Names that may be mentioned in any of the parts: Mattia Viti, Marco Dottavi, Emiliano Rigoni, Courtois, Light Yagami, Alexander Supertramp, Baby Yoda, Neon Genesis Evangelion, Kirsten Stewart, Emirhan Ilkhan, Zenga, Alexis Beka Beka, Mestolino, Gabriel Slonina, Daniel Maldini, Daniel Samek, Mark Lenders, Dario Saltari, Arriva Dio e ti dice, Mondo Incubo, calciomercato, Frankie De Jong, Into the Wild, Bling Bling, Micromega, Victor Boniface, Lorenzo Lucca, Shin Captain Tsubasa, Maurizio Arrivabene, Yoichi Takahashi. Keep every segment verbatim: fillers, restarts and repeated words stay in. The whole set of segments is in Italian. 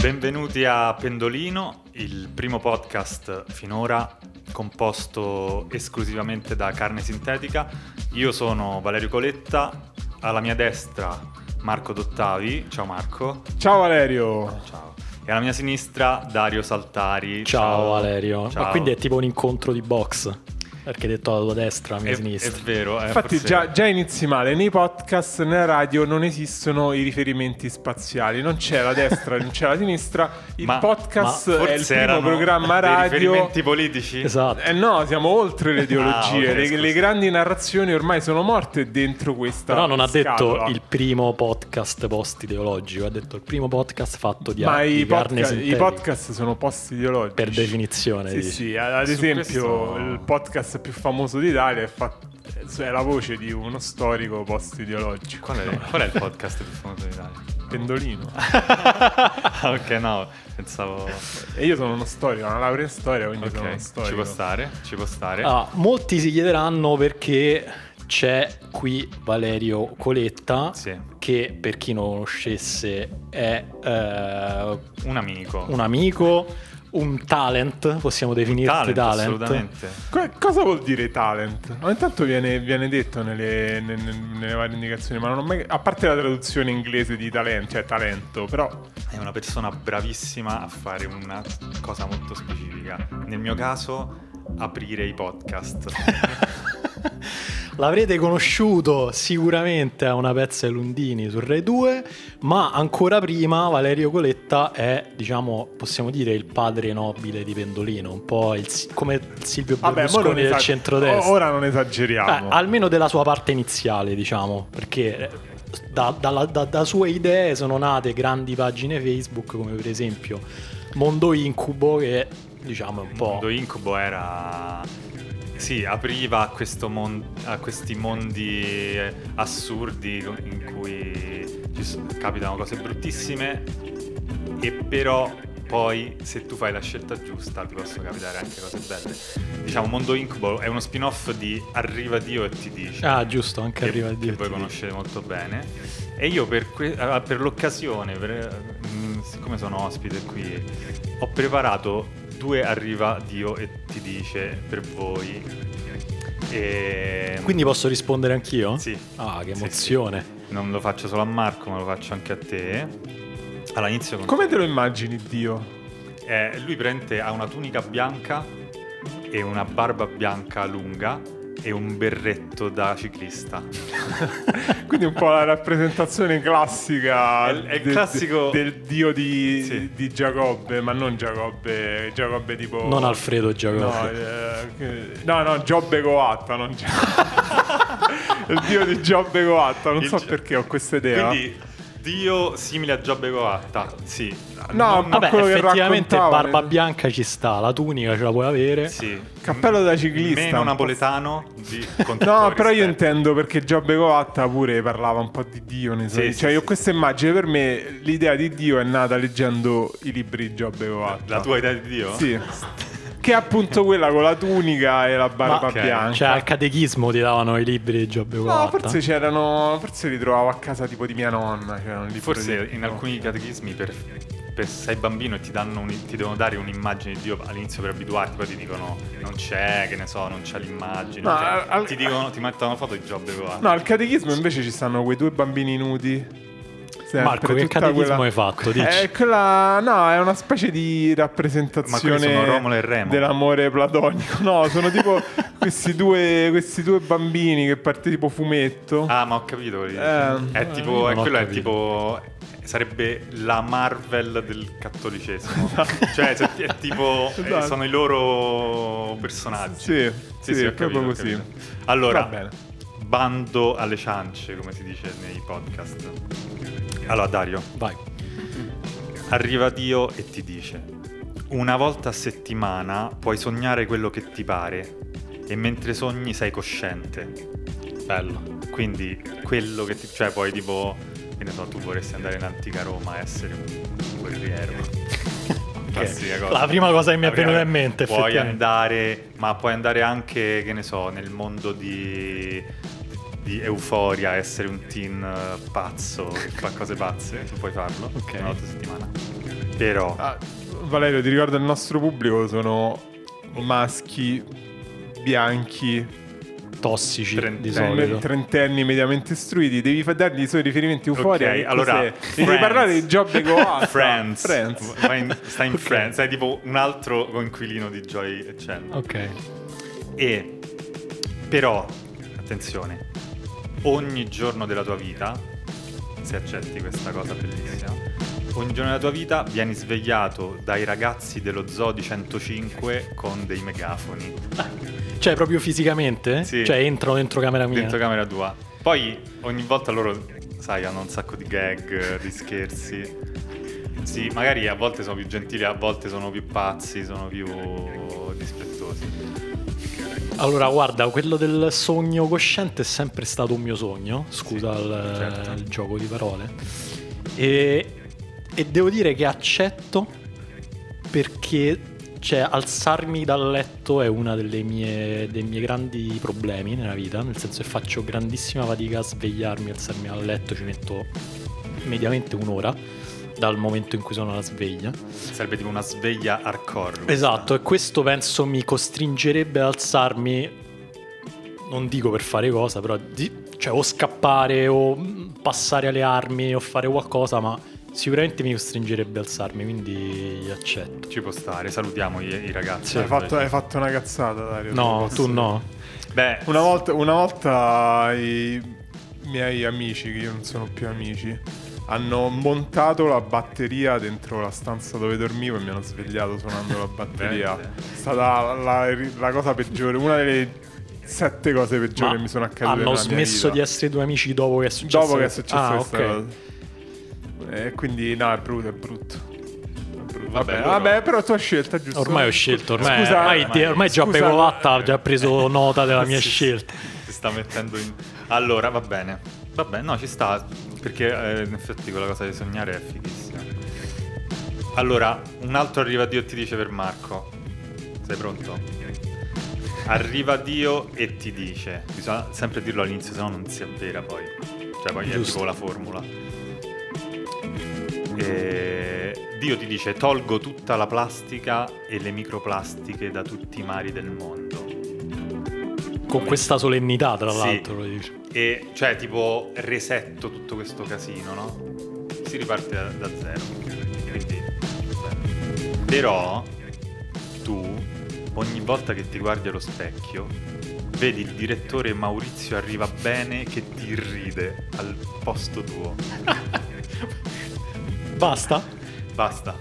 Benvenuti a Pendolino, il primo podcast finora composto esclusivamente da carne sintetica. Io sono Valerio Coletta, alla mia destra Marco Dottavi. Ciao Marco. Ciao Valerio. Ciao. E alla mia sinistra Dario Saltari. Ciao, ciao Valerio. Ciao. Ma quindi è tipo un incontro di box? Perché detto alla tua destra, alla mia è, sinistra. È vero. È Infatti forse... già, già inizi male. Nei podcast, nella radio non esistono i riferimenti spaziali. Non c'è la destra, non c'è la sinistra. Il ma, podcast ma è il primo programma radio. Dei riferimenti politici? Esatto. Eh no, siamo oltre le ideologie. Ah, okay, le, le grandi narrazioni ormai sono morte dentro questa Però non ha scatola. Detto il primo podcast post-ideologico. Ha detto il primo podcast fatto di, ma a, di podca- carne sintetica. I podcast sono post-ideologici. Per definizione. Sì, dici. Sì. Ad esempio, questo... il podcast più famoso d'Italia è, fatto, è la voce di uno storico post-ideologico. Qual è, qual è il podcast più famoso d'Italia? Pendolino. Ok, no, pensavo... E io sono uno storico, ho una laurea in storia, quindi okay, sono uno storico. Ci può stare, ci può stare. Allora, molti si chiederanno perché c'è qui Valerio Coletta, sì, che per chi non conoscesse è... Eh, un amico. Un amico... un talent, possiamo definirti talent, talent. Assolutamente. Co- cosa vuol dire talent? Ogni tanto viene, viene detto nelle, nelle, nelle varie indicazioni, ma non ho mai, a parte la traduzione inglese di talent, cioè talento, però è una persona bravissima a fare una cosa molto specifica. Nel mio caso, aprire i podcast. L'avrete conosciuto sicuramente a una pezza e Lundini su Rai due, ma ancora prima Valerio Coletta è, diciamo, possiamo dire il padre nobile di Pendolino, un po' il, come Silvio Berlusconi del esag- centrodestra. Ora non esageriamo. Eh, almeno della sua parte iniziale, diciamo, perché da, da, da, da sue idee sono nate grandi pagine Facebook come per esempio Mondo Incubo, che diciamo è un po'... Mondo Incubo era... Sì, apriva a, questo mon- a questi mondi assurdi in cui ci capitano cose bruttissime, e però poi se tu fai la scelta giusta ti possono capitare anche cose belle. Diciamo, Mondo Incubo è uno spin-off di Arriva Dio e ti dice. Ah, giusto, anche che, Arriva Dio. Che voi conoscete molto bene. E io per, que- per l'occasione, per, siccome sono ospite qui, ho preparato... due Arriva Dio e ti dice per voi. E... quindi posso rispondere anch'io? Sì. Ah, che emozione. Sì, sì. Non lo faccio solo a Marco, ma lo faccio anche a te. All'inizio con... come te lo immagini Dio? Eh, lui prende, ha una tunica bianca e una barba bianca lunga e un berretto da ciclista. Quindi un po' la rappresentazione classica è, è del, classico... del dio di, sì, di Giacobbe. Ma non Giacobbe, Giacobbe tipo... non Alfredo Giacobbe. No, eh, no, no, Giobbe Covatta, non Giacobbe. Il dio di Giobbe Covatta. Non Il so gi- perché ho questa idea. Quindi Dio simile a Giobbe Covatta. Sì. No, non... vabbè, effettivamente barba bianca ci sta, la tunica ce la puoi avere. Sì. Cappello da ciclista. Meno napoletano di No, però io intendo perché Giobbe Covatta pure parlava un po' di Dio nei suoi... sì, cioè sì, io sì. Questa immagine, per me l'idea di Dio è nata leggendo i libri di Giobbe Covatta. La tua idea di Dio? Sì. Che è appunto quella con la tunica e la barba okay. bianca. Cioè al catechismo ti davano i libri di Giobbe Covatta. No, forse c'erano, forse li trovavo a casa tipo di mia nonna, libri forse di... in alcuni catechismi per, per sei bambino e ti danno un, ti devono dare un'immagine di Dio all'inizio per abituarti, poi ti dicono non c'è, che ne so, non c'è l'immagine, no, cioè, al... ti dicono, ti mettono una foto di Giobbe Covatta. No, al catechismo invece ci stanno quei due bambini nudi. Sempre, Marco, che catechismo quella... hai fatto? Dici. È quella... no, è una specie di rappresentazione sono Romolo e Remo. Dell'amore platonico. No, sono tipo questi due questi due bambini che parte tipo fumetto. Ah, ma ho capito. Eh, è tipo, è quello è tipo sarebbe la Marvel del cattolicesimo. Cioè è tipo esatto. sono i loro personaggi. Sì, sì, sì, sì, è capito, proprio così. Allora, va bene. Bando alle ciance, come si dice nei podcast. Allora Dario, vai. Arriva Dio e ti dice: una volta a settimana puoi sognare quello che ti pare e mentre sogni sei cosciente. Bello. Quindi quello che ti... cioè poi tipo, che ne so, tu vorresti andare in antica Roma a essere un guerriero. Okay. Cosa. La prima cosa che mi è venuta in mente. Puoi andare, ma puoi andare anche, che ne so, nel mondo di... di Euforia, essere un teen uh, pazzo che fa cose pazze, tu puoi farlo okay. una volta a settimana. Però ah, Valerio, ti ricordo il nostro pubblico sono maschi bianchi tossici, trentenni, trentenni mediamente istruiti, devi dargli i suoi riferimenti Euforia. Ok, allora devi parlare di Giobbe Covatta. Friends. Friends. Stai in okay. Friends, sei tipo un altro coinquilino di Joy e Chandler. Ok. E però attenzione, ogni giorno della tua vita, se accetti questa cosa bellissima, ogni giorno della tua vita vieni svegliato dai ragazzi dello zoo di centocinque con dei megafoni. Cioè proprio fisicamente? Sì. Cioè entrano dentro camera mia? Dentro camera tua. Poi ogni volta loro, sai, hanno un sacco di gag, di scherzi. Sì, magari a volte sono più gentili, a volte sono più pazzi, sono più dispettosi. Allora guarda, quello del sogno cosciente è sempre stato un mio sogno. Scusa sì, il, certo. il gioco di parole e, e devo dire che accetto, perché cioè, alzarmi dal letto è uno dei miei grandi problemi nella vita. Nel senso che faccio grandissima fatica a svegliarmi, alzarmi dal letto. Ci metto mediamente un'ora dal momento in cui sono alla sveglia. Sarebbe tipo una sveglia hardcore. Esatto, e questo penso mi costringerebbe ad alzarmi, non dico per fare cosa, però di, cioè o scappare o passare alle armi o fare qualcosa, ma sicuramente mi costringerebbe ad alzarmi, quindi accetto. Ci può stare, salutiamo i, i ragazzi. Sì, hai, fatto, hai fatto una cazzata, Dario. No, tu no. Beh, una volta, una volta i miei amici, che io non sono più amici, hanno montato la batteria dentro la stanza dove dormivo e mi hanno svegliato suonando la batteria. È stata la, la, la cosa peggiore, una delle sette cose peggiori ma che mi sono accadute nella mia vita. Hanno smesso di essere due amici dopo che è successo? Dopo che è successo ah, questa okay. cosa. E quindi no, è brutto, è brutto. Vabbè, vabbè, loro... vabbè, però tu hai scelta, giusto? Ormai ho scelto, ormai, scusa, ormai, ormai, ormai Giobbe Covatta ha già preso nota della mia si, scelta. Si sta mettendo in... Allora, va bene. Va bene, no, ci sta... Perché eh, in effetti quella cosa di sognare è fighissima. Allora, un altro arriva Dio e ti dice per Marco. Sei pronto? Arriva Dio e ti dice. Bisogna sempre dirlo all'inizio, sennò non si avvera poi. Cioè poi giusto. È tipo la formula. E Dio ti dice: tolgo tutta la plastica e le microplastiche da tutti i mari del mondo. Con questa solennità, tra l'altro, sì. Lo dice. E cioè tipo resetto tutto questo casino, no? Si riparte da, da zero. Quindi, però tu ogni volta che ti guardi allo specchio vedi il direttore Maurizio Arrivabene che ti ride al posto tuo. Basta? Basta.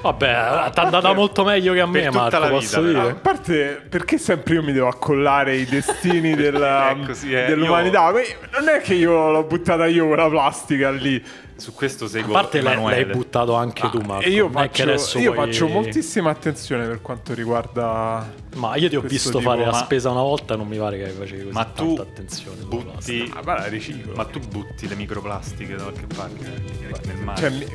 Vabbè, ti è andata molto meglio che a me, Marco, vita, posso dire. A parte, perché sempre io mi devo accollare i destini della, è così, eh, dell'umanità? Io... Non è che io l'ho buttata io quella plastica lì. Su questo seguo Emanuele. A parte l'hai, l'hai buttato anche ah, tu, Marco. E io faccio, io poi... faccio moltissima attenzione per quanto riguarda... Ma io ti ho visto tipo, fare ma... la spesa una volta, non mi pare che facevi così ma tanta attenzione. Butti... Ah, guarda, riciclo, ma tu butti le microplastiche da qualche parte nel mare? Cioè, mi...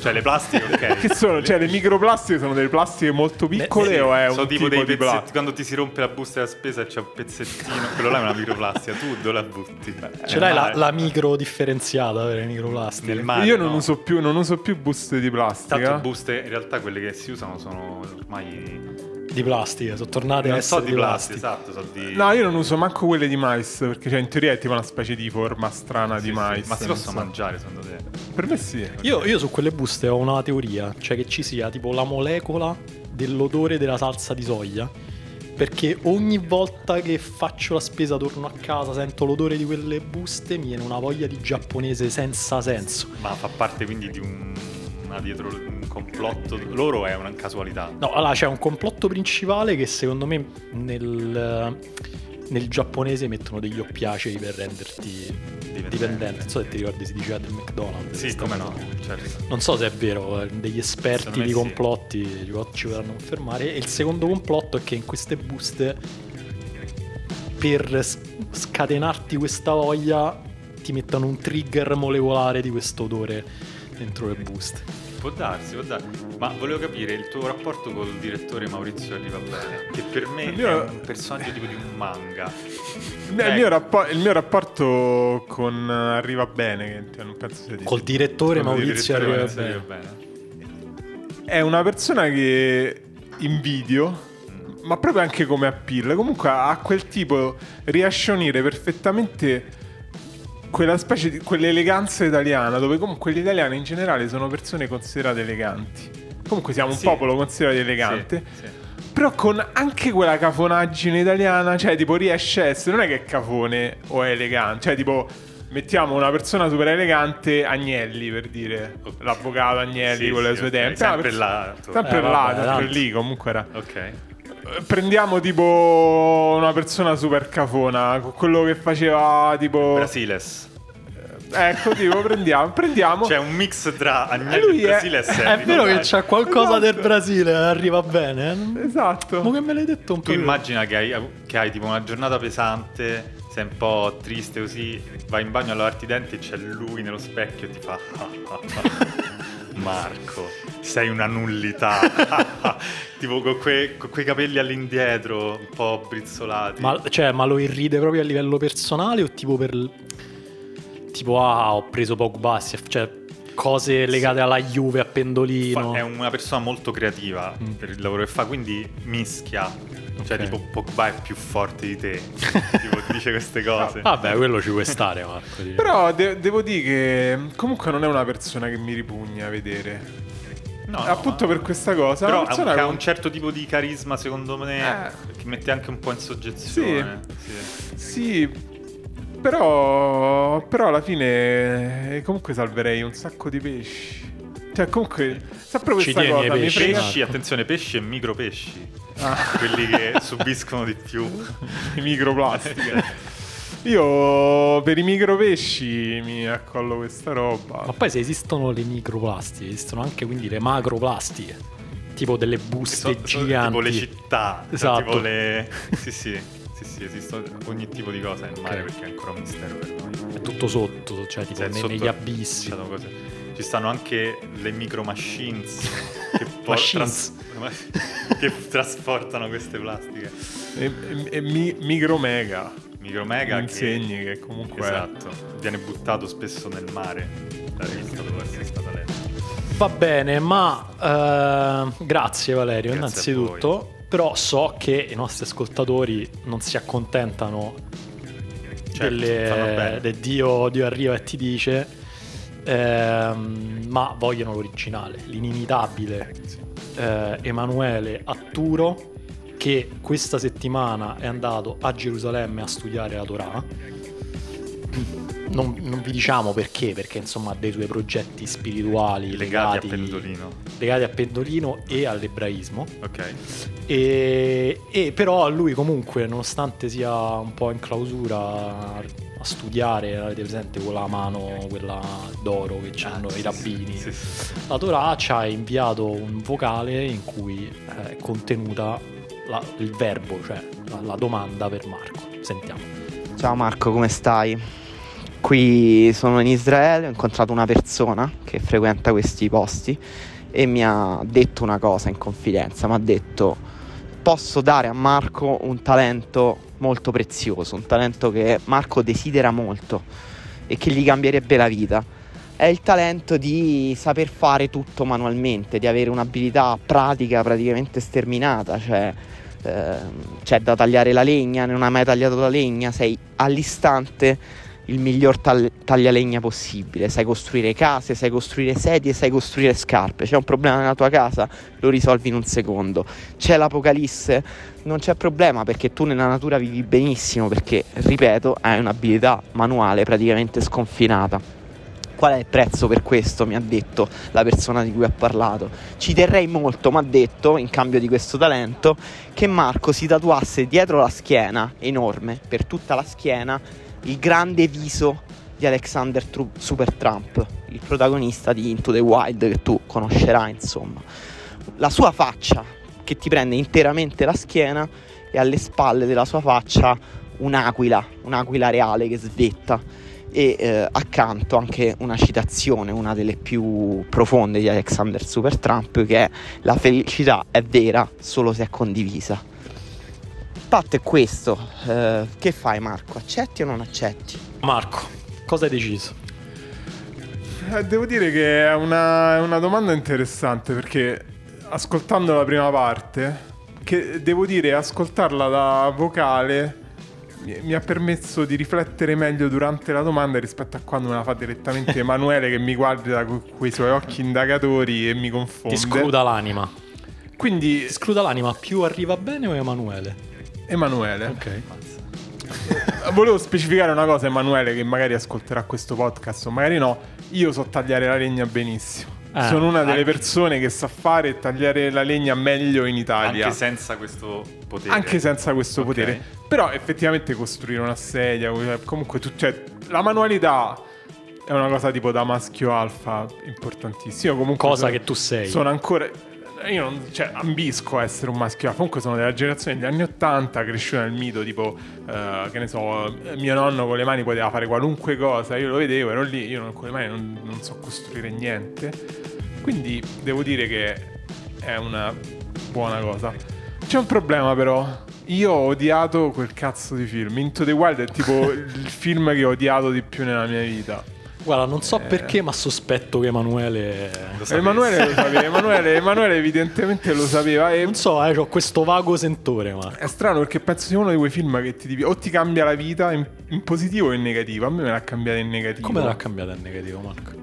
cioè le plastiche, ok. Che sono? Cioè le microplastiche sono delle plastiche molto piccole, eh, o è so un tipo, tipo dei di pezzetti, plastica? Quando ti si rompe la busta della spesa c'è un pezzettino, quello là è una microplastica, tu dove la butti? Ce l'hai la, la micro differenziata per le microplastiche? Mare, io non, no. uso più, non uso più buste di plastica. Tanto buste in realtà quelle che si usano sono ormai di plastica, sono tornate non a essere so di plastica, plastica. Esatto, so di... No, io non uso manco quelle di mais, perché cioè in teoria è tipo una specie di forma strana, sì, di sì, mais. Ma si possono so. mangiare secondo te? Per me sì. Io, io su quelle buste ho una teoria, cioè che ci sia tipo la molecola dell'odore della salsa di soia, perché ogni volta che faccio la spesa, torno a casa, sento l'odore di quelle buste, mi viene una voglia di giapponese senza senso. Ma fa parte quindi di un, una dietro, un complotto loro, è una casualità? No, allora c'è un complotto principale che secondo me nel, nel giapponese mettono degli oppiacei per renderti dipendente. dipendente. Non so se ti ricordi, si diceva del McDonald's. Sì, come no, certo. Non so se è vero, degli esperti di complotti sì. ci potranno confermare. E il secondo complotto è che in queste buste, per scatenarti questa voglia, ti mettano un trigger molecolare di questo odore dentro le buste. Può darsi, può darsi. Ma volevo capire il tuo rapporto col direttore Maurizio Arriva Dio, che per me mio... è un personaggio tipo di un manga. Il mio, rappo- il mio rapporto con Arriva Bene, che non penso sia di... Col direttore con Maurizio direttore Arriva, Arriva Bene. Bene è una persona che invidio, mm. ma proprio anche come appeal. Comunque a quel tipo riesce a unire perfettamente quella specie di, quell'eleganza italiana, dove comunque gli italiani in generale sono persone considerate eleganti. Comunque siamo un sì. popolo considerato elegante, sì, sì. però con anche quella cafonaggine italiana, cioè tipo riesce a essere, non è che è cafone o è elegante, cioè tipo mettiamo una persona super elegante, Agnelli per dire, okay. l'avvocato Agnelli sì, con le sì, sue okay. tempe, sempre là, sempre eh, là, sempre lì comunque era. Ok. Prendiamo tipo una persona super cafona, quello che faceva tipo Brasiles. Ecco, tipo prendiamo, prendiamo. C'è un mix tra Agnelli e Brasiles. È, è vero che c'è qualcosa esatto. del Brasile, Arriva Bene. Esatto. Ma che me l'hai detto un po'? Tu immagina che hai, che hai tipo una giornata pesante, sei un po' triste così, vai in bagno a lavarti i denti e c'è lui nello specchio e ti fa Marco, sei una nullità. Tipo con, que, con quei capelli all'indietro, un po' brizzolati. Ma, cioè, ma lo irride proprio a livello personale o tipo per... Tipo, ah, ho preso Pogba, cioè cose legate sì. alla Juve, a Pendolino. È una persona molto creativa mm. per il lavoro che fa, quindi mischia. Cioè okay. tipo Pogba è più forte di te. Tipo ti dice queste cose. No, vabbè, quello ci può stare, Marco. Però de- devo dire che comunque non è una persona che mi ripugna vedere. No, appunto no, per questa cosa. Però ha un, che... un certo tipo di carisma, secondo me, eh. che mette anche un po' in soggezione. Sì, sì. sì. Però, però alla fine comunque salverei un sacco di pesci. Cioè comunque sempre questa cosa pesci, mi frega... pesci, attenzione, pesci e micropesci. Ah. Quelli che subiscono di più i microplastiche. Io per i micropesci mi accollo questa roba. Ma poi se esistono le microplastiche, esistono anche quindi le macroplastiche, tipo delle buste so, giganti so, tipo le città, esatto. tipo le... Sì sì Sì, sì, esiste ogni tipo di cosa nel mare, okay. perché è ancora un mistero per noi. È tutto sotto, cioè tipo ne, sotto, negli abissi. Cose. Ci stanno anche le micro machines che, machines. Tras- che trasportano queste plastiche. E, e, e mi, micromega. Micromega insegni che, che comunque esatto, viene buttato spesso nel mare. La rivista dopo essere stata letta. Va bene, ma uh, grazie Valerio, grazie innanzitutto. Però so che i nostri ascoltatori non si accontentano certo, delle, del Dio, Dio Arriva e ti dice, ehm, ma vogliono l'originale, l'inimitabile sì. eh, Emanuele Atturo, che questa settimana è andato a Gerusalemme a studiare la Torah. non, non vi diciamo perché, perché insomma ha dei suoi progetti spirituali legati, legati a Pendolino, legati a Pendolino e all'ebraismo. Ok. E, e però lui comunque, nonostante sia un po' in clausura a studiare, avete presente quella mano, quella d'oro che hanno ah, sì, i rabbini, sì, sì, sì. La Torah ci ha inviato un vocale in cui è contenuta la, il verbo, cioè la, la domanda per Marco. Sentiamo. Ciao Marco, come stai? Qui sono in Israele, ho incontrato una persona che frequenta questi posti e mi ha detto una cosa in confidenza, mi ha detto: posso dare a Marco un talento molto prezioso, un talento che Marco desidera molto e che gli cambierebbe la vita. È il talento di saper fare tutto manualmente, di avere un'abilità pratica praticamente sterminata, cioè eh, c'è da tagliare la legna, non hai mai tagliato la legna, sei all'istante il miglior tal- taglialegna possibile, sai costruire case, sai costruire sedie, sai costruire scarpe. C'è un problema nella tua casa, lo risolvi in un secondo. C'è l'apocalisse, non c'è problema perché tu nella natura vivi benissimo, perché, ripeto, hai un'abilità manuale praticamente sconfinata. Qual è il prezzo per questo? Mi ha detto la persona di cui ho parlato. Ci terrei molto, mi ha detto, in cambio di questo talento, che Marco si tatuasse dietro la schiena, enorme, per tutta la schiena, il grande viso di Alexander Tru- Supertramp, il protagonista di Into the Wild, che tu conoscerai, insomma. La sua faccia, che ti prende interamente la schiena, e alle spalle della sua faccia un'aquila, un'aquila reale che svetta, e eh, accanto anche una citazione, una delle più profonde di Alexander Supertramp, che è: la felicità è vera solo se è condivisa. Il fatto è questo, eh, che fai Marco? Accetti o non accetti? Marco, cosa hai deciso? Eh, devo dire che è una, una domanda interessante, perché ascoltando la prima parte, che devo dire ascoltarla da vocale, mi, mi ha permesso di riflettere meglio durante la domanda rispetto a quando me la fa direttamente Emanuele che mi guarda con quei suoi occhi indagatori e mi confonde. Ti scruda l'anima. Quindi... Ti scruda l'anima, più arriva bene o Emanuele? Emanuele, ok. Volevo specificare una cosa, Emanuele, che magari ascolterà questo podcast o magari no. Io so tagliare la legna benissimo. Eh, Sono una delle anche... persone che sa fare e tagliare la legna meglio in Italia. Anche senza questo potere. Anche senza questo okay. potere. Però effettivamente costruire una sedia, comunque tu, cioè, la manualità è una cosa tipo da maschio alfa importantissima. Comunque cosa sono, che tu sei. Sono ancora... Io non, cioè, ambisco a essere un maschio. Comunque sono della generazione degli anni ottanta, cresciuto nel mito, tipo uh, che ne so, mio nonno con le mani poteva fare qualunque cosa, io lo vedevo, ero lì, io non, con le mani non, non so costruire niente. Quindi devo dire che è una buona cosa. C'è un problema però. Io ho odiato quel cazzo di film Into the Wild, è tipo il film che ho odiato di più nella mia vita. Guarda, non so eh... perché, ma sospetto che Emanuele lo Emanuele lo sapeva. Emanuele, Emanuele evidentemente lo sapeva. E... Non so, eh, ho questo vago sentore. Ma è strano perché penso sia uno di quei film che ti o ti cambia la vita in, in positivo o in negativo. A me me l'ha cambiata in negativo. Come l'ha cambiata in negativo, Marco?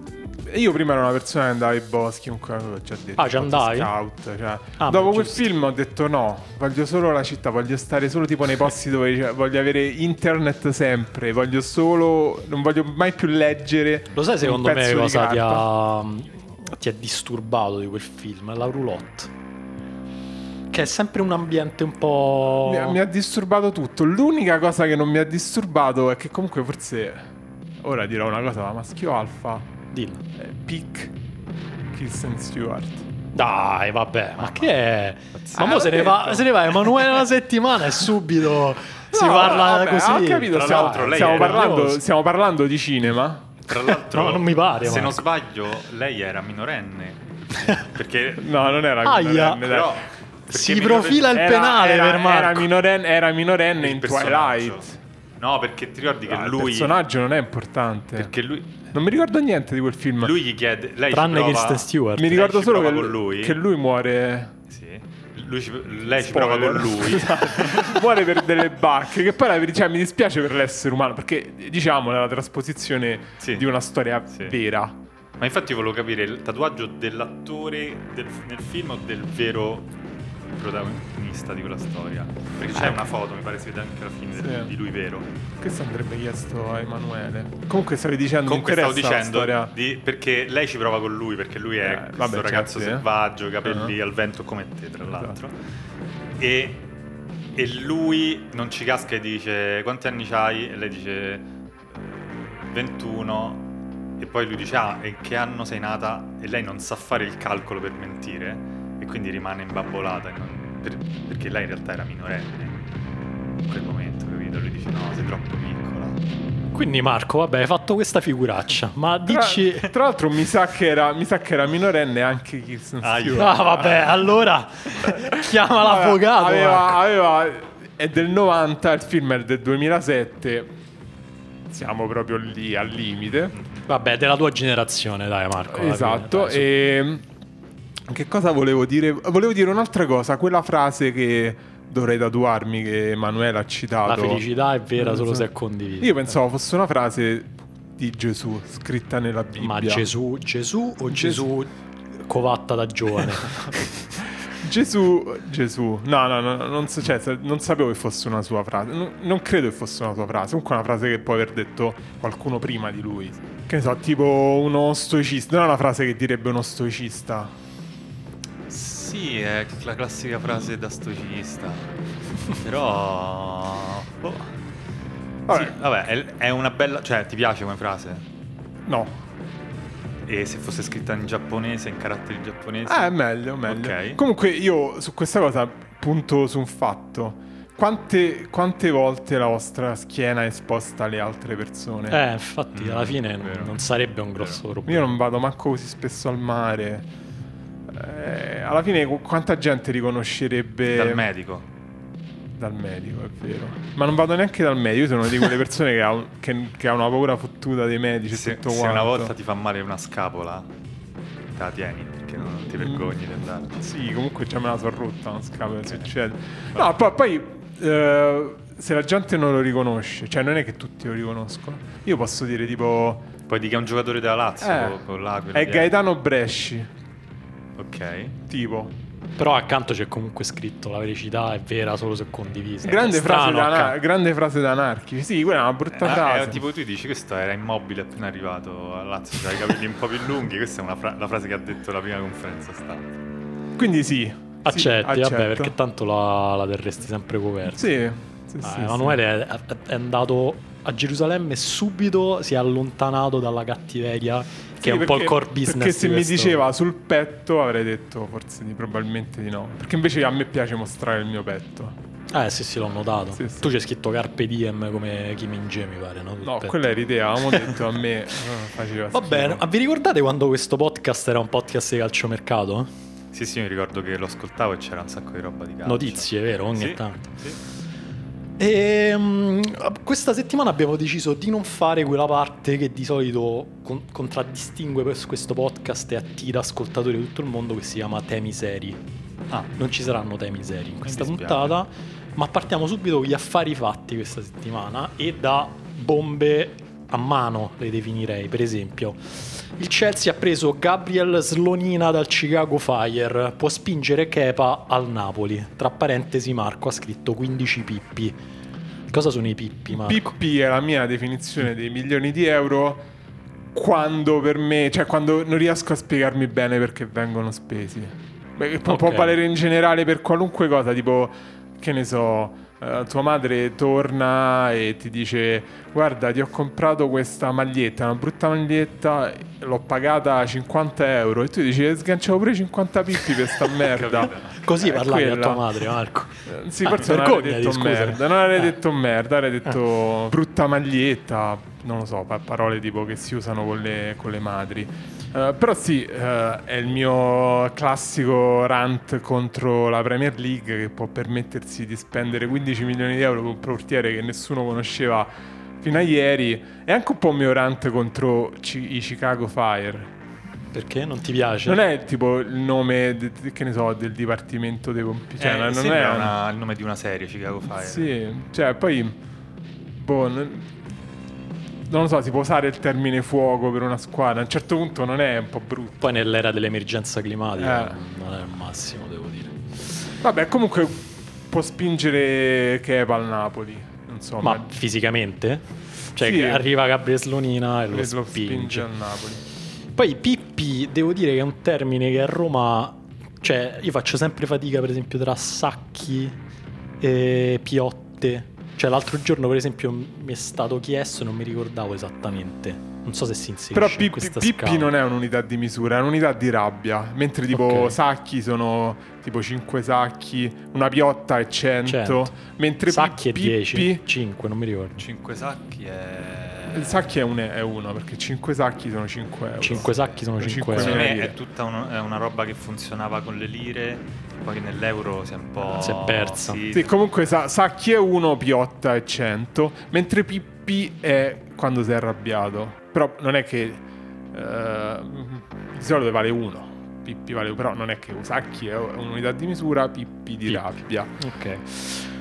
Io prima ero una persona che andava ai boschi, comunque l'ho già detto. Ah, ci andai? Scout, cioè. ah, Dopo quel giusto. film ho detto no, voglio solo la città, voglio stare solo tipo nei posti dove, cioè, voglio avere internet sempre, voglio solo, non voglio mai più leggere. Lo sai secondo me cosa ti ha, ti ha disturbato di quel film? La roulotte, che è sempre un ambiente un po'... Mi, mi ha disturbato tutto. L'unica cosa che non mi ha disturbato è che comunque forse... Ora dirò una cosa, ma maschio alfa... Dillo. Pick Kirsten Stewart. Dai, vabbè, ma che è? Pazzia. Ma ah, mo se ne, va, se ne va Emanuele una settimana e subito no, si parla vabbè, così. Ho capito, tra l'altro lei stiamo, parlando, stiamo parlando di cinema. Tra l'altro no, non mi pare. Se Marco. non sbaglio, lei era minorenne. Perché no, non era Aia. minorenne, però si profila il penale era, per Marco. Era minorenne, era minorenne in Twilight. No, perché ti ricordi no, che lui... Il personaggio non è importante. Perché lui... Non mi ricordo niente di quel film. Lui gli chiede, lei tranne Kristen Stewart. Mi ricordo solo che lui, che lui muore. Sì. Lui ci, lei Spoiler. ci prova con lui. Muore per delle bacche. Che poi cioè, mi dispiace per l'essere umano, perché diciamo è la trasposizione sì. di una storia sì. vera. Ma infatti volevo capire il tatuaggio dell'attore del, nel film o del vero il protagonista di quella storia, perché c'è ah, una foto, mi pare si vede anche alla fine, sì, del, di lui vero. Questo andrebbe chiesto a Emanuele. Comunque stavi dicendo, comunque stavo dicendo di, perché lei ci prova con lui, perché lui è eh, questo vabbè, ragazzo certo, selvaggio, capelli uh-huh. al vento come te, tra l'altro, esatto. e, e lui non ci casca e dice quanti anni c'hai? E lei dice ventuno. E poi lui dice ah, e che anno sei nata? E lei non sa fare il calcolo per mentire e quindi rimane imbabbolata, non, per, perché lei in realtà era minorenne in quel momento, capito? Lui dice no, sei troppo piccola. Quindi Marco, vabbè, hai fatto questa figuraccia, ma dici... Tra, tra l'altro mi sa che era, mi sa che era minorenne anche Kirsten Stewart. Ah, ah, vabbè, allora chiama l'avvocato. Aveva, aveva, è del novanta, il film è del duemilasette. Siamo proprio lì, al limite. Vabbè, della tua generazione, dai Marco. Esatto, dai, e che cosa volevo dire? Volevo dire un'altra cosa, quella frase che dovrei tatuarmi, che Emanuele ha citato. La felicità è vera non solo so. se è condivisa. Io pensavo fosse una frase di Gesù, scritta nella Bibbia. Ma Gesù, Gesù o Gesù, Gesù Covatta da giovane? Gesù, Gesù, no, no, no non, so, cioè, non sapevo che fosse una sua frase. Non, non credo che fosse una sua frase. Comunque, una frase che può aver detto qualcuno prima di lui. Che ne so, tipo uno stoicista. Non è una frase che direbbe uno stoicista. Sì, è la classica frase da stoicista. Però, oh. vabbè, sì, vabbè è, è una bella. Cioè, ti piace come frase? No. E se fosse scritta in giapponese, in caratteri giapponesi? Eh, meglio, meglio. Okay. Comunque io su questa cosa punto su un fatto. Quante, quante volte la vostra schiena è esposta alle altre persone? Eh, infatti, mm, alla fine non sarebbe un grosso vero. problema. Io non vado manco così spesso al mare. Eh, alla fine quanta gente riconoscerebbe... Dal medico. Dal medico, è vero. Ma non vado neanche dal medico. Io sono una di quelle persone che, ha un, che, che ha una paura fottuta dei medici. Se, tutto se una volta ti fa male una scapola, te la tieni, perché non, non ti vergogni di andare. Sì, comunque già me la sono rotta una scapola, okay. Succede. No, poi, poi eh, se la gente non lo riconosce, cioè non è che tutti lo riconoscono. Io posso dire tipo, poi dica un giocatore della Lazio eh, con l'Aquila. È Gaetano Bresci. Ok. Tipo. Però accanto c'è comunque scritto la felicità è vera solo se condivisa. Grande, frase, d'anar- grande frase d'anarchici. Sì, quella è una brutta eh, frase. Eh, tipo tu dici questo era immobile appena arrivato a Lazio, c'aveva i capelli un po' più lunghi. Questa è una fra- la frase che ha detto la prima conferenza stampa. Quindi sì, accetti, sì, vabbè, perché tanto la, la terresti sempre coperta. Sì, sì, ah, sì Emanuele sì. È, è andato a Gerusalemme e subito si è allontanato dalla cattiveria, sì, che è un perché, po' il core business. Perché se mi diceva sul petto avrei detto forse di, probabilmente di no. Perché invece a me piace mostrare il mio petto. Eh sì sì l'ho notato sì, sì. Tu c'è scritto Carpe Diem come Kim In Jae, mi pare. No, no quella era idea. Avevamo detto a me faceva. Va bene, ma vi ricordate quando questo podcast era un podcast di calciomercato? Sì sì mi ricordo che lo ascoltavo e c'era un sacco di roba di calcio. Notizie, vero? Ogni sì, tanto sì. E, um, questa settimana abbiamo deciso di non fare quella parte che di solito con- contraddistingue questo podcast e attira ascoltatori di tutto il mondo, che si chiama temi seri. Ah, non ci saranno temi seri in questa puntata, ma partiamo subito con gli affari fatti questa settimana e da bombe a mano le definirei. Per esempio, il Chelsea ha preso Gabriel Slonina dal Chicago Fire, può spingere Kepa al Napoli. Tra parentesi Marco ha scritto quindici pippi. Cosa sono i pippi, Marco? Pippi è la mia definizione dei milioni di euro, quando per me, cioè quando non riesco a spiegarmi bene perché vengono spesi. Beh, può, okay. può valere in generale per qualunque cosa, tipo che ne so, Uh, tua madre torna e ti dice guarda ti ho comprato questa maglietta, una brutta maglietta, l'ho pagata cinquanta euro, e tu dici sganciavo pure cinquanta pippi per sta merda. Così eh, parlavi quella. A tua madre, Marco. Eh, sì, ah, forse non avrei detto scusa. merda, non avrei eh. detto merda, avrei detto eh. brutta maglietta, non lo so, parole tipo che si usano con le, con le madri. Uh, però sì, uh, è il mio classico rant contro la Premier League, che può permettersi di spendere quindici milioni di euro per un portiere che nessuno conosceva fino a ieri. È anche un po' un mio rant contro ci- i Chicago Fire. Perché? Non ti piace? Non è tipo il nome, de- che ne so, del dipartimento dei compiti. Cioè, eh, non sembra è una, il nome di una serie, Chicago Fire. Sì, cioè poi... Boh... Non... Non lo so, si può usare il termine fuoco per una squadra. A un certo punto non è un po' brutto. Poi nell'era dell'emergenza climatica eh. non è il massimo, devo dire. Vabbè, comunque può spingere Kepa al Napoli, insomma. Ma fisicamente? Cioè sì, arriva Cabreslonina e lo, lo spinge. spinge al Napoli. Poi Pippi, devo dire che è un termine che a Roma, cioè io faccio sempre fatica per esempio tra Sacchi e Piotte. Cioè l'altro giorno per esempio mi è stato chiesto e non mi ricordavo esattamente. Non so se si inserisce in questa scala. Però Pippi non è un'unità di misura, è un'unità di rabbia. Mentre tipo okay. Sacchi sono tipo cinque sacchi, una piotta è cento. Mentre Sacchi Pippi, è dieci, cinque, non mi ricordo. cinque sacchi è... Il sacchi è uno, è uno perché cinque sacchi sono cinque euro. cinque sacchi sono cinque, cinque euro. Secondo me è tutta uno, è una roba che funzionava con le lire, poi che nell'euro si è un po'... Si è persa. Sì, sì, comunque sa, Sacchi è uno, piotta è cento. Mentre Pippi è quando si è arrabbiato. Però non è che eh, di solito vale uno, Pippi vale, però non è che Sacchi è un'unità di misura, Pippi di Pippi. rabbia. Ok.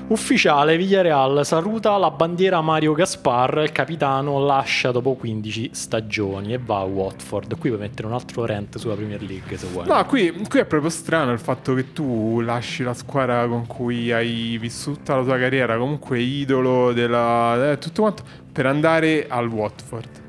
Ufficiale Villarreal saluta la bandiera Mario Gaspar, il capitano lascia dopo quindici stagioni e va a Watford. Qui puoi mettere un altro rant sulla Premier League se vuoi. No, qui, qui è proprio strano il fatto che tu lasci la squadra con cui hai vissuto la tua carriera, comunque idolo della eh, tutto quanto, per andare al Watford.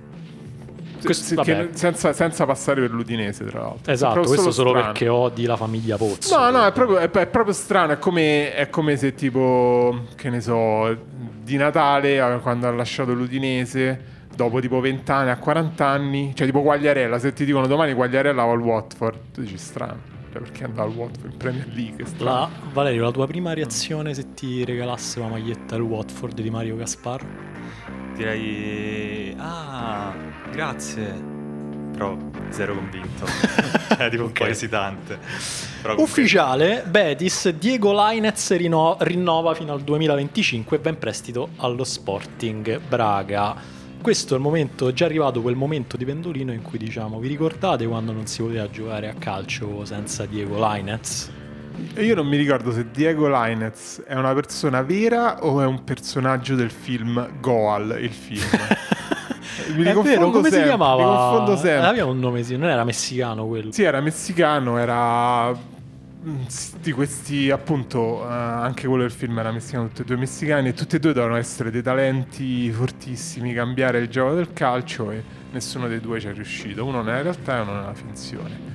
Questo, che senza, senza passare per l'Udinese, tra l'altro. Esatto, questo solo, solo perché odi la famiglia Pozzo. No, no, è proprio, è, è proprio strano. È come, è come se tipo, che ne so, di Natale, quando ha lasciato l'Udinese, dopo tipo vent'anni, a quarant'anni, cioè tipo Quagliarella, se ti dicono domani Quagliarella va al Watford, tu dici strano, cioè perché andava al Watford in Premier League? La, Valerio, la tua prima reazione se ti regalasse la maglietta al Watford di Mario Gaspar? Direi... ah... grazie. Però zero convinto. È tipo un po' esitante. Ufficiale Betis, Diego Lainez rinno- rinnova fino al duemilaventicinque e va in prestito allo Sporting Braga. Questo è il momento, è già arrivato quel momento di Pendolino in cui diciamo: vi ricordate quando non si poteva giocare a calcio senza Diego Lainez? Io non mi ricordo se Diego Lainez è una persona vera o è un personaggio del film Goal, il film. Mi è vero, come sempre, si chiamava? Mi confondo sempre. Aveva un nome, sì, non era messicano quello. Sì, era messicano, era di questi appunto, eh, anche quello del film era messicano, tutti e due messicani, e tutti e due dovevano essere dei talenti fortissimi, cambiare il gioco del calcio, e nessuno dei due ci è riuscito. Uno nella realtà e uno nella finzione.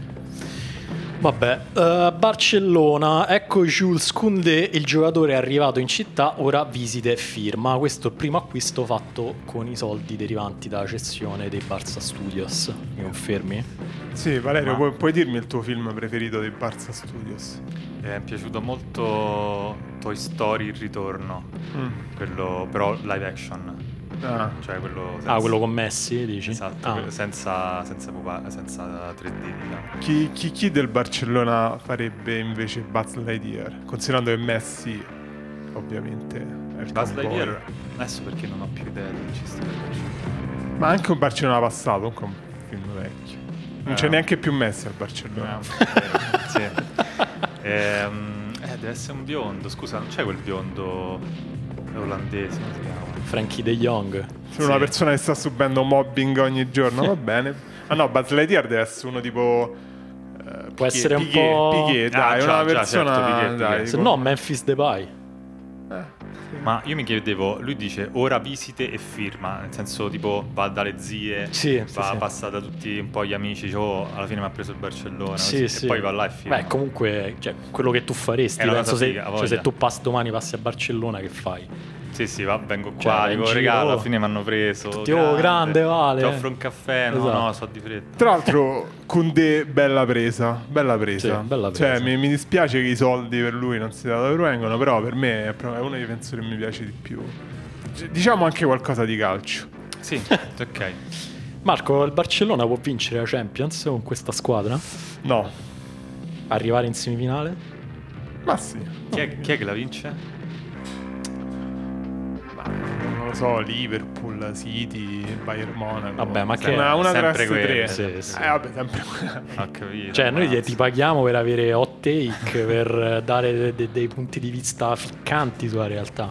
Vabbè, uh, Barcellona, ecco Jules Koundé, il giocatore è arrivato in città, ora visita e firma. Questo è il primo acquisto fatto con i soldi derivanti dalla cessione dei Barça Studios. Mi confermi? Sì, Valerio, Ma... puoi, puoi dirmi il tuo film preferito dei Barça Studios? Eh, mi è piaciuto molto Toy Story Il Ritorno, mm. quello però live action. Ah, cioè quello senza... ah, quello con Messi, dici? Esatto, ah. senza, senza, pupa, senza tre D, diciamo. Chi, chi, chi del Barcellona farebbe invece Buzz Lightyear? Considerando che Messi, ovviamente, è il Buzz Lightyear. Adesso perché non ho più idea di ci sta. Ma anche un Barcellona passato, un film vecchio. Non eh. c'è neanche più Messi al Barcellona. No, sì. ehm, eh, deve essere un biondo. Scusa, non c'è quel biondo olandese, si chiama Frankie De Jong. Sono sì. una persona che sta subendo mobbing ogni giorno, va bene. Ah no, Buzz Lightyear deve essere uno tipo uh, può Piquet, essere un Piquet, po' Piquet, dai, ah, già, una già, persona certo, Piquet, dai, Piquet. Se no Memphis Depay. Eh, sì. Ma io mi chiedevo, lui dice ora visite e firma, nel senso tipo va dalle zie, sì, va, sì, passa da tutti un po' gli amici, dice, oh, alla fine mi ha preso il Barcellona, sì, così, sì. e poi va là e firma. Beh, comunque, cioè, quello che tu faresti, penso se, figa, cioè, se tu passi domani passi a Barcellona, che fai? Sì, sì, va, vengo qua, dico, cioè, regalo, alla fine mi hanno preso. Tutti, grande, oh, grande, Vale. Ti offro un caffè, no, esatto. no, so di fretta. Tra l'altro, Koundé, bella presa, bella presa. Sì, bella presa. Cioè, mi, mi dispiace che i soldi per lui non si da dove vengono, però per me è uno dei pensieri che mi piace di più. Diciamo anche qualcosa di calcio. Sì, ok. Marco, il Barcellona può vincere la Champions con questa squadra? No. Arrivare in semifinale? Ma sì. Chi è, chi è che la vince? Non lo so, Liverpool, City, Bayern Monaco. Vabbè, ma che una, una sempre quelle, sì, sì. Eh, vabbè, sempre quella. Cioè, noi mazzo. ti paghiamo per avere hot take, per dare de- de- dei punti di vista ficcanti sulla realtà.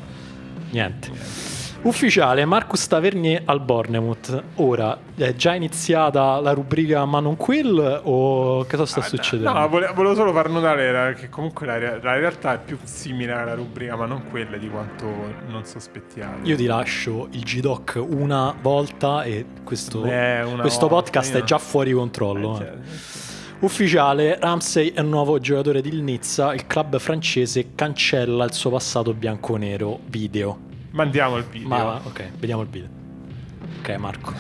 Niente. Niente. Ufficiale, Marcus Tavernier al Bournemouth. Ora, è già iniziata la rubrica ma non quel o cosa sta ah, succedendo? No, volevo solo far notare che comunque la, la realtà è più simile alla rubrica ma non quella di quanto non sospettiamo. Io ti lascio il G-Doc una volta e questo, Beh, questo volta, podcast io... è già fuori controllo. Beh, eh. Ufficiale, Ramsey è un nuovo giocatore di Nizza, il club francese cancella il suo passato bianconero. Video. Mandiamo il video. Ma, ok, vediamo il video. Ok, Marco.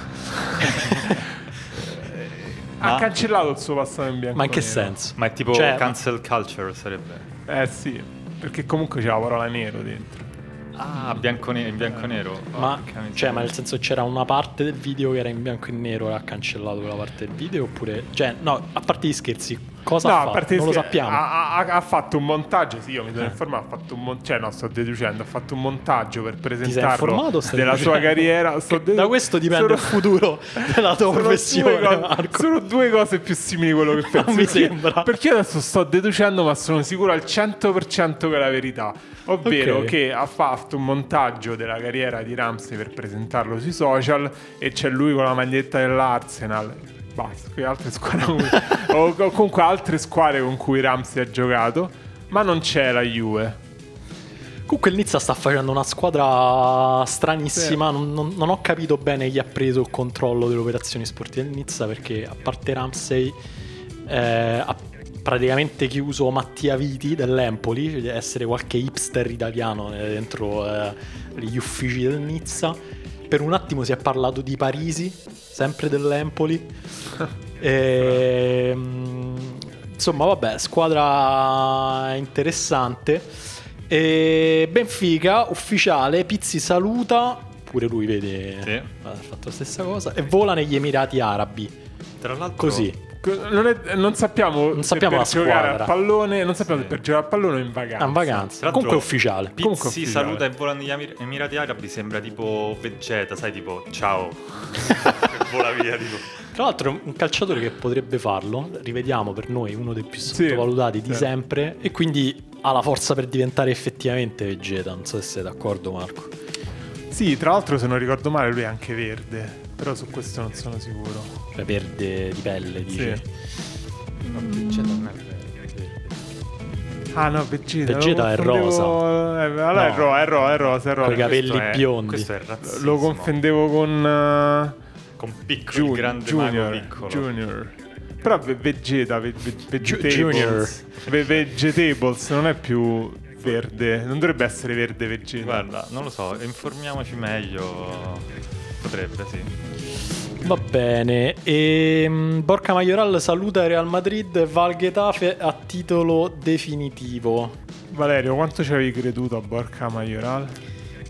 ha ma, cancellato il suo passato in bianconero. Ma in che senso? Ma è tipo cioè, cancel culture sarebbe. Eh sì, perché comunque c'è la parola nero dentro. Ah, bianco ne- in bianco e nero. Ma, cioè, ma nel senso c'era una parte del video che era in bianco e nero e ha cancellato quella parte del video? Oppure, cioè, no, a parte gli scherzi, cosa no, ha fatto? Parte non scher- lo sappiamo. Ha, ha, ha fatto un montaggio, sì, io mi sono eh. informato. Ha fatto un mon- cioè, no, sto deducendo. Ha fatto un montaggio per presentarlo della deducendo? sua carriera. Sto dedu- da questo dipende sono... il futuro della tua sono professione. Due cose, Marco. Sono due cose più simili a quello che penso. Mi sembra. Perché io adesso sto deducendo, ma sono sicuro al cento per cento che è la verità, ovvero okay. che ha fatto un montaggio della carriera di Ramsey per presentarlo sui social e c'è lui con la maglietta dell'Arsenal, basta, qui altre squadre o comunque altre squadre con cui Ramsey ha giocato, ma non c'è la Juve. Comunque il Nizza sta facendo una squadra stranissima, sì. non, non, non ho capito bene chi ha preso il controllo delle operazioni sportive del Nizza, perché a parte Ramsey eh, ha praticamente chiuso Mattia Viti dell'Empoli, cioè deve essere qualche hipster italiano dentro eh, gli uffici del Nizza. Per un attimo si è parlato di Parisi, sempre dell'Empoli. E, insomma, vabbè, squadra interessante. E Benfica, ufficiale, Pizzi saluta, pure lui vede, sì. ha fatto la stessa cosa, e vola negli Emirati Arabi. Tra l'altro così. Non, è, non sappiamo, non sappiamo se per giocare squadra. a pallone, non sappiamo sì. se per giocare a pallone o in vacanza. In vacanza. Comunque è ufficiale. Pizzi Comunque ufficiale. saluta e vola negli Emir- Emirati Arabi, sembra tipo Vegeta, sai, tipo ciao. vola via tipo. Tra l'altro un calciatore che potrebbe farlo, rivediamo per noi uno dei più sottovalutati sì. di sì. sempre e quindi ha la forza per diventare effettivamente Vegeta, non so se sei d'accordo Marco. Sì, tra l'altro se non ricordo male lui è anche verde. Però su questo non sono sicuro. Cioè verde di pelle, dice. Sì. No, Vegeta non è verde. Ah no, Vegeta, Vegeta è rosa. Allora no. è, ro- è, ro- è rosa, è rosa. Con i capelli questo biondi. È, questo è razzissimo. Lo confondevo con... Uh, con piccolo, Jun- grande Junior, mago piccolo. Junior. Però ve- Vegeta, ve- ve- vegetables, Junior. Ve- vegetables non è più... verde, non dovrebbe essere verde Vegeta. Guarda, non lo so, informiamoci meglio. Potrebbe, sì. Va bene. E Borca Majoral saluta Real Madrid e Val Getafe a titolo definitivo. Valerio, quanto ci avevi creduto a Borca Majoral?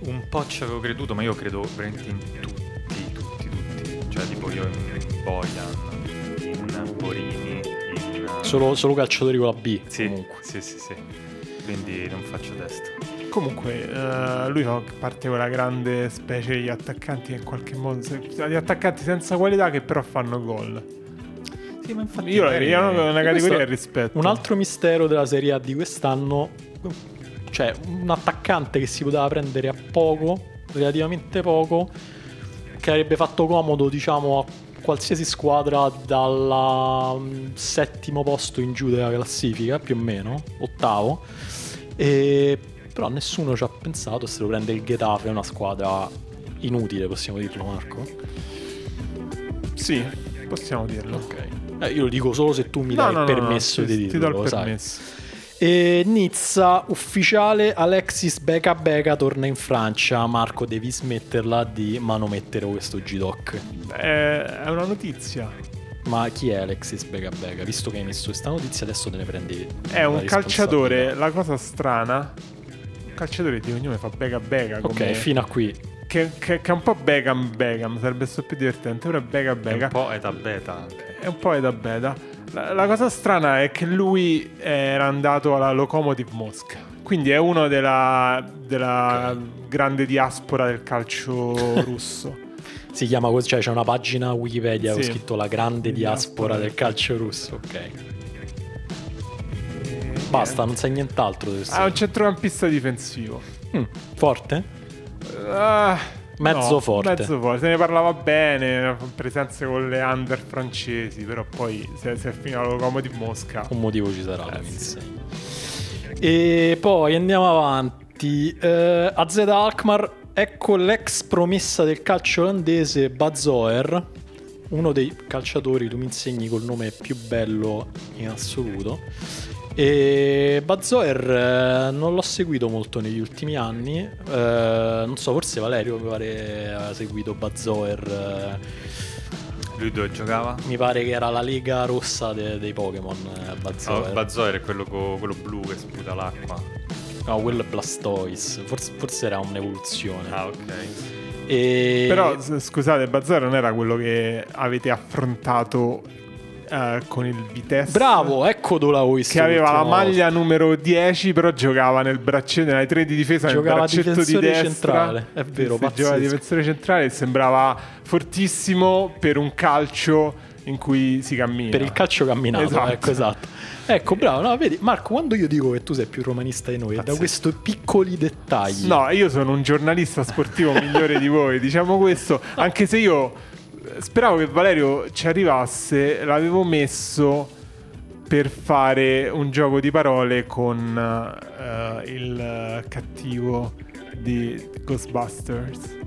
Un po' ci avevo creduto, ma io credo veramente in tutti, tutti, tutti. Cioè tipo io in Bojan, in Borini, in... Solo, solo calciatori con la B. Sì, comunque. sì, sì, sì. Quindi non faccio testa. Comunque uh, lui fa parte quella grande specie degli attaccanti che in qualche modo gli attaccanti senza qualità che però fanno gol. Sì, ma infatti io è una, una categoria di rispetto. Un altro mistero della Serie A di quest'anno, cioè un attaccante che si poteva prendere a poco, relativamente poco, che avrebbe fatto comodo, diciamo, a qualsiasi squadra dalla settimo posto in giù della classifica, più o meno, ottavo. E però nessuno ci ha pensato, se lo prende il Getafe è una squadra inutile, possiamo dirlo Marco? Sì, possiamo dirlo. Okay. Eh, io lo dico solo se tu mi no, dai no, il permesso no, no, no, di ti, dirlo. Ti do il permesso. E Nizza, ufficiale, Alexis Beka Beka torna in Francia. Marco, devi smetterla di manomettere questo G-Doc. Beh, è una notizia. Ma chi è Alexis Beka Beka? Visto che hai messo questa notizia, adesso te ne prendi. È un calciatore, la cosa strana, un calciatore di cognome fa Beka Beka. Ok, come... fino a qui. Che, che, che è un po' Beckham Beckham, sarebbe stato più divertente, ora è Beka Beka. È un po' età beta anche. È un po' età beta. La, la cosa strana è che lui era andato alla Lokomotiv Mosca, quindi è uno della, della okay. grande diaspora del calcio russo. Si chiama così, cioè c'è una pagina Wikipedia sì. ho scritto la grande diaspora, diaspora del calcio russo. Ok. E basta, niente. Non sai nient'altro. Ah, un centrocampista difensivo. Mm, forte? Uh, Mezzo no, forte. Mezzo forte. Se ne parlava bene, presenze con le under francesi, però poi se, se è finito l'Uomo di Mosca, un motivo ci sarà. Eh, sì. E poi andiamo avanti. Eh, A Z Alkmaar, ecco l'ex promessa del calcio olandese Bazoer, uno dei calciatori, tu mi insegni, col nome più bello in assoluto. E Bazoer eh, non l'ho seguito molto negli ultimi anni, eh, non so, forse Valerio mi pare ha seguito Bazoer. Eh. Lui dove giocava? Mi pare che era la Lega Rossa de- dei Pokémon. Eh, Bazoer. Oh, Bazoer è quello, co- quello blu che sputa l'acqua. No, quello è Blastoise, forse, forse era un'evoluzione. Ah, ok. E... Però scusate, Bazoer non era quello che avete affrontato Uh, con il Vitesse? Bravo, ecco dove l'avevo visto, che aveva la maglia volta. Numero dieci, però giocava nel braccetto, nella tre di difesa, giocava nel braccetto di destra centrale. È vero, pazzesco. Giocava difensore centrale e sembrava fortissimo per un calcio in cui si cammina. Per il calcio camminato, esatto. Ecco, esatto. Ecco, bravo, no, vedi Marco, quando io dico che tu sei più romanista di noi, pazzesco, da questi piccoli dettagli. No, io sono un giornalista sportivo migliore di voi, diciamo questo, anche se io speravo che Valerio ci arrivasse, l'avevo messo per fare un gioco di parole con uh, il cattivo di Ghostbusters.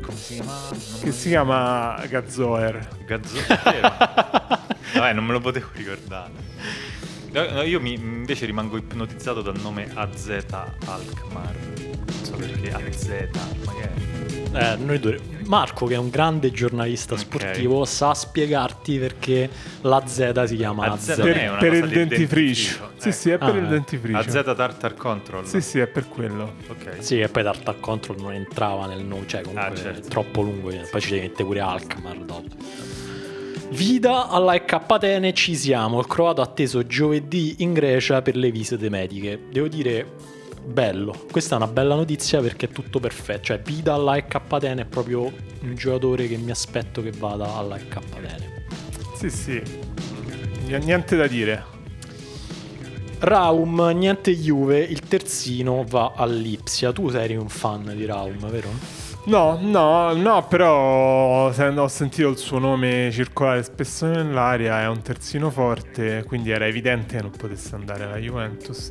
Come si chiama? Che si chiama Gazoer. Gazoer, vero? Vabbè, non me lo potevo ricordare. No, io mi, invece rimango ipnotizzato dal nome A Z Alkmaar. Non so perché A Z, magari. Eh, noi due... Marco, che è un grande giornalista sportivo, okay, sa spiegarti perché la Z si chiama A Z. Per, è una per il dentifricio. Sì, eh. sì, è per ah, il dentifricio. A Z Tartar Control. Sì, sì, è per quello. Okay. Sì, e poi Tartar Control non entrava nel nome, cioè comunque ah, certo. È troppo lungo. Poi sì, ci devi mettere pure Alkmaar dopo. Vida alla E K N, ci siamo. Il croato atteso giovedì in Grecia per le visite mediche. Devo dire... bello, questa è una bella notizia perché è tutto perfetto, cioè Vida alla E K N è proprio un giocatore che mi aspetto che vada alla E K N. Sì, sì, niente da dire. Raum, niente Juve, il terzino va all'Ipsia. Tu sei un fan di Raum, vero? No, no, no, però ho sentito il suo nome circolare spesso nell'aria, è un terzino forte, quindi era evidente che non potesse andare alla Juventus.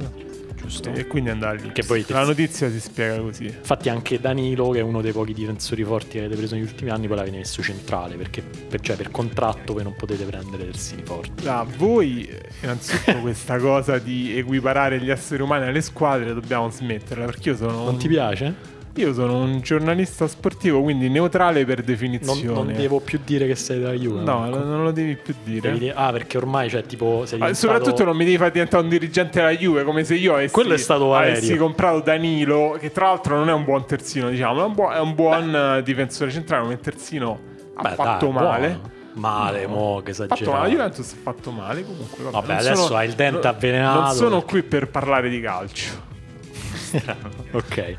Giusto. E quindi andare lì. Poi la notizia si spiega così. Infatti anche Danilo, che è uno dei pochi difensori forti che avete preso negli ultimi anni, poi l'avete messo centrale perché per, cioè per contratto voi non potete prendere terzini forti. Ah, voi innanzitutto questa cosa di equiparare gli esseri umani alle squadre dobbiamo smetterla, perché io sono... Non un... ti piace? Io sono un giornalista sportivo, quindi neutrale per definizione. Non, non devo più dire che sei della Juve. No, Marco, non lo devi più dire. Devi dire, ah, perché ormai cioè, tipo sei diventato... ah, soprattutto non mi devi far diventare un dirigente della Juve, come se io avessi, quello è stato avessi comprato Danilo, che tra l'altro non è un buon terzino, diciamo, è un buon, è un buon uh, difensore centrale, come terzino ha Beh, fatto dai, male. Buono. Male, no, mo che esagerato. La Juventus ha fatto male comunque. Vabbè, vabbè adesso sono, hai il dente avvelenato. Non sono perché... qui per parlare di calcio. Ok.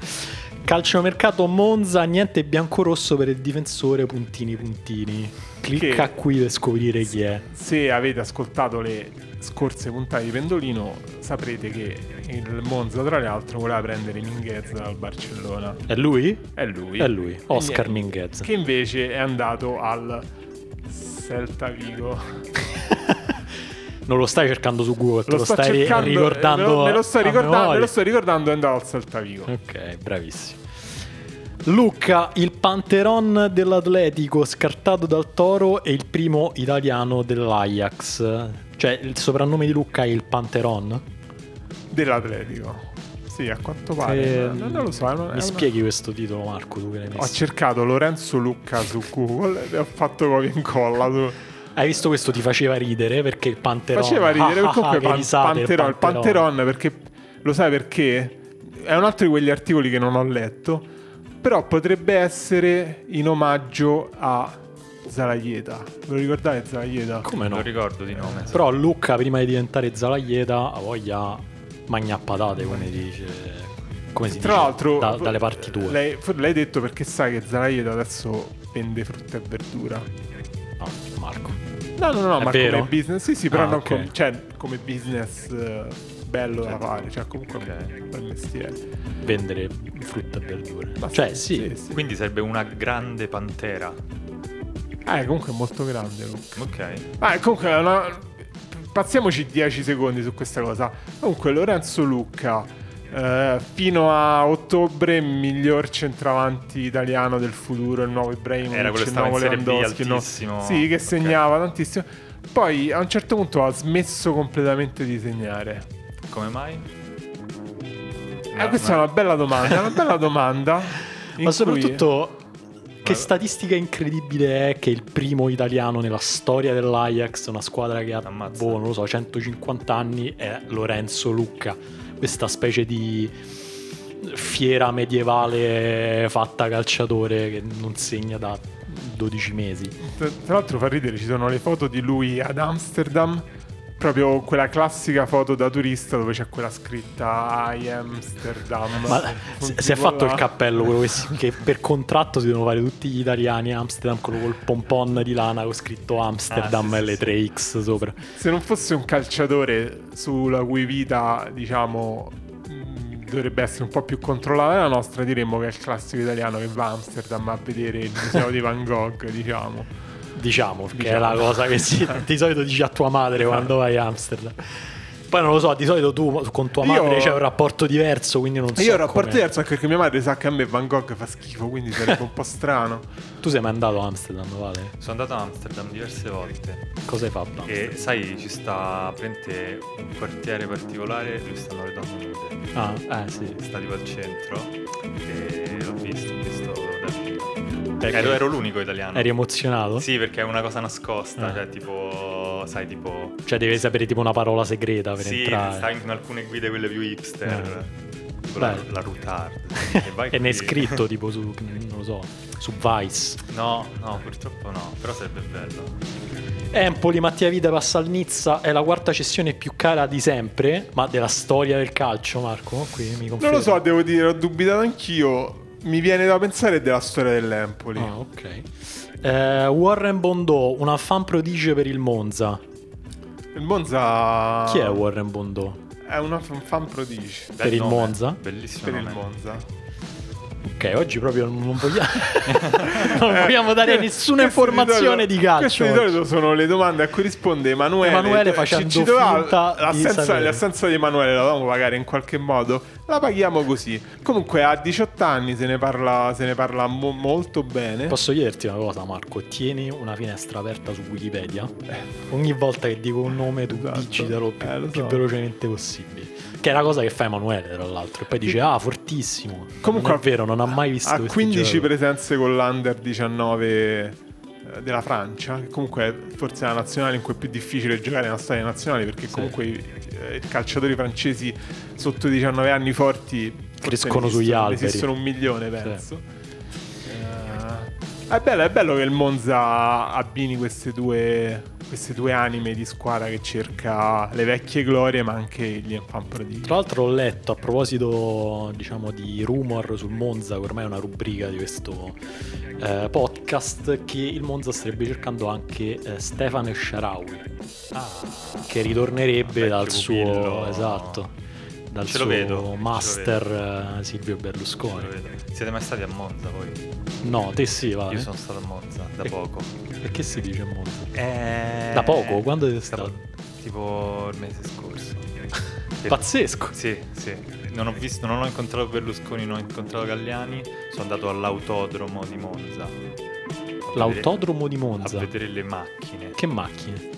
Calciomercato Monza, niente biancorosso per il difensore, puntini puntini. Clicca che, qui per scoprire chi è. Se avete ascoltato le scorse puntate di Pendolino saprete che il Monza tra l'altro voleva prendere Minguez dal Barcellona. È lui? È lui. È lui, Oscar e Minguez. Che invece è andato al Celta Vigo. Non lo stai cercando su Google, lo, lo sto stai cercando, ricordando. Me lo, me lo sto ricordando, me lo sto ricordando e andavo al Celta Vigo. Ok, bravissimo. Luca, il Panteron dell'Atletico scartato dal Toro e il primo italiano dell'Ajax. Cioè, il soprannome di Luca è il Panteron dell'Atletico. Sì, a quanto pare. Eh, non lo so. Non mi una... spieghi questo titolo, Marco, tu che l'hai messo? Ho cercato Lorenzo Lucca su Google e ho fatto copia e incolla su... Hai visto, questo ti faceva ridere perché il Panteron faceva ridere ah, comunque pan- risate, Panteron, il Panteron perché lo sai perché? È un altro di quegli articoli che non ho letto, però potrebbe essere in omaggio a Zalaieta. Ve lo ricordate Zalaieta? Come no? Lo ricordo di nome. Eh, però Luca prima di diventare Zalaieta ha voglia magna patate, come dice, come si tra dice l'altro, da, dalle parti tue. Lei, l'hai detto perché sai che Zalaieta adesso vende frutta e verdura. No, Marco. No, no, no, è ma vero? Come business, sì, sì, però ah, non okay. com- cioè, come business uh, bello da fare, cioè comunque okay. è un bel mestiere vendere frutta e verdure. Ma cioè sì, sì, sì, quindi sarebbe una grande pantera. Ah, è comunque molto grande. Comunque. Ok. Ma ah, comunque una... passiamoci dieci secondi su questa cosa. Comunque Lorenzo Lucca eh, fino a ottobre miglior centravanti italiano del futuro, il nuovo Ibrahimovic, era quello che stava in Serie B altissimo, no? Sì, che segnava okay. tantissimo. Poi a un certo punto ha smesso completamente di segnare. Come mai? No, eh, questa no. è una bella domanda, una bella domanda. Ma soprattutto cui... che statistica incredibile è che il primo italiano nella storia dell'Ajax, una squadra che ha Ammazza. boh, non lo so, centocinquanta anni, è Lorenzo Lucca. Questa specie di fiera medievale fatta calciatore che non segna da dodici mesi. Tra, tra l'altro fa ridere, ci sono le foto di lui ad Amsterdam, proprio quella classica foto da turista dove c'è quella scritta I Amsterdam. Ma si, si è fatto là. il cappello, quello che, si, che per contratto si devono fare tutti gli italiani a Amsterdam, quello col pompon di lana con scritto Amsterdam ah, sì, e le tre X sì. sopra. Se non fosse un calciatore sulla cui vita, diciamo, dovrebbe essere un po' più controllata la nostra, diremmo che è il classico italiano che va a Amsterdam a vedere il museo di Van Gogh, diciamo diciamo, che diciamo. è la cosa che si, di solito dici a tua madre quando vai a Amsterdam. Poi non lo so, di solito tu con tua madre io... c'è un rapporto diverso, quindi non so. Io ho un rapporto diverso anche perché mia madre sa che a me Van Gogh fa schifo, quindi sarebbe un po' strano. Tu sei mai andato a Amsterdam, Vale? Sono andato a Amsterdam diverse volte. Cosa hai fatto? E sai, ci sta prende un quartiere particolare, lui stanno le donne. Ah, eh sì. Sta tipo al centro e l'ho visto, ho visto da vicino. Ero, ero l'unico italiano. Eri emozionato? Sì, perché è una cosa nascosta, ah. cioè tipo... sai tipo cioè devi sapere tipo una parola segreta per sì, entrare. Sì, sai in alcune guide quelle più hipster, eh. tipo la, la Routard. E ne è scritto tipo su non lo so, su Vice. No, no, purtroppo no, però sarebbe bello. Empoli, Mattia Vida passa al Nizza, è la quarta cessione più cara di sempre, ma della storia del calcio, Marco, qui mi confermo. Non lo so, devo dire, ho dubitato anch'io. Mi viene da pensare della storia dell'Empoli. Ah, ok. Eh, Warren Bondò, un fan prodigio per il Monza. Il Monza. Chi è Warren Bondò? È un fan prodigio per Bel il nome. Monza. Bellissimo. Per nome. Il Monza. Ok, oggi proprio non vogliamo, non vogliamo dare eh, nessuna informazione di, solito, di calcio. Queste di solito sono le domande a cui risponde Emanuele. Emanuele facendo ci, ci finta l'assenza di, l'assenza di Emanuele la dobbiamo pagare in qualche modo. La paghiamo così. Comunque a diciotto anni se ne parla, se ne parla mo- molto bene. Posso chiederti una cosa, Marco? Tieni una finestra aperta su Wikipedia. Eh. Ogni volta che dico un nome tu esatto. digitalo più, eh, so. più velocemente possibile. Che è la cosa che fa Emanuele, tra l'altro. E poi dice, ah, fortissimo. Comunque non è vero, non ha mai visto. Ha quindici presenze con l'Under diciannove della Francia, che comunque forse è la nazionale in cui è più difficile giocare nella storia nazionale, perché sì. comunque i, i calciatori francesi sotto i diciannove anni forti crescono sugli alberi. Esistono un milione, penso. Sì. Uh, è, bello, è bello che il Monza abbini queste due... queste due anime di squadra che cerca le vecchie glorie ma anche gli enfant prodigio. Tra l'altro ho letto a proposito diciamo di rumor sul Monza, che ormai è una rubrica di questo eh, podcast, che il Monza starebbe cercando anche eh, Stefano Sharawi ah, che ritornerebbe dal suo pupillo. esatto dal ce suo lo vedo, master ce lo vedo. Silvio Berlusconi. Siete mai stati a Monza voi? No, te sì, va. Io sono stato a Monza da e, poco. Perché si dice Monza? Eh, da poco? Quando sei stato? stato? Tipo il mese scorso. Pazzesco. Sì, sì. Non ho visto, non ho incontrato Berlusconi, non ho incontrato Galliani. Sono andato all'autodromo di Monza. L'autodromo vedere, di Monza? A vedere le macchine. Che macchine?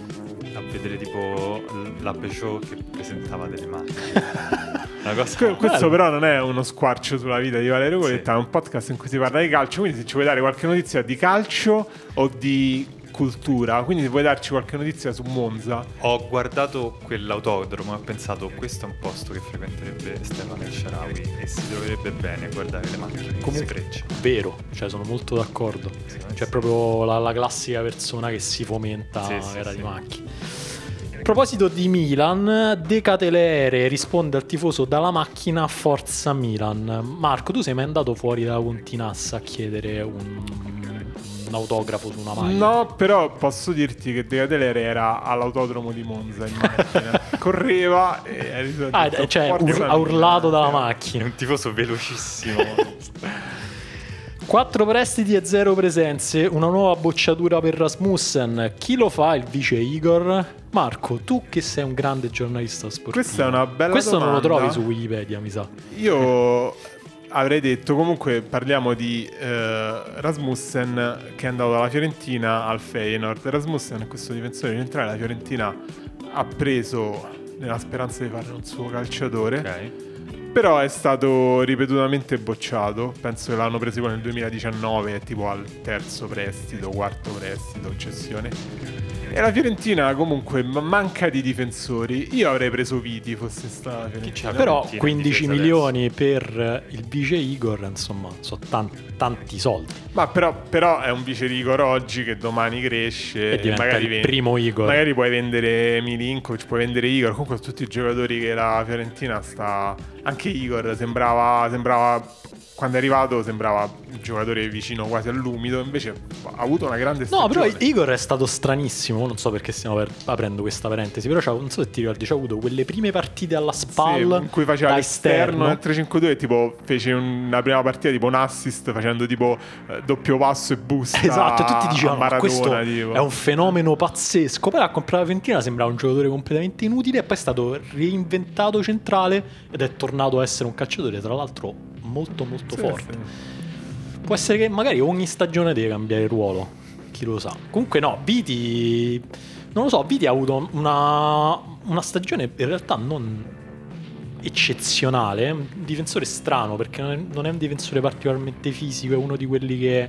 A vedere tipo la Peugeot che presentava delle macchine. Una cosa que- questo però non è uno squarcio sulla vita di Valerio Coletta, sì. È un podcast in cui si parla di calcio, quindi se ci vuoi dare qualche notizia di calcio o di cultura, quindi se vuoi darci qualche notizia su Monza. Ho guardato quell'autodromo e ho pensato, questo è un posto che frequenterebbe Stefano Sharawi e si troverebbe bene a guardare le macchine comunque. Vero, cioè sono molto d'accordo, sì, cioè sì. proprio la, la classica persona che si fomenta sì, sì, era sì. di macchine. A proposito di Milan, De Catelere risponde al tifoso dalla macchina Forza Milan. Marco, tu sei mai andato fuori dalla Continassa a chiedere un un autografo su una maglia. No, però posso dirti che Dea Deler era all'autodromo di Monza in macchina. Correva e è risolto, ah, cioè, ur- ha urlato dalla macchina. Un tifoso velocissimo. Quattro prestiti e zero presenze, una nuova bocciatura per Rasmussen. Chi lo fa il vice Igor? Marco, tu che sei un grande giornalista sportivo. Questa è una bella Questo domanda. Non lo trovi su Wikipedia, mi sa. Io avrei detto, comunque parliamo di eh, Rasmussen che è andato dalla Fiorentina al Feyenoord. Rasmussen è questo difensore centrale, la Fiorentina ha preso nella speranza di farne un suo calciatore. Ok. Però è stato ripetutamente bocciato. Penso che l'hanno preso nel duemiladiciannove, tipo al terzo prestito, quarto prestito, cessione. E la Fiorentina comunque manca di difensori. Io avrei preso Viti, fosse stata Fiorentina. Però quindici milioni adesso per il vice Igor, insomma, sono tanti, tanti soldi. Ma però, però è un vice Igor oggi che domani cresce e, e magari il primo Igor. Magari puoi vendere Milinkovic, puoi vendere Igor. Comunque tutti i giocatori che la Fiorentina sta... Anche Igor sembrava, sembrava quando è arrivato sembrava un giocatore vicino quasi all'umido, invece ha avuto una grande stagione. No, però Igor è stato stranissimo, non so perché stiamo per... aprendo questa parentesi, però c'ha, non so se ti ricordi, c'ha avuto quelle prime partite alla SPAL, sì, in cui faceva l'esterno al tre cinque due, tipo fece una prima partita tipo un assist facendo tipo doppio passo e busta. Esatto, e tutti dicevano Maradona, questo tipo. È un fenomeno pazzesco. Poi la comprata Fiorentina sembrava un giocatore completamente inutile e poi è stato reinventato centrale ed è tornato a essere un calciatore, tra l'altro molto molto sì, forte sì. Può essere che magari ogni stagione deve cambiare ruolo, chi lo sa. Comunque no, Viti non lo so, Viti ha avuto una, una stagione in realtà non eccezionale, è un difensore strano perché non è, non è un difensore particolarmente fisico, è uno di quelli che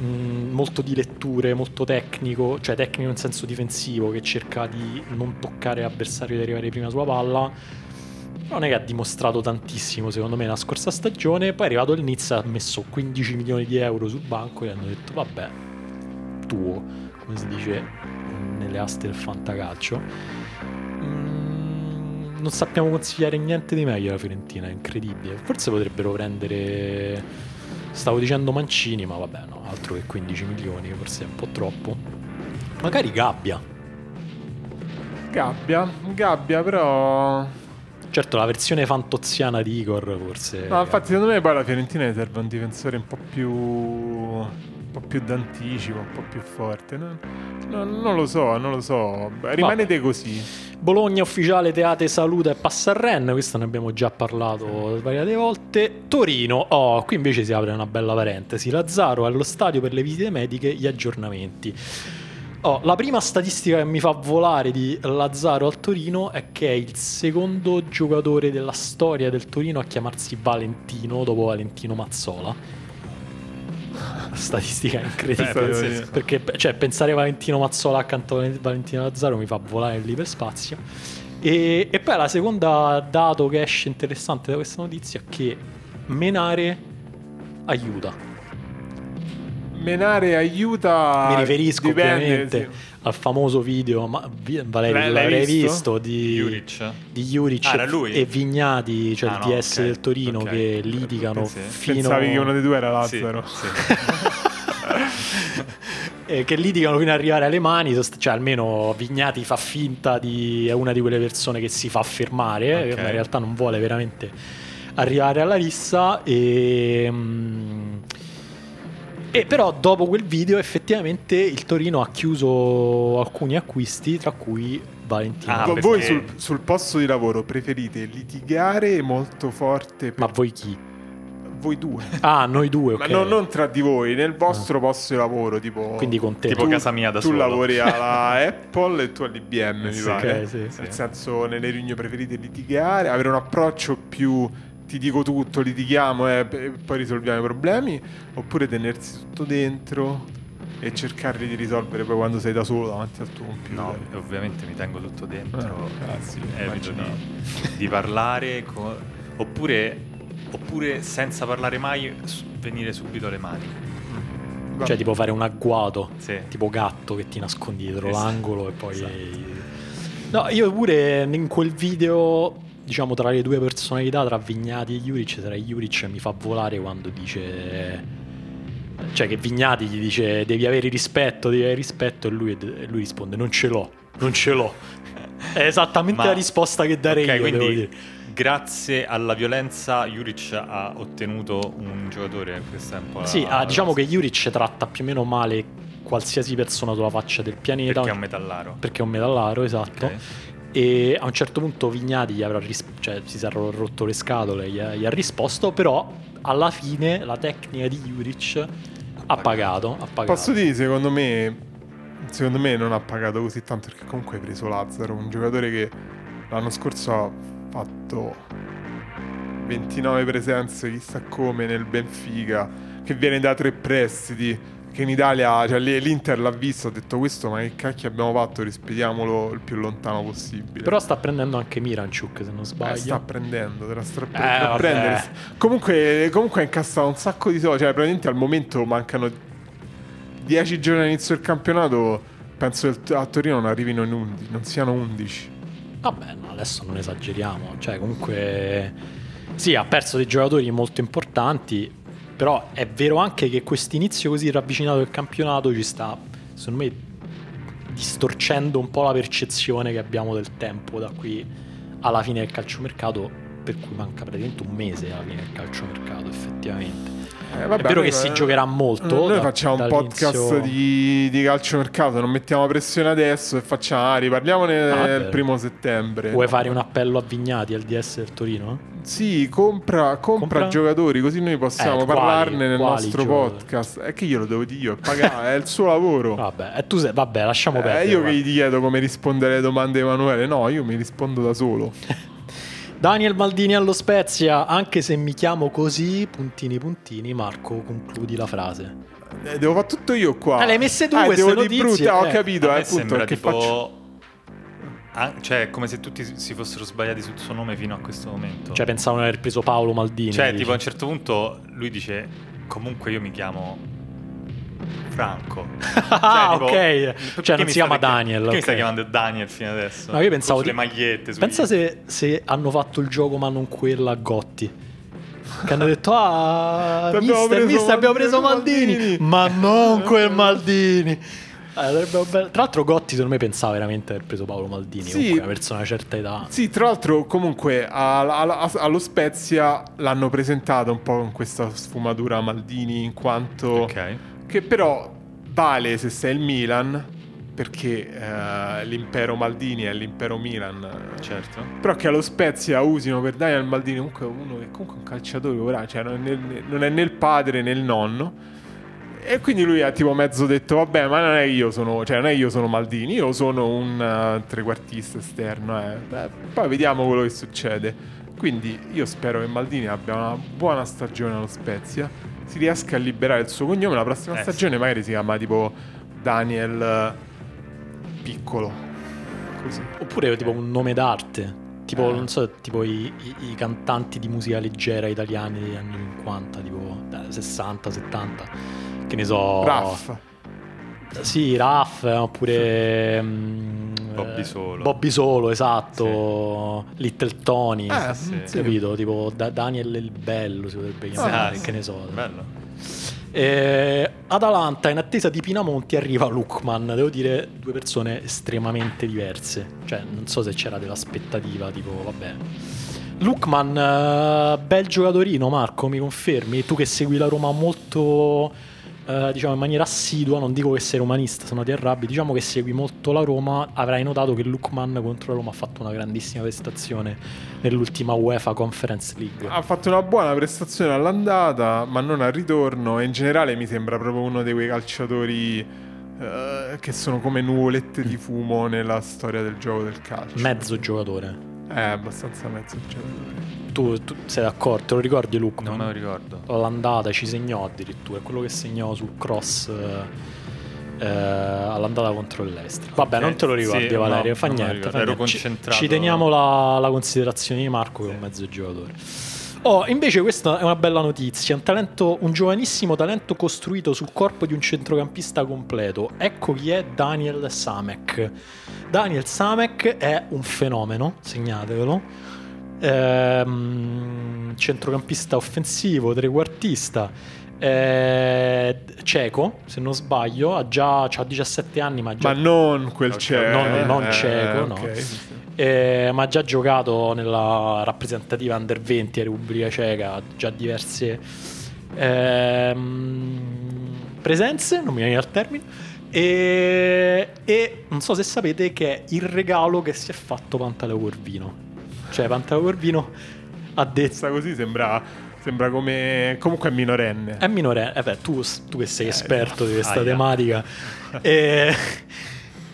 mh, molto di letture, molto tecnico, cioè tecnico in senso difensivo, che cerca di non toccare l'avversario, di arrivare prima sulla palla. Non è che ha dimostrato tantissimo, secondo me, la scorsa stagione. Poi è arrivato il Nizza, ha messo quindici milioni di euro sul banco e hanno detto vabbè, tuo, come si dice nelle aste del fantacalcio. Mm, non sappiamo consigliare niente di meglio alla Fiorentina, è incredibile. Forse potrebbero prendere, stavo dicendo Mancini, ma vabbè no, altro che quindici milioni, forse è un po' troppo. Magari Gabbia. Gabbia, Gabbia però... Certo, la versione fantoziana di Igor forse. No, infatti secondo me poi la Fiorentina serve un difensore un po' più un po' più d'anticipo, un po' più forte. No, no, non lo so, non lo so. Rimanete così. Bologna ufficiale Teate, Saluta e Passarren, questo ne abbiamo già parlato svariate volte. Torino, oh, qui invece si apre una bella parentesi. Lazzaro allo stadio per le visite mediche, gli aggiornamenti. Oh, la prima statistica che mi fa volare di Lazzaro al Torino è che è il secondo giocatore della storia del Torino a chiamarsi Valentino dopo Valentino Mazzola. Statistica incredibile. Eh, perché cioè, pensare Valentino Mazzola accanto a Valentino Lazzaro mi fa volare lì per spazio. E, e poi la seconda dato che esce interessante da questa notizia è che Menare aiuta. Menare aiuta. Mi riferisco dipende, ovviamente sì. al famoso video, ma Valerio L- l'avrei visto, visto di Juric ah, e Vignati, cioè ah, il no, D S okay. del Torino okay. che litigano sì. fino pensavi che uno dei due era Lazzaro sì, sì. eh, che litigano fino ad arrivare alle mani, cioè almeno Vignati fa finta di, è una di quelle persone che si fa fermare okay. eh, ma in realtà non vuole veramente arrivare alla rissa e mh, e però dopo quel video effettivamente il Torino ha chiuso alcuni acquisti, tra cui Valentino. Ah, perché... Voi sul, sul posto di lavoro preferite litigare molto forte per... Ma voi chi? Voi due. Ah, noi due, ok. Ma no, non tra di voi, nel vostro posto di lavoro, tipo... Quindi con te. Tipo tu, casa mia da tu solo. Tu lavori alla Apple e tu all'I B M, sì, mi pare. Okay, sì, sì. Nel senso, nelle riunioni preferite litigare, avere un approccio più... ti dico tutto, litighiamo eh, e poi risolviamo i problemi, oppure tenersi tutto dentro e cercarli di risolvere poi quando sei da solo davanti al tuo computer. No, ovviamente mi tengo tutto dentro, eh, cazzo, evito di, di parlare con... oppure, oppure senza parlare mai venire subito alle mani. Mm. Cioè tipo fare un agguato, sì. tipo gatto che ti nascondi dietro esatto. l'angolo e poi... Esatto. No, io pure in quel video... Diciamo tra le due personalità, tra Vignati e Juric, tra Juric mi fa volare quando dice cioè che Vignati gli dice devi avere rispetto, devi avere rispetto, e lui, e lui risponde non ce l'ho, non ce l'ho. È esattamente ma, la risposta che darei okay, io, quindi, devo dire. Grazie alla violenza Juric ha ottenuto un giocatore, questa è un po' la, sì, ah, diciamo che Juric tratta più o meno male qualsiasi persona sulla faccia del pianeta. Perché è un metallaro. Perché è un metallaro, esatto. Okay. E a un certo punto Vignati gli avrà ris- cioè si sarà rotto le scatole, gli ha, gli ha risposto, però alla fine la tecnica di Juric ha pagato, ha pagato. Posso dire, secondo me, secondo me non ha pagato così tanto, perché comunque hai preso Lazzaro, un giocatore che l'anno scorso ha fatto ventinove presenze, chissà come, nel Benfica, che viene da tre prestiti, che in Italia, cioè l'Inter l'ha visto, ha detto questo ma che cacchio abbiamo fatto, rispediamolo il più lontano possibile. Però sta prendendo anche Miranchuk, se non sbaglio. Eh, sta prendendo, te la sta eh, prendendo. Comunque, comunque ha incassato un sacco di soldi, cioè praticamente al momento mancano dieci giorni all'inizio del campionato, penso che a Torino non arrivino in undici, non siano undici. Vabbè, no, adesso non esageriamo, cioè comunque sì, ha perso dei giocatori molto importanti. Però è vero anche che quest'inizio così ravvicinato del campionato ci sta, secondo me, distorcendo un po' la percezione che abbiamo del tempo da qui alla fine del calciomercato, per cui manca praticamente un mese alla fine del calciomercato, effettivamente. Eh, vabbè, è vero noi, che si giocherà molto. Noi da, facciamo un podcast di, di calciomercato, non mettiamo pressione adesso e facciamo, ah, riparliamone ah, il primo settembre. Vuoi fare un appello a Vignati, al D S del Torino? Sì, compra, compra, compra? giocatori, così noi possiamo eh, parlarne quali, nel quali nostro giocatori? podcast. È che io lo devo dire io, è pagare, è il suo lavoro. Vabbè, e tu sei, vabbè, lasciamo eh, perdere. Io che gli chiedo come rispondere alle domande Emanuele, no, io mi rispondo da solo. Daniel Maldini allo Spezia, anche se mi chiamo così, puntini puntini. Marco, concludi la frase. Eh, devo fare tutto io qua. Eh, le messe tu ah, queste devo notizie. Brutta, eh. Ho capito, eh, appunto, che tipo... faccio. Ah, cioè, è come se tutti si fossero sbagliati sul suo nome fino a questo momento. Cioè, pensavano di aver preso Paolo Maldini. Cioè, tipo, dice. A un certo punto lui dice, comunque io mi chiamo... Franco. Ah, cioè, ok. Cioè non si chiama Daniel. Perché okay. Mi stai chiamando Daniel fino adesso? Ma io pensavo sulle magliette. Pensa gli... se, se hanno fatto il gioco ma non quella a Gotti, che hanno detto ah mister, mister abbiamo preso Maldini, Maldini. Ma non quel Maldini. Tra l'altro Gotti secondo me pensava veramente aver preso Paolo Maldini, sì, comunque una persona di una certa età. Sì, tra l'altro comunque allo Spezia l'hanno presentato un po' con questa sfumatura Maldini, in quanto okay. Che però vale se sei il Milan, perché eh, l'impero Maldini è l'impero Milan, certo. Però che allo Spezia usino per Daniel Maldini, comunque uno che comunque è un calciatore ora, cioè non è, nel, non è né il padre né il nonno. E quindi lui ha tipo mezzo detto vabbè, ma non è che io sono, cioè non è che io sono Maldini, io sono un uh, trequartista esterno, eh. Beh, poi vediamo quello che succede. Quindi io spero che Maldini abbia una buona stagione allo Spezia, si riesca a liberare il suo cognome. La prossima eh, stagione sì. Magari si chiama tipo Daniel Piccolo, così. Oppure okay. Tipo un nome d'arte, tipo eh. non so, tipo i, i, i cantanti di musica leggera italiani degli anni cinquanta, tipo sessanta settanta, che ne so, Raff. Sì, Raff, oppure sì. Bobby Solo. Bobby Solo, esatto, sì. Little Tony, eh, sì. Capito? Tipo da Daniel il Bello si potrebbe chiamare, sì, che sì. Ne so. Bello. E Atalanta in attesa di Pinamonti arriva Lookman, devo dire due persone estremamente diverse, cioè non so se c'era dell'aspettativa, tipo vabbè. Lookman, bel giocatorino, Marco, mi confermi? Tu che segui la Roma molto... Uh, diciamo in maniera assidua, non dico che sei romanista, sono ti arrabbi, diciamo che segui molto la Roma, avrai notato che Lookman contro la Roma ha fatto una grandissima prestazione nell'ultima UEFA Conference League. Ha fatto una buona prestazione all'andata, ma non al ritorno, e in generale mi sembra proprio uno di quei calciatori uh, che sono come nuvolette di fumo nella storia del gioco del calcio. Mezzo giocatore. Eh, abbastanza mezzo giocatore. Tu, tu sei d'accordo? Te lo ricordi Luca? Non me lo ricordo. All'andata ci segnò addirittura, quello che segnò sul cross eh, all'andata contro l'Estero. Vabbè, eh, non te lo ricordi, sì, Valerio, no, fa niente. Fa ero niente. Concentrato. Ci, ci teniamo la, la considerazione di Marco, sì. Che è un mezzo giocatore. Oh, invece questa è una bella notizia, un talento, un giovanissimo talento costruito sul corpo di un centrocampista completo. Ecco chi è Daniel Samek. Daniel Samek è un fenomeno, segnatevelo. Ehm, centrocampista offensivo, trequartista, eh, cieco, se non sbaglio, ha già c'ha diciassette anni, ma, già... ma non quel okay. cieco, non, non cieco, eh, no. Okay. Eh, ma ha già giocato nella rappresentativa under venti, rubrica cieca, già diverse eh, presenze, non mi viene al termine. E, e non so se sapete che è il regalo che si è fatto Pantaleo Corvino. Cioè Pantaleo Corvino ha detto sta così, sembra, sembra come comunque è minorenne. È minorenne, eh beh, tu, tu che sei eh, esperto di questa aia. tematica. E,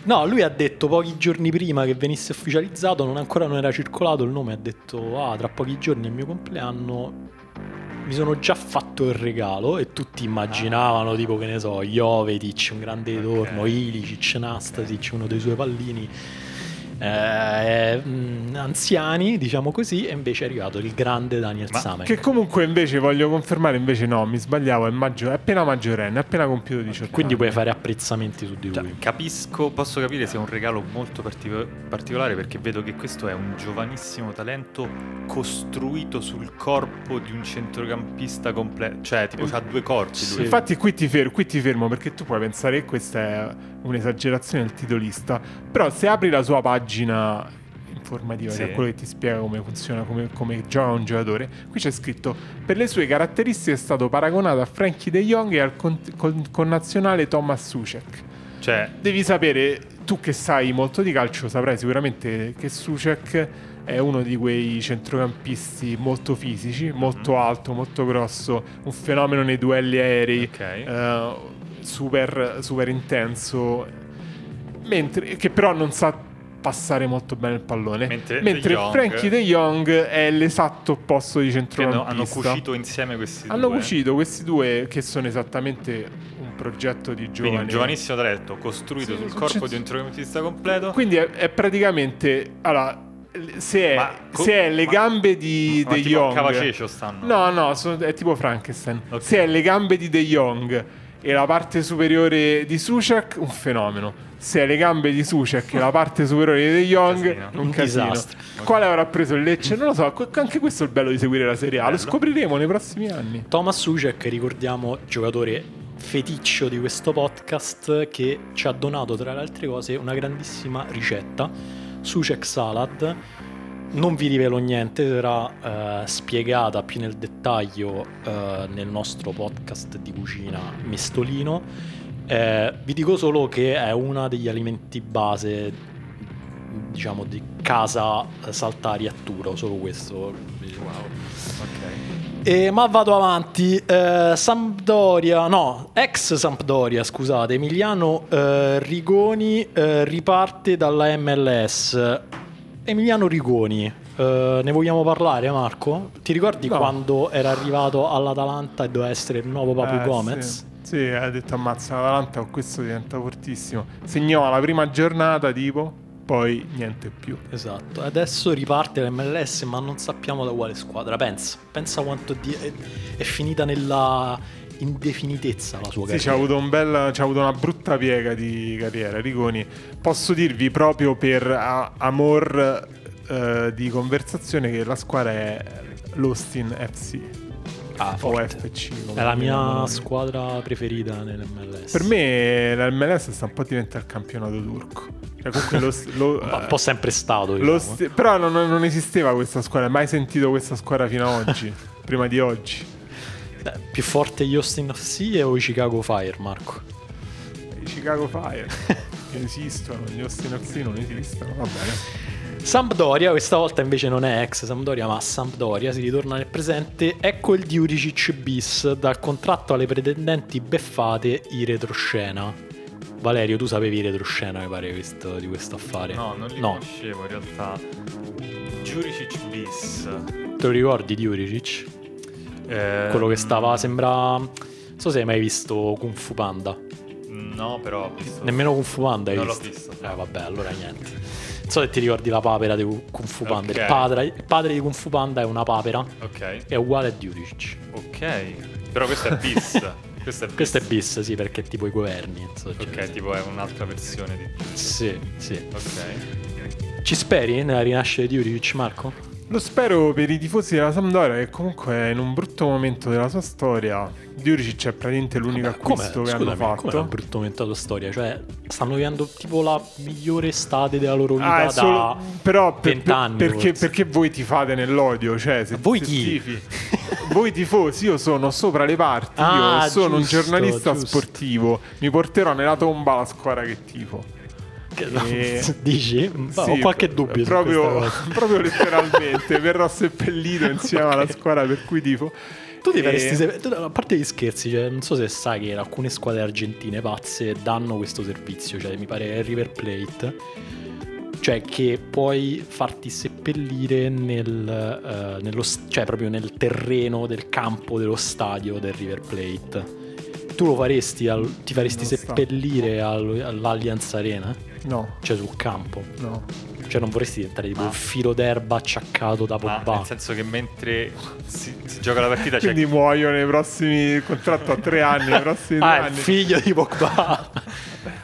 no, lui ha detto pochi giorni prima che venisse ufficializzato, non ancora non era circolato il nome, ha detto "Ah, tra pochi giorni è il mio compleanno. Mi sono già fatto il regalo", e tutti immaginavano ah. tipo, che ne so, Jovetic, un grande ritorno, okay. Ilicic, Nastasic, uno dei suoi pallini eh, anziani, diciamo così, e invece è arrivato il grande Daniel Ma Samenk. Che comunque invece voglio confermare, invece no, mi sbagliavo, è, maggior, è appena maggiorenne, è appena compiuto diciotto anni. Quindi puoi fare apprezzamenti su di lui. Cioè, capisco, posso capire se è un regalo molto partic- particolare, perché vedo che questo è un giovanissimo talento costruito sul corpo di un centrocampista completo, cioè tipo ha due corpi. Sì. Lui. Infatti qui ti, fermo, qui ti fermo, perché tu puoi pensare che questa è un'esagerazione del titolista, però se apri la sua pagina informativa, sì. che è quello che ti spiega come funziona, come, come gioca un giocatore, qui c'è scritto: per le sue caratteristiche è stato paragonato a Frankie De Jong e al con, con, connazionale Thomas Suchek. Cioè, devi sapere, tu che sai molto di calcio, saprai sicuramente che Suchek è uno di quei centrocampisti molto fisici, mm-hmm. molto alto, molto grosso, un fenomeno nei duelli aerei, okay. uh, super, super intenso, mentre, che però non sa passare molto bene il pallone, mentre, mentre De Frankie De Jong è l'esatto opposto di centrocampista. Hanno cucito insieme questi hanno due hanno cucito questi due che sono esattamente un progetto di giovani, quindi un giovanissimo talento costruito sì, sul corpo c- di un centrocampista completo, quindi è, è praticamente allora se è, ma, se è le ma, gambe di De Jong stanno. no no sono, è tipo Frankenstein, okay. se è le gambe di De Jong e la parte superiore di Suchek, un fenomeno. Se ha le gambe di Suchek e la parte superiore di De Jong, un, un casino. Disastro. Quale avrà preso il Lecce? Non lo so, anche questo è il bello di seguire la Serie A, bello. Lo scopriremo nei prossimi anni. Thomas Suchek, ricordiamo, giocatore feticcio di questo podcast, che ci ha donato, tra le altre cose, una grandissima ricetta, Suchek Salad. Non vi rivelo niente, sarà eh, spiegata più nel dettaglio eh, nel nostro podcast di cucina Mestolino. Eh, vi dico solo che è uno degli alimenti base, diciamo, di casa Saltari Atturo, solo questo. Wow, ok. E, ma vado avanti. Eh, Sampdoria, no, ex Sampdoria, scusate, Emiliano eh, Rigoni eh, riparte dalla M L S. Emiliano Rigoni, eh, ne vogliamo parlare, Marco? Ti ricordi no. quando era arrivato all'Atalanta e doveva essere il nuovo Papu eh, Gomez? Sì, sì, ha detto ammazza l'Atalanta, con questo diventa fortissimo. Segnò la prima giornata tipo, poi niente più. Esatto, adesso riparte l'M L S, ma non sappiamo da quale squadra. Pensa, pensa quanto di- è finita nella indefinitezza la sua carriera. Sì, c'ha avuto, un bel, c'ha avuto una brutta piega di carriera Rigoni. Posso dirvi proprio per a, amor eh, di conversazione che la squadra è l'Austin F C. Ah, o F C, è la mia squadra preferita nell'M L S. Per me l'M L S sta un po' diventando il campionato turco, cioè, comunque lo, lo, un po' sempre stato, diciamo. st- Però non, non esisteva questa squadra, mai sentito questa squadra fino a oggi. Prima di oggi più forte gli Austin F C o i Chicago Fire, Marco? I Chicago Fire non esistono, gli Austin F C non esistono, va bene. Sampdoria, questa volta invece non è ex Sampdoria, ma Sampdoria, si ritorna nel presente. Ecco il Diuricic bis, dal contratto alle pretendenti beffate i retroscena. Valerio, tu sapevi il retroscena, mi pare, questo, di questo affare? No, non li no. conoscevo in realtà. Diuricic bis. Te lo ricordi Diuricic? Eh, quello che stava, sembra, non so se hai mai visto Kung Fu Panda. No, però ho visto... nemmeno Kung Fu Panda hai non visto? L'ho visto, eh, no. Vabbè, allora niente. Non so se ti ricordi la papera di Kung Fu Panda, okay. il, padre, il padre di Kung Fu Panda è una papera, okay. è uguale a Diuricic. Ok, però questo è bis. Questo è bis, questo è bis sì, perché è tipo i governi, so, ok, cioè, tipo è un'altra versione di Diuricic. Sì, sì. Ok. Ci speri nella rinascita di Diuricic, Marco? Lo spero per i tifosi della Sampdoria, che comunque è in un brutto momento della sua storia. Diuricic è praticamente l'unico Vabbè, acquisto com'è? che Scusami, hanno fatto. Com'è un brutto momento della storia? Cioè, stanno vivendo tipo la migliore estate della loro vita ah, da solo... Però per, vent'anni, per, perché, perché voi tifate nell'odio? Cioè, se, voi se chi? Tifi, voi tifosi, io sono sopra le parti, ah, io sono giusto, un giornalista giusto. sportivo, mi porterò nella tomba la squadra che tifo. E... Dici? Sì, ho qualche dubbio proprio, su proprio letteralmente verrò seppellito insieme okay. alla squadra per cui tifo. Tu ti faresti se... A parte gli scherzi, cioè, non so se sai che alcune squadre argentine pazze danno questo servizio, cioè, mi pare River Plate, cioè che puoi farti seppellire nel, uh, nello, cioè proprio nel terreno del campo dello stadio del River Plate. Tu lo faresti al, ti faresti non seppellire al, all'Allianz Arena? No. Cioè sul campo? No. Cioè non vorresti diventare tipo un filo d'erba acciaccato da Pogba? Ma nel senso che mentre si, si gioca la partita c'è... Quindi muoio nei prossimi... contratto a tre anni, nei prossimi ah, anni. Ah, il figlio di Pogba!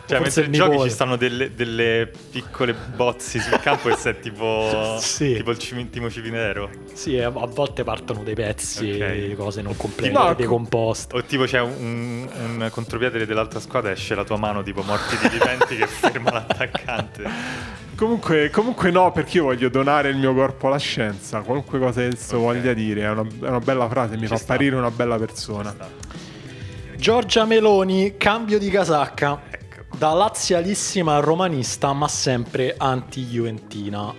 Cioè forse mentre giochi ci stanno delle, delle piccole bozzi sul campo e sei tipo, sì. tipo il cimentimo civinero. Sì, a volte partono dei pezzi, okay. cose non complete, no, decomposte. O tipo c'è un, un contropiede dell'altra squadra e esce la tua mano tipo morti di viventi che ferma l'attaccante. Comunque, comunque no, perché io voglio donare il mio corpo alla scienza, qualunque cosa esso okay. voglia dire, è una, è una bella frase, mi ci fa sta. apparire una bella persona. Giorgia Meloni, cambio di casacca. Da lazialissima romanista, ma sempre anti-juventina.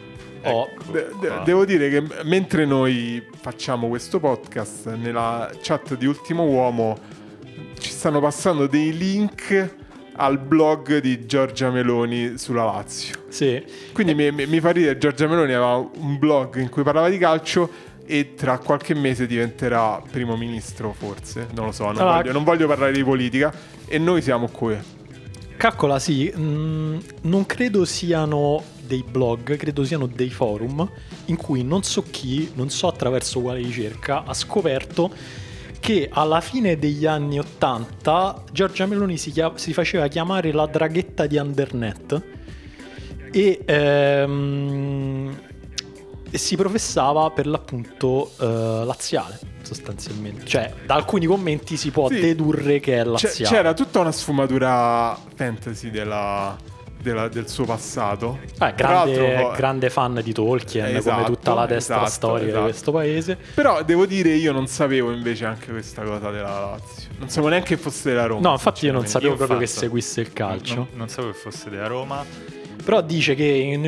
Oh. De- de- devo dire che mentre noi facciamo questo podcast, nella chat di Ultimo Uomo ci stanno passando dei link al blog di Giorgia Meloni sulla Lazio. Sì. Quindi mi, mi fa ridere, Giorgia Meloni aveva un blog in cui parlava di calcio e tra qualche mese diventerà primo ministro, forse. Non lo so, non, allora, voglio, non voglio parlare di politica. E noi siamo qui. Caccola, sì, mm, non credo siano dei blog, credo siano dei forum in cui non so chi, non so attraverso quale ricerca, ha scoperto che alla fine degli anni ottanta Giorgia Meloni si, chia- si faceva chiamare la draghetta di Andernet e, ehm, e si professava per l'appunto eh, laziale. Sostanzialmente, cioè da alcuni commenti si può sì. dedurre che è laziale. C'era tutta una sfumatura fantasy della, della, del suo passato. Eh, grande, grande fan di Tolkien, eh, esatto, come tutta la destra esatto, storica esatto. di questo paese. Però devo dire, io non sapevo invece anche questa cosa della Lazio. Non sapevo neanche che fosse della Roma. No, infatti io non sapevo io proprio fatto. che seguisse il calcio. Non, non sapevo che fosse della Roma. Però dice che in,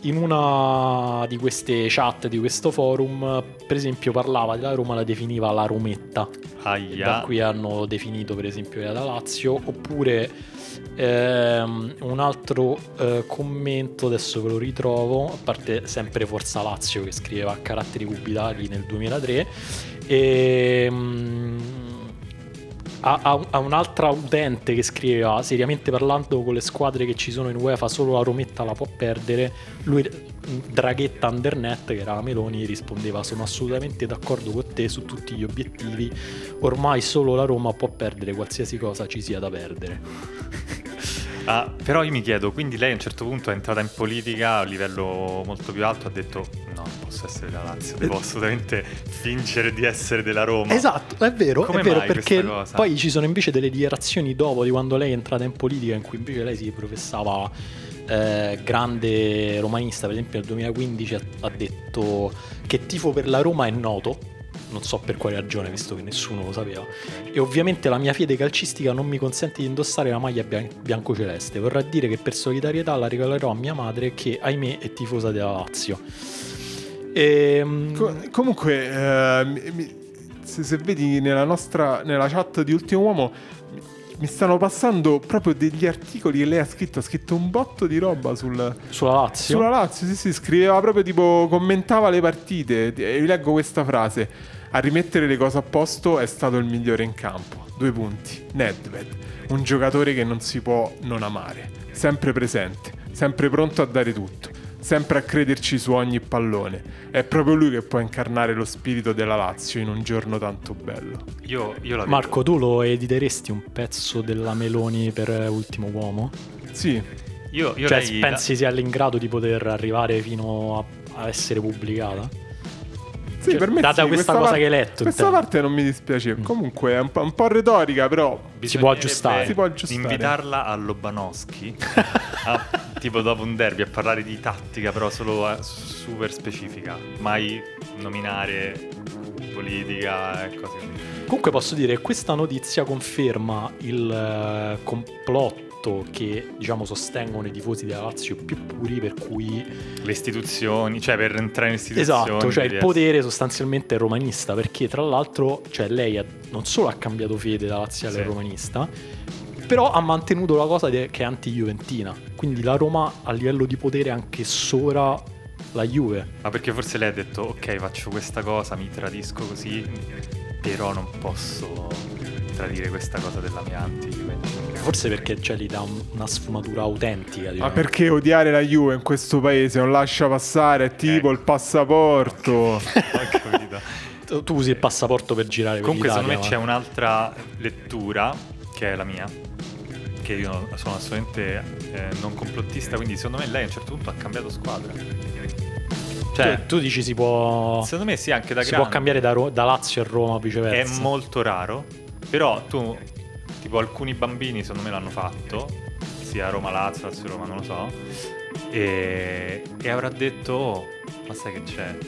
in una di queste chat di questo forum, per esempio, parlava della Roma, la definiva la Rometta. Aia. Da qui hanno definito per esempio la Lazio. Oppure ehm, un altro eh, commento, adesso ve lo ritrovo, a parte sempre Forza Lazio che scriveva a caratteri cubitali nel duemilatré e... Mh, A, a un'altra utente che scriveva: seriamente parlando, con le squadre che ci sono in UEFA solo la Rometta la può perdere. Lui, draghetta Andernet, che era Meloni, rispondeva: sono assolutamente d'accordo con te su tutti gli obiettivi, ormai solo la Roma può perdere qualsiasi cosa ci sia da perdere. Ah, però io mi chiedo, quindi lei a un certo punto è entrata in politica a un livello molto più alto, ha detto no, non posso essere della Lazio, devo assolutamente fingere di essere della Roma. Esatto, è vero, come è vero, perché poi ci sono invece delle dichiarazioni dopo di quando lei è entrata in politica in cui invece lei si professava eh, grande romanista. Per esempio nel duemilaquindici ha, ha detto che tifo per la Roma è noto, non so per quale ragione, visto che nessuno lo sapeva, e ovviamente la mia fede calcistica non mi consente di indossare la maglia bian- biancoceleste, vorrà dire che per solidarietà la regalerò a mia madre che ahimè è tifosa della Lazio. E... Com- comunque eh, mi, se, se vedi nella nostra nella chat di Ultimo Uomo mi stanno passando proprio degli articoli che lei ha scritto, ha scritto un botto di roba sul, sulla Lazio. Sulla Lazio, sì, sì, scriveva proprio tipo, commentava le partite, e vi leggo questa frase: a rimettere le cose a posto è stato il migliore in campo, due punti, Nedved, un giocatore che non si può non amare, sempre presente, sempre pronto a dare tutto, sempre a crederci su ogni pallone. È proprio lui che può incarnare lo spirito della Lazio in un giorno tanto bello. Io, io la Marco, tu lo editeresti un pezzo della Meloni per Ultimo Uomo? Sì. Io, io cioè, lei... pensi sia in grado di poter arrivare fino a a essere pubblicata. Sì, cioè, per me data sì, questa, questa cosa parte, che hai letto, questa intendo. Parte non mi dispiace. Mm. Comunque è un po', un po' retorica, però si può aggiustare. Si può aggiustare. Invitarla a Lobanovski, a, tipo dopo un derby, a parlare di tattica, però solo a, super specifica. Mai nominare politica e cose così. Comunque posso dire che questa notizia conferma il uh, complotto che, diciamo, sostengono i tifosi della Lazio più puri, per cui le istituzioni, cioè per entrare in istituzioni, esatto, cioè il potere sostanzialmente è romanista, perché tra l'altro, cioè, lei ha, non solo ha cambiato fede da laziale sì. romanista, però ha mantenuto la cosa de- che è anti-juventina, quindi la Roma a livello di potere anche sopra la Juve. Ma perché forse lei ha detto ok, faccio questa cosa, mi tradisco così, però non posso tradire questa cosa della mia anti-juventina. Forse perché, cioè, gli dà un, una sfumatura autentica. Ma ah, perché odiare la Juve in questo paese non lascia passare? È tipo eh. il passaporto. tu, tu usi il passaporto per girare. Comunque, per l'Italia, secondo me, ma... c'è un'altra lettura che è la mia, che io sono assolutamente eh, non complottista. Quindi, secondo me, lei a un certo punto ha cambiato squadra. Cioè, tu, tu dici si può. Secondo me, sì, anche da si grande. Può cambiare da, Ro- da Lazio a Roma, viceversa. È molto raro, però tu. Tipo alcuni bambini secondo me l'hanno fatto, sia Roma Lazio, Lazio Roma, non lo so, e, e avrà detto oh, ma sai che c'è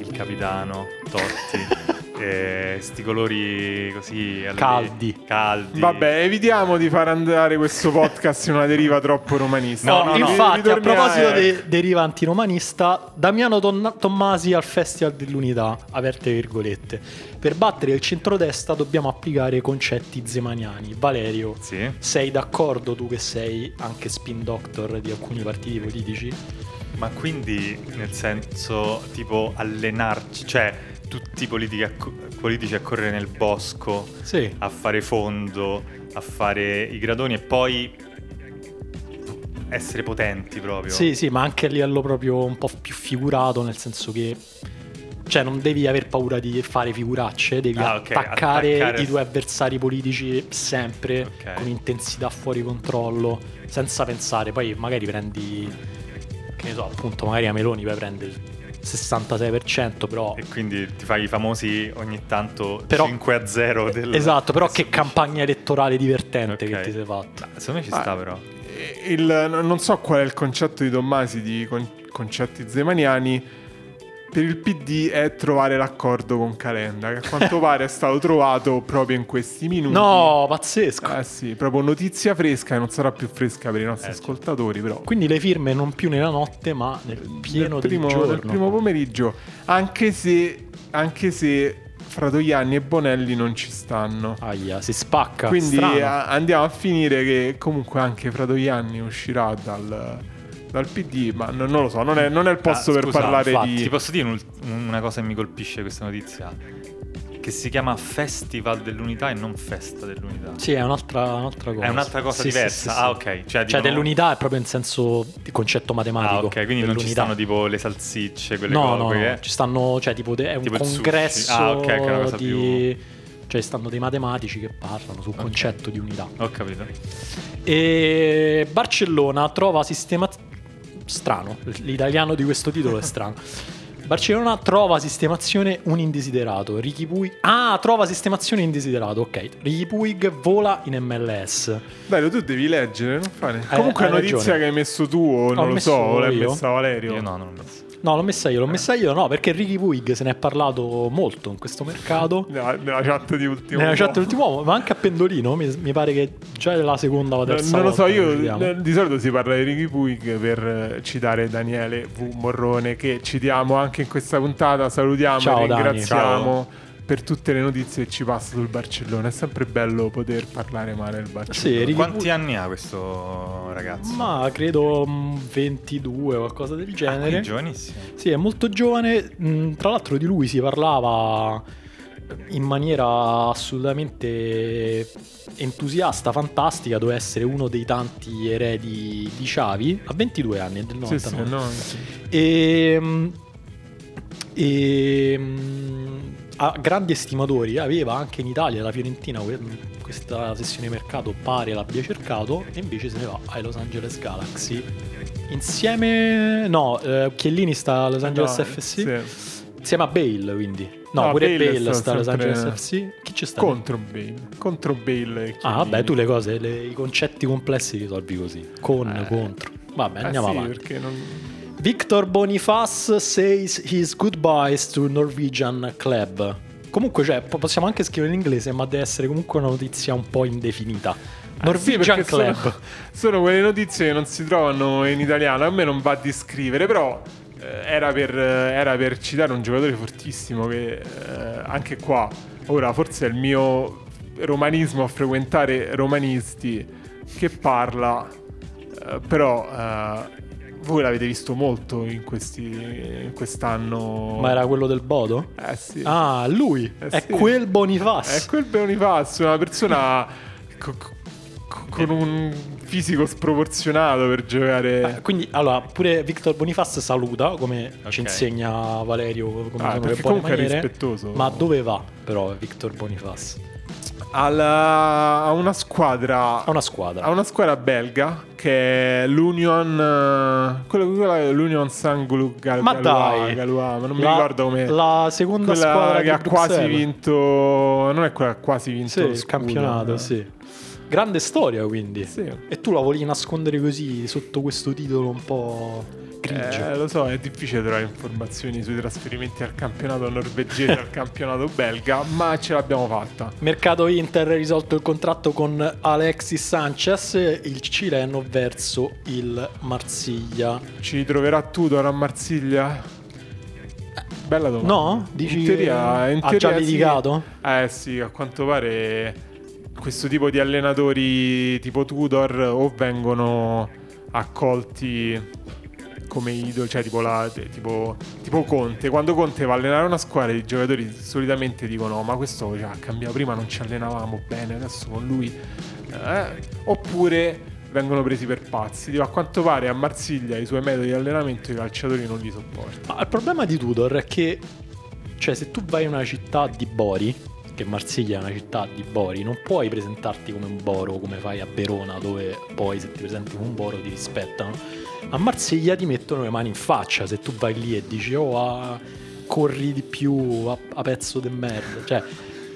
il capitano Totti e sti colori così caldi. caldi Vabbè, evitiamo di far andare questo podcast in una deriva troppo romanista. No, no, no, infatti no. A proposito di deriva antiromanista, Damiano Don- Tommasi al Festival dell'Unità, aperte virgolette: per battere il centrodestra dobbiamo applicare concetti zemaniani. Valerio, sì. sei d'accordo tu che sei anche spin doctor di alcuni partiti politici? Ma quindi nel senso tipo allenarci, cioè tutti i politici a, co- politici a correre nel bosco, sì. a fare fondo, a fare i gradoni e poi essere potenti proprio. Sì, sì, ma anche a livello proprio un po' più figurato, nel senso che, cioè, non devi aver paura di fare figuracce, devi ah, okay. attaccare, attaccare i tuoi avversari politici sempre, okay. con intensità fuori controllo, senza pensare. Poi magari prendi, che ne so, appunto, magari a Meloni puoi prendere sessantasei per cento, però. E quindi ti fai i famosi ogni tanto però, cinque a zero del... Esatto, però che campagna elettorale divertente okay. che ti sei fatta. Ma, secondo me ci ah, sta però il, non so qual è il concetto di Tommasi di con, concetti zemaniani. Per il P D è trovare l'accordo con Calenda, che a quanto pare è stato trovato proprio in questi minuti. No, pazzesco. Eh sì, proprio notizia fresca, e non sarà più fresca per i nostri eh, ascoltatori, però. Quindi le firme non più nella notte, ma nel pieno del, primo, del giorno. Nel primo pomeriggio. Anche se, anche se Fratoianni e Bonelli non ci stanno. Aia, si spacca. Quindi a, andiamo a finire che comunque anche Fratoianni uscirà dal... dal P D, ma non, non lo so, non è, non è il posto ah, per scusa, parlare infatti, di... Ti posso dire un, una cosa che mi colpisce questa notizia? Che si chiama Festival dell'Unità e non Festa dell'Unità. Sì, è un'altra, un'altra cosa. È un'altra cosa sì, diversa, sì, sì, ah ok. Cioè, cioè diciamo... dell'unità è proprio in senso di concetto matematico. Ah ok, quindi non ci stanno tipo le salsicce, quelle no, cose. No, no, no, ci stanno, cioè tipo de- è un tipo congresso ah, okay, che è una cosa di... più... Cioè stanno dei matematici che parlano sul okay. concetto di unità. Ho capito. E Barcellona trova sistema... Strano, l'italiano di questo titolo è strano. Barcellona trova sistemazione un indesiderato. Ricky Puig. Ah, trova sistemazione indesiderato. Ok. Ricky Puig vola in M L S. Dai, tu devi leggere, non fare. Eh, Comunque è una notizia ragione. Che hai messo tu, o non ho lo so, l'hai messa Valerio. Io no, non l'ho messa. No, l'ho messa io, l'ho messa io no, perché Ricky Puig se ne è parlato molto in questo mercato. Nella, nella chat di Ultimo Uomo. Nella chat di Ultimo Uomo, ma anche a Pendolino, mi, mi pare che già è la seconda o la terza. Non, non volta, lo so, io ne, di solito si parla di Ricky Puig per citare Daniele V. Morrone, che citiamo anche in questa puntata, salutiamo ciao, e ringraziamo. Dani, per tutte le notizie che ci passa sul Barcellona. È sempre bello poter parlare male del Barcellona. Sì, quanti anni ha questo ragazzo? Ma credo ventidue o qualcosa del genere. Ah, è giovanissimo. Sì, è molto giovane. Tra l'altro di lui si parlava in maniera assolutamente entusiasta, fantastica. Doveva essere uno dei tanti eredi di Xavi. Ha ventidue anni, è del novantanove. Sì, sì, no, sì. E... e a grandi estimatori, aveva anche in Italia la Fiorentina, questa sessione mercato pare l'abbia cercato, e invece se ne va ai Los Angeles Galaxy Insieme... No, eh, Chiellini sta a Los Angeles no, F C sì. Insieme a Bale, quindi. No, no pure Bale, Bale sta a Los Angeles F C. Chi ci sta? Contro Bale. Contro Bale e ah, vabbè, tu le cose, le, i concetti complessi li solvi così. Con, eh. contro. Vabbè, andiamo eh sì, avanti perché non... Victor Boniface says his goodbyes to Norwegian club. Comunque, cioè, possiamo anche scrivere in inglese, ma deve essere comunque una notizia un po' indefinita. Ah, Norwegian sì, club sono, sono quelle notizie che non si trovano in italiano. A me non va di scrivere, però eh, era, per, era per citare un giocatore fortissimo che eh, anche qua, ora forse è il mio romanismo a frequentare romanisti che parla, eh, però... Eh, voi l'avete visto molto in questi in quest'anno. Ma era quello del Bodo? Eh sì. Ah, lui eh è sì. quel Boniface. È quel Boniface, una persona co- co- con un fisico sproporzionato per giocare. Ah, quindi allora pure Victor Boniface saluta, come okay. ci insegna Valerio, come ah, perché comunque maniere, è rispettoso. Ma dove va però Victor Boniface? Alla, a una squadra a una squadra a una squadra belga che è l'Union uh, quello, quello l'Union Saint-Galois, ma dai Galois, ma non la, mi ricordo come la seconda squadra che ha Bruxelles. Quasi vinto non è quella quasi vinto sì, il campionato eh. sì. Grande storia quindi sì. E tu la volevi nascondere così sotto questo titolo un po' grigio. Eh, lo so, è difficile trovare informazioni sui trasferimenti al campionato norvegese al campionato belga, ma ce l'abbiamo fatta. Mercato Inter, risolto il contratto con Alexis Sanchez, il cileno verso il Marsiglia. Ci ritroverà Tudor a Marsiglia? Bella domanda. No? Dici in teoria, in teoria, ha già litigato? Sì. Eh sì, a quanto pare questo tipo di allenatori tipo Tudor o vengono accolti come idoli, cioè tipo, la, tipo, tipo Conte. Quando Conte va a allenare una squadra, i giocatori solitamente dicono: ma questo cioè, ha cambiato, prima non ci allenavamo bene, adesso con lui eh, oppure vengono presi per pazzi. Tipo, a quanto pare a Marsiglia i suoi metodi di allenamento i calciatori non li sopportano. Ma il problema di Tudor è che, cioè, se tu vai in una città di Bori, che Marsiglia è una città di Bori, non puoi presentarti come un Boro come fai a Verona, dove poi se ti presenti come un Boro ti rispettano. A Marsiglia ti mettono le mani in faccia se tu vai lì e dici oh ah, corri di più a, a pezzo de merda, cioè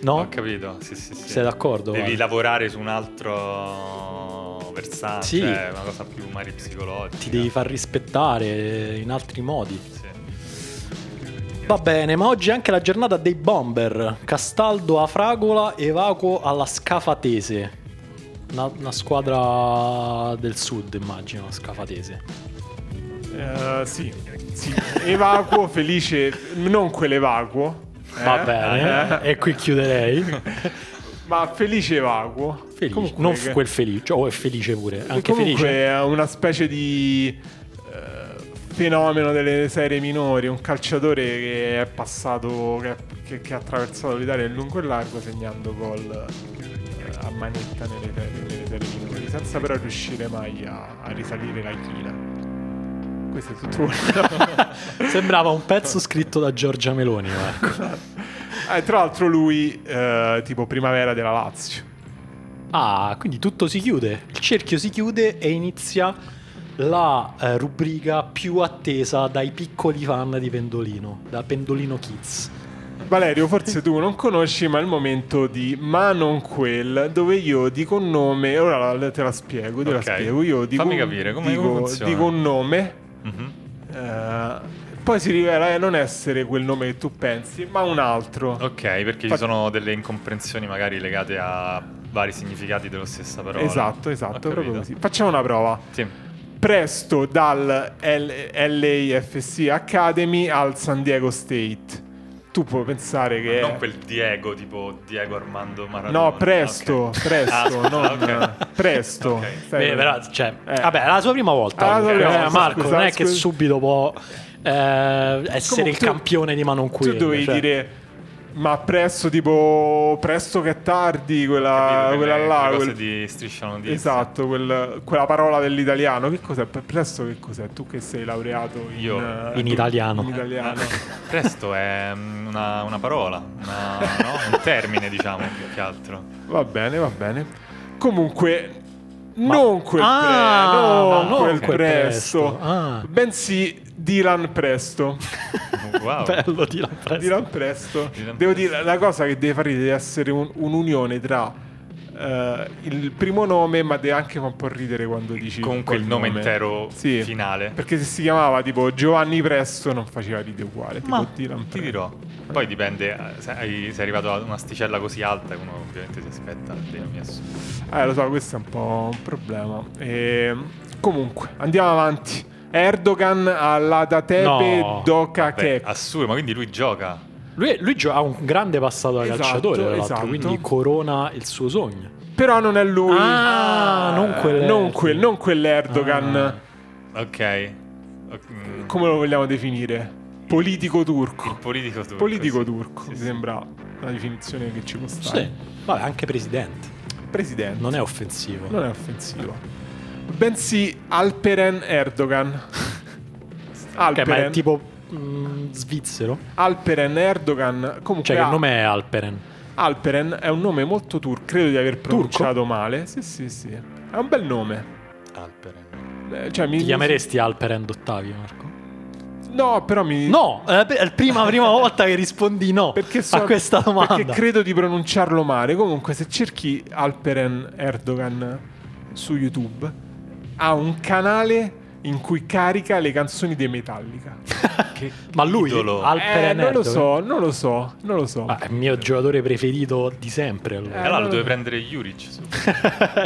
no? Ho capito, sì, sì, sì. Sei d'accordo? Devi guarda. lavorare su un altro versante, sì. cioè una cosa più magari psicologica. Ti devi far rispettare in altri modi. Sì. Va bene, ma oggi è anche la giornata dei bomber. Castaldo a Fragola, evacuo alla Scafatese. Una, una squadra del sud, immagino, Scafatese. Uh, sì, sì. Evacuo felice, non quell'evacuo. Eh? Va bene, eh? E qui chiuderei. Ma felice evacuo. Felice. Comunque, non che... quel felice, o oh, è felice pure. Anche comunque felice. È una specie di... fenomeno delle serie minori, un calciatore che è passato, che, che, che ha attraversato l'Italia in lungo e largo segnando gol eh, a manetta nelle, nelle serie minori, senza però riuscire mai a, a risalire la china. Questo è tutto. Sembrava un pezzo scritto da Giorgia Meloni, Marco. eh, tra l'altro lui eh, tipo primavera della Lazio. Ah, quindi tutto si chiude, il cerchio si chiude e inizia la eh, rubrica più attesa dai piccoli fan di Pendolino, da Pendolino Kids. Valerio, forse tu non conosci, ma è il momento di Ma non quel, dove io dico un nome. Ora te la spiego, te okay. la spiego. Io dico, fammi capire come dico, dico un nome, mm-hmm. eh, poi si rivela non essere quel nome che tu pensi, ma un altro. Ok, perché Fa- ci sono delle incomprensioni magari legate a vari significati della stessa parola. Esatto, esatto, proprio così. Facciamo una prova. Sì. Presto dal L A F C Academy al San Diego State. Tu puoi pensare che... Non quel Diego, tipo Diego Armando Maradona. No, presto, okay. presto, ah, non okay. presto. Okay. Beh, però, cioè, eh. Vabbè, è la sua prima volta. Allora, prima volta. Eh, Marco, scusa, non è scusa. che subito può eh, essere comunque il tu, campione di Manon Queen. Tu dovevi cioè. dire... Ma presto, tipo presto che è tardi, quella, capito, quella là, quella quel... di Striscia la Notizia. Esatto, quel, quella parola dell'italiano. Che cos'è? Presto che cos'è? Tu che sei laureato in, Io, in, in italiano, in italiano. Presto è una, una parola, una, no? un termine, diciamo, più che altro. Va bene, va bene. Comunque Ma... non quel, ah, pre- non non quel, quel presto, presto. Ah. Bensì Dylan Presto. Wow. Bello Dylan Presto, Dylan Presto. Dylan devo presto. Dire, la cosa che deve fare deve essere un, un'unione tra uh, il primo nome, ma deve anche un po' ridere quando dici comunque il nome, nome intero, sì, finale. Perché se si chiamava tipo Giovanni Presto non faceva ridere uguale, ma tipo Dylan Presto. Ti dirò, poi dipende, sei arrivato a una sticella così alta che uno ovviamente si aspetta. Eh, lo so, questo è un po' un problema. E comunque andiamo avanti. Erdogan all'Adatepe, no, Dokakep. Assurdo, ma quindi lui gioca. Lui, lui gio- ha un grande passato da, esatto, calciatore, esatto. Quindi corona il suo sogno. Però non è lui. Ah, ah non, quel non, quel, non quell'Erdogan. Ah. Ok. Mm. Come lo vogliamo definire? Politico turco. Il politico turco. Politico sì. turco. Sì, mi sì. sembra una definizione che ci può stare. Sì. Vabbè, anche presidente. Presidente. Non è offensivo. Non è offensivo. Bensì Alperen Erdogan. Alperen. Okay, ma è tipo mh, svizzero. Alperen Erdogan. Comunque, cioè, che nome è Alperen? Alperen è un nome molto turco. Credo di aver pronunciato turco? male. Sì, sì, sì. È un bel nome. Alperen. Eh, cioè, mi... Ti chiameresti Alperen Dottavi, Marco? No, però mi... No, è la prima, prima volta che rispondi no so, a questa domanda. Perché credo di pronunciarlo male. Comunque, se cerchi Alperen Erdogan su YouTube, ha un canale in cui carica le canzoni dei Metallica. Che ma lui, Alperen eh, non lo so, non lo so, non lo so. Ah, è il mio giocatore preferito di sempre. Allora, eh, allora lo deve prendere Juric.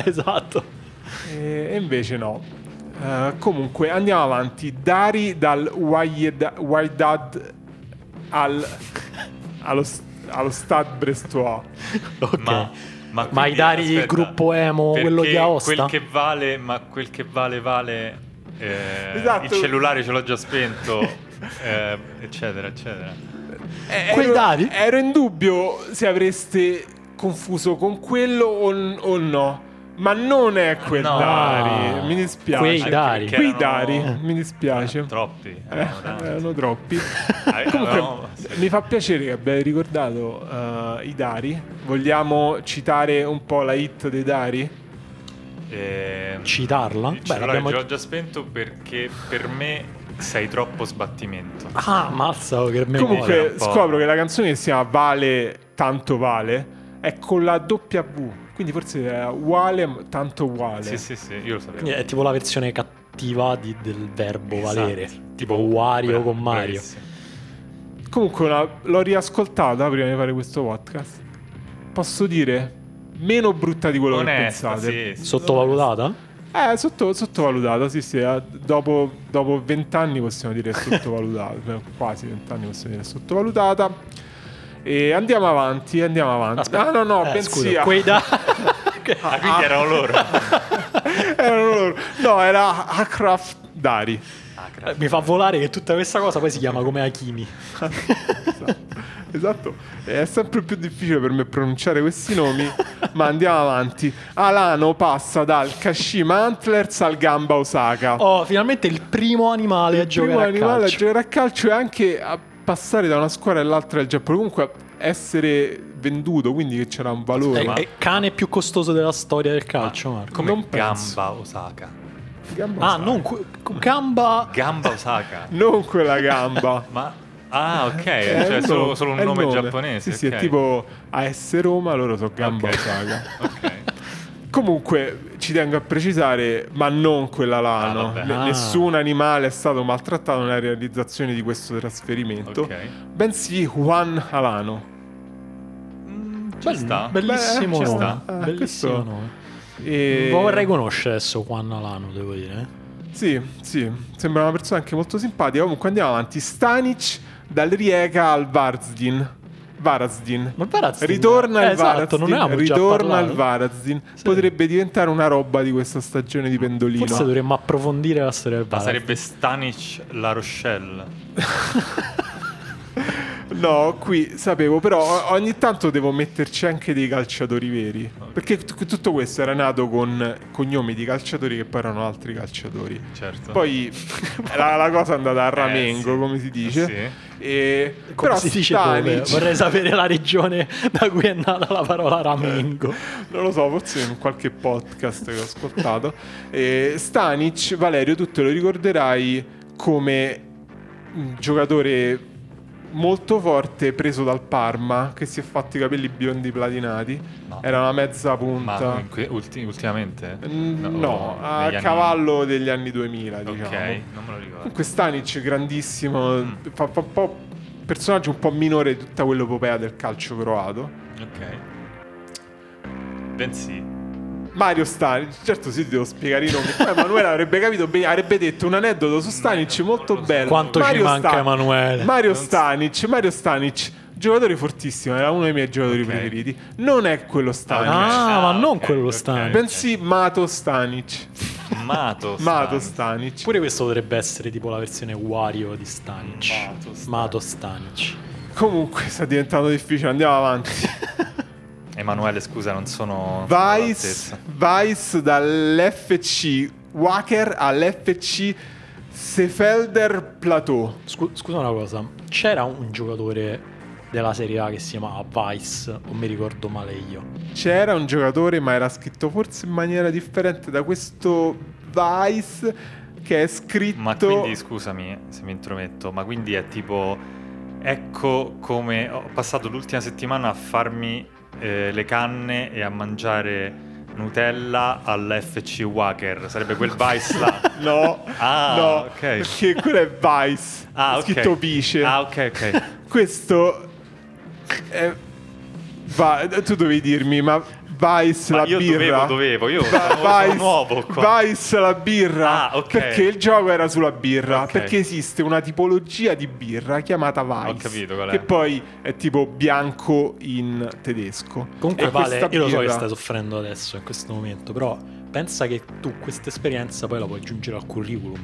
Esatto. E invece no. Uh, comunque andiamo avanti. Dari dal Wydad al allo, st- allo Stad Brestois. Okay. Ma, ma, ma i Dari aspetta, il gruppo emo, quello di Aosta. Quel che vale, ma quel che vale vale. Eh, esatto. Il cellulare ce l'ho già spento, eh, eccetera, eccetera. Eh, Quei ero, Dari? Ero in dubbio se avreste confuso con quello o, n- o no. Ma non è quel no. Dari, mi dispiace. Quei Dari, Quei erano... Dari. mi dispiace. Eh, troppi, erano, eh, erano troppi. Comunque, no, sì. mi fa piacere che abbiate ricordato uh, i Dari. Vogliamo citare un po' la hit dei Dari? Eh, Citarla? Beh, cioè, l'abbiamo già, già spento perché per me sei troppo sbattimento. Ah, mazza, che me Comunque scopro che la canzone che si chiama Vale tanto vale è con la W. Quindi forse è uguale, tanto uguale. Sì, sì, sì, io lo sapevo. Quindi è tipo la versione cattiva di, del verbo esatto. valere. Tipo Wario bra- con Mario. Bravissimo. Comunque una, l'ho riascoltata prima di fare questo podcast. Posso dire, meno brutta di quello Onesta, che pensate. Sì, sottovalutata? Eh, sotto, sottovalutata, sì, sì. Dopo, dopo vent'anni possiamo dire sottovalutata. Quasi vent'anni possiamo dire sottovalutata. E andiamo avanti, andiamo avanti. Aspetta. Ah no no, eh, bensì Quei da... okay. Ah, quindi ah. erano loro. Erano loro. No, era Akraf Dari. Akraf. Mi fa volare che tutta questa cosa poi si chiama come Hakimi. Esatto. Esatto. È sempre più difficile per me pronunciare questi nomi, ma andiamo avanti. Alano passa dal Kashima Antlers al Gamba Osaka. Oh, finalmente il primo animale il a giocare a calcio. Il primo animale a giocare a calcio e anche a passare da una squadra all'altra del Giappone, comunque essere venduto, quindi che c'era un valore. È, ma... è cane più costoso della storia del calcio, ma Marco. Come non Gamba Osaka. Gamba Osaka. Ah, non que- Gamba Gamba Osaka. Non quella gamba. Ma ah, ok, è cioè solo, solo un nome, nome giapponese. Sì, okay. Sì, è tipo A S Roma, loro sono Gamba okay. Osaka. Ok. Comunque ci tengo a precisare, ma non quella Lano. Ah, N- ah. Nessun animale è stato maltrattato nella realizzazione di questo trasferimento, okay. Bensì Juan Alano. Mm, ci Bell- sta. Bellissimo Beh, ci nome. Sta. Eh, bellissimo nome. E... vorrei conoscere adesso Juan Alano, devo dire. Sì, sì, sembra una persona anche molto simpatica. Comunque andiamo avanti. Stanic dal Rijeka al Varaždin. Varaždin. Ma Varaždin ritorna eh, al esatto, Varaždin, ritorna al Varaždin. Sì. Potrebbe diventare una roba di questa stagione di Pendolino. Forse dovremmo approfondire la storia del Varaždin. Ma sarebbe Stanic La Rochelle. No, qui sapevo, però ogni tanto devo metterci anche dei calciatori veri, okay. Perché t- tutto questo era nato con cognomi di calciatori che poi erano altri calciatori, certo. Poi la, la cosa è andata a ramengo, eh, sì. Come si dice, eh, sì. E come però si dice come? Vorrei sapere la regione da cui è nata la parola ramengo. Non lo so, forse in qualche podcast che ho ascoltato. E Stanic, Valerio, tu te lo ricorderai come un giocatore molto forte preso dal Parma, che si è fatto i capelli biondi platinati, no. Era una mezza punta. Ma que- ultim- ultimamente? No, no, a cavallo anni... degli anni duemila, diciamo. Ok, non me lo ricordo. Comunque Stanic grandissimo, mm. fa, fa un po' personaggio un po' minore di tutta quell'epopea del calcio croato. Ok. Bensì Mario Stanic, certo, sì, ti devo spiegare i nomi. Emanuele avrebbe capito bene, avrebbe detto un aneddoto su Stanic molto bello. Quanto Mario ci manca Stanic, Emanuele. Mario Stanic, Mario Stanic, giocatore fortissimo, era uno dei miei giocatori okay. preferiti. Non è quello Stanic. Ah, ah ma non okay, quello Stanic. Bensì Mato Stanic. Mato Stanic. Mato Stanic. Pure questo dovrebbe essere tipo la versione Wario di Stanic. Mato Stanic. Mato Stanic. Comunque sta diventando difficile, andiamo avanti. Emanuele, scusa, non sono Vice, Vice dall'F C Wacker all'F C Sefelder Plateau. Scu- Scusa una cosa, c'era un giocatore della Serie A che si chiamava Vice, o mi ricordo male io? C'era un giocatore, ma era scritto forse in maniera differente da questo Vice che è scritto... Ma quindi, scusami se mi intrometto, ma quindi è tipo... Ecco come ho passato l'ultima settimana a farmi... Eh, le canne e a mangiare Nutella all'F C Wacker. Sarebbe quel Vice là? No, ah, no, okay. Perché quello è Vice, ah, è scritto okay. Vice. Ah, ok, ok. Questo è... Va... Tu dovevi dirmi, ma Vice ma la io birra? Dovevo, dovevo, io Va- Vice, nuovo qua. Vice la birra, ah, okay. Perché il gioco era sulla birra, okay. Perché esiste una tipologia di birra chiamata Vice. Ho capito qual è. Che poi è tipo bianco in tedesco. Comunque e Vale, io birra... lo so che stai soffrendo adesso, in questo momento, però pensa che tu questa esperienza poi la puoi aggiungere al curriculum.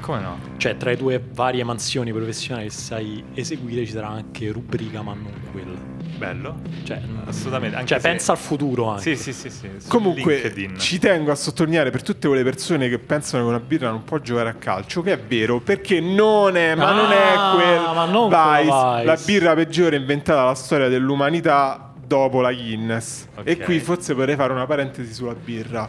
Come no? Cioè tra le tue varie mansioni professionali che sai eseguire ci sarà anche rubrica, ma non quella. Bello, cioè, assolutamente. Anche cioè, se... pensa al futuro anche. Sì, sì, sì, sì. Comunque, LinkedIn. Ci tengo a sottolineare per tutte quelle persone che pensano che una birra non può giocare a calcio, che è vero, perché non è, ma ah, non è quel ma non Vice, Vice, la birra peggiore inventata dalla storia dell'umanità dopo la Guinness. Okay. E qui forse vorrei fare una parentesi sulla birra.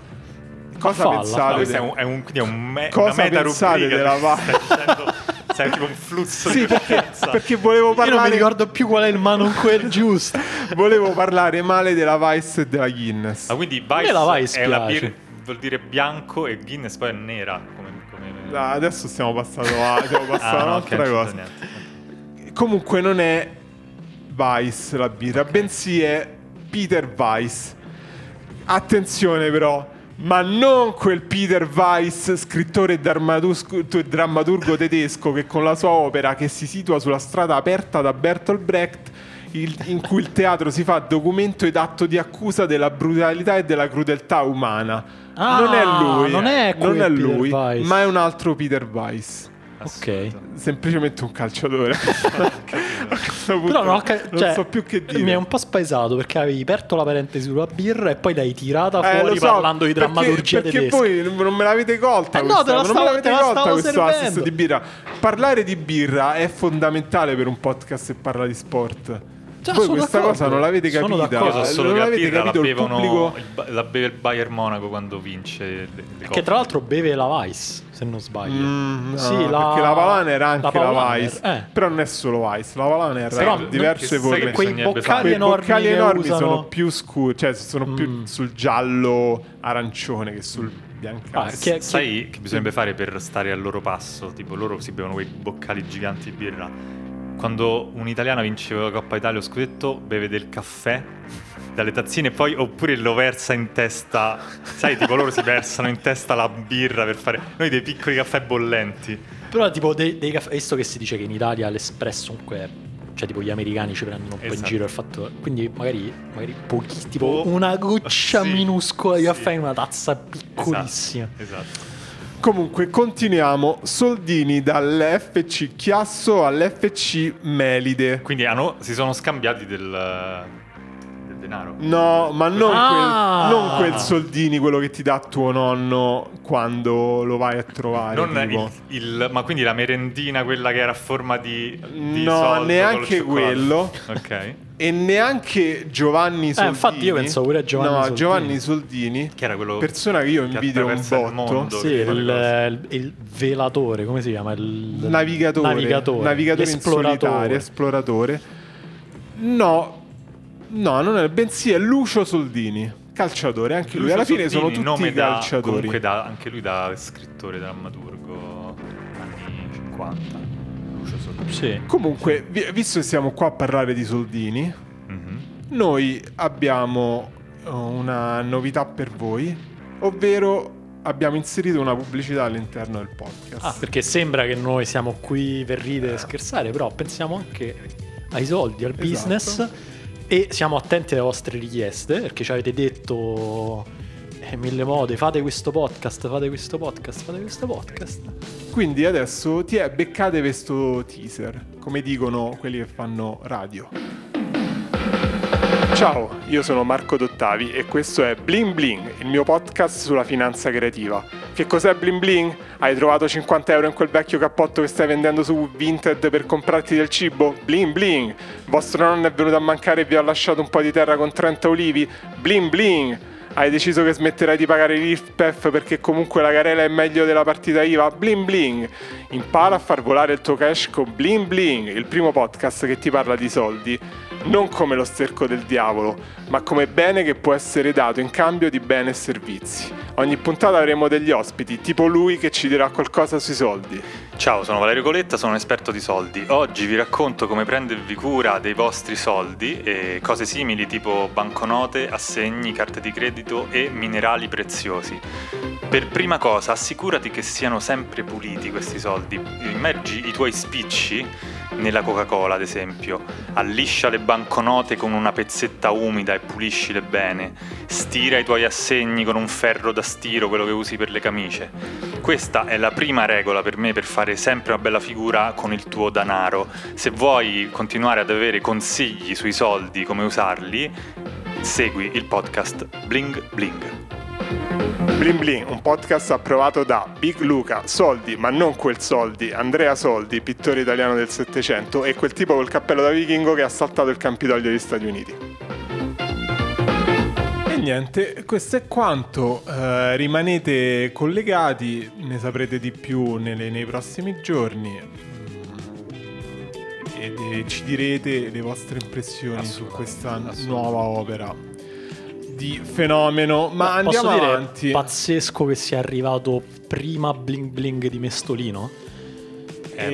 Cosa falla, pensate? Falla. È un, è un, quindi è un me- cosa meta pensate della Vice? Sai, tipo un flusso sì, di perché, perché volevo parlare. Io non mi ricordo più qual è il ma non quel giusto. Volevo parlare male della Vice e della Guinness. Ma ah, quindi Vice, la Vice è la bir- vuol dire bianco e Guinness poi è nera. Come, come... Ah, adesso stiamo passando a stiamo passando ah, no, un'altra okay, cosa. Comunque non è Vice la birra, okay. Bensì è Peter Vice. Attenzione però. Ma non quel Peter Weiss, scrittore e drammaturgo tedesco, che con la sua opera, che si situa sulla strada aperta da Bertolt Brecht, il, in cui il teatro si fa documento ed atto di accusa della brutalità e della crudeltà umana. Ah, non è lui, non è, non è lui, Weiss. Ma è un altro Peter Weiss. Ok, semplicemente un calciatore. Però no, ca- non cioè, so più che dire. Mi è un po' spaesato perché avevi aperto la parentesi sulla birra e poi l'hai tirata eh, fuori so, parlando di drammaturgia perché, tedesca. Perché voi non me l'avete colta eh questa, no, te la stavo, non me l'avete te la colta questo servendo. Assist di birra. Parlare di birra è fondamentale per un podcast che parla di sport. Cioè, voi questa d'accordo. Cosa non l'avete capita. Io so solo non che l'avete la capito la il pubblico il, la beve il Bayern Monaco quando vince le, le che tra l'altro beve la Weiss, se non sbaglio. Mm, no, sì, la... perché la Pavana era anche la, la Weiss, eh. Però non è solo Weiss, la Pavana era però, diverse forme. Quei boccali enormi, boccali enormi usano... sono più scuri, cioè sono mm. più sul giallo arancione che sul bianca. Ah, che, sai che, che bisognerebbe fare per stare al loro passo, tipo loro si bevono quei boccali giganti di birra. Quando un'italiana vinceva la Coppa Italia o Scudetto, beve del caffè dalle tazzine e poi oppure lo versa in testa. Sai, tipo loro si versano in testa la birra per fare noi dei piccoli caffè bollenti. Però tipo dei, dei caffè, visto che si dice che in Italia l'espresso comunque è, cioè tipo gli americani ci prendono un po' esatto. in giro il fatto, quindi magari magari pochi, tipo oh, una goccia sì, minuscola di caffè sì. in una tazza piccolissima. Esatto. esatto. Comunque continuiamo. Soldini dall'F C Chiasso all'F C Melide. Quindi hanno, si sono scambiati del... denaro. No, ma non, ah! quel, non quel soldini, quello che ti dà tuo nonno quando lo vai a trovare. Non il, il, ma quindi la merendina, quella che era a forma di, di no, soldo, neanche quello. Ok. E neanche Giovanni Soldini. Eh, infatti io pensavo pure a Giovanni no, Soldini. No, Giovanni Soldini, che era quello, persona che io invidio un botto. Mondo, sì, il, il velatore, come si chiama? Il navigatore. Navigatore, navigatore in solitaria, esploratore. No. No, non è, bensì è Lucio Soldini, calciatore, anche lui. Lucio alla fine Soldini, sono tutti calciatori. Da, comunque da, anche lui da scrittore, drammaturgo, anni cinquanta. Lucio Soldini. Sì. Comunque, vi, visto che siamo qua a parlare di Soldini, mm-hmm. noi abbiamo una novità per voi, ovvero abbiamo inserito una pubblicità all'interno del podcast. Ah, perché sembra che noi siamo qui per ridere e eh. scherzare, però pensiamo anche ai soldi, al esatto. business. E siamo attenti alle vostre richieste, perché ci avete detto in mille modi: fate questo podcast, fate questo podcast, fate questo podcast. Quindi adesso ti è, beccate questo teaser, come dicono quelli che fanno radio. Ciao, io sono Marco Dottavi e questo è Bling Bling, il mio podcast sulla finanza creativa. Che cos'è Bling Bling? Hai trovato cinquanta euro in quel vecchio cappotto che stai vendendo su Vinted per comprarti del cibo? Bling Bling! Vostro nonno è venuto a mancare e vi ha lasciato un po' di terra con trenta olivi? Bling Bling! Hai deciso che smetterai di pagare l'I R P E F perché comunque la carela è meglio della partita I V A? Bling Bling! Impara a far volare il tuo cash con Bling Bling, il primo podcast che ti parla di soldi. Non come lo sterco del diavolo, ma come bene che può essere dato in cambio di beni e servizi. Ogni puntata avremo degli ospiti, tipo lui che ci dirà qualcosa sui soldi. Ciao, sono Valerio Coletta, sono un esperto di soldi. Oggi vi racconto come prendervi cura dei vostri soldi e cose simili tipo banconote, assegni, carte di credito e minerali preziosi. Per prima cosa, assicurati che siano sempre puliti questi soldi. Immergi i tuoi spicci nella Coca-Cola, ad esempio. Alliscia le banconote con una pezzetta umida e puliscile bene. Stira i tuoi assegni con un ferro da stiro, quello che usi per le camicie. Questa è la prima regola per me per fare sempre una bella figura con il tuo denaro. Se vuoi continuare ad avere consigli sui soldi, come usarli, segui il podcast Bling Bling. Bling Bling, un podcast approvato da Big Luca, Soldi, ma non quel Soldi, Andrea Soldi, pittore italiano del Settecento, e quel tipo col cappello da vichingo che ha assaltato il Campidoglio degli Stati Uniti. E niente, questo è quanto. Uh, rimanete collegati, ne saprete di più nelle, nei prossimi giorni. E eh, ci direte le vostre impressioni su questa nuova opera di fenomeno, ma, ma andiamo posso dire, avanti. È pazzesco che sia arrivato prima Bling Bling di Mestolino. Eh,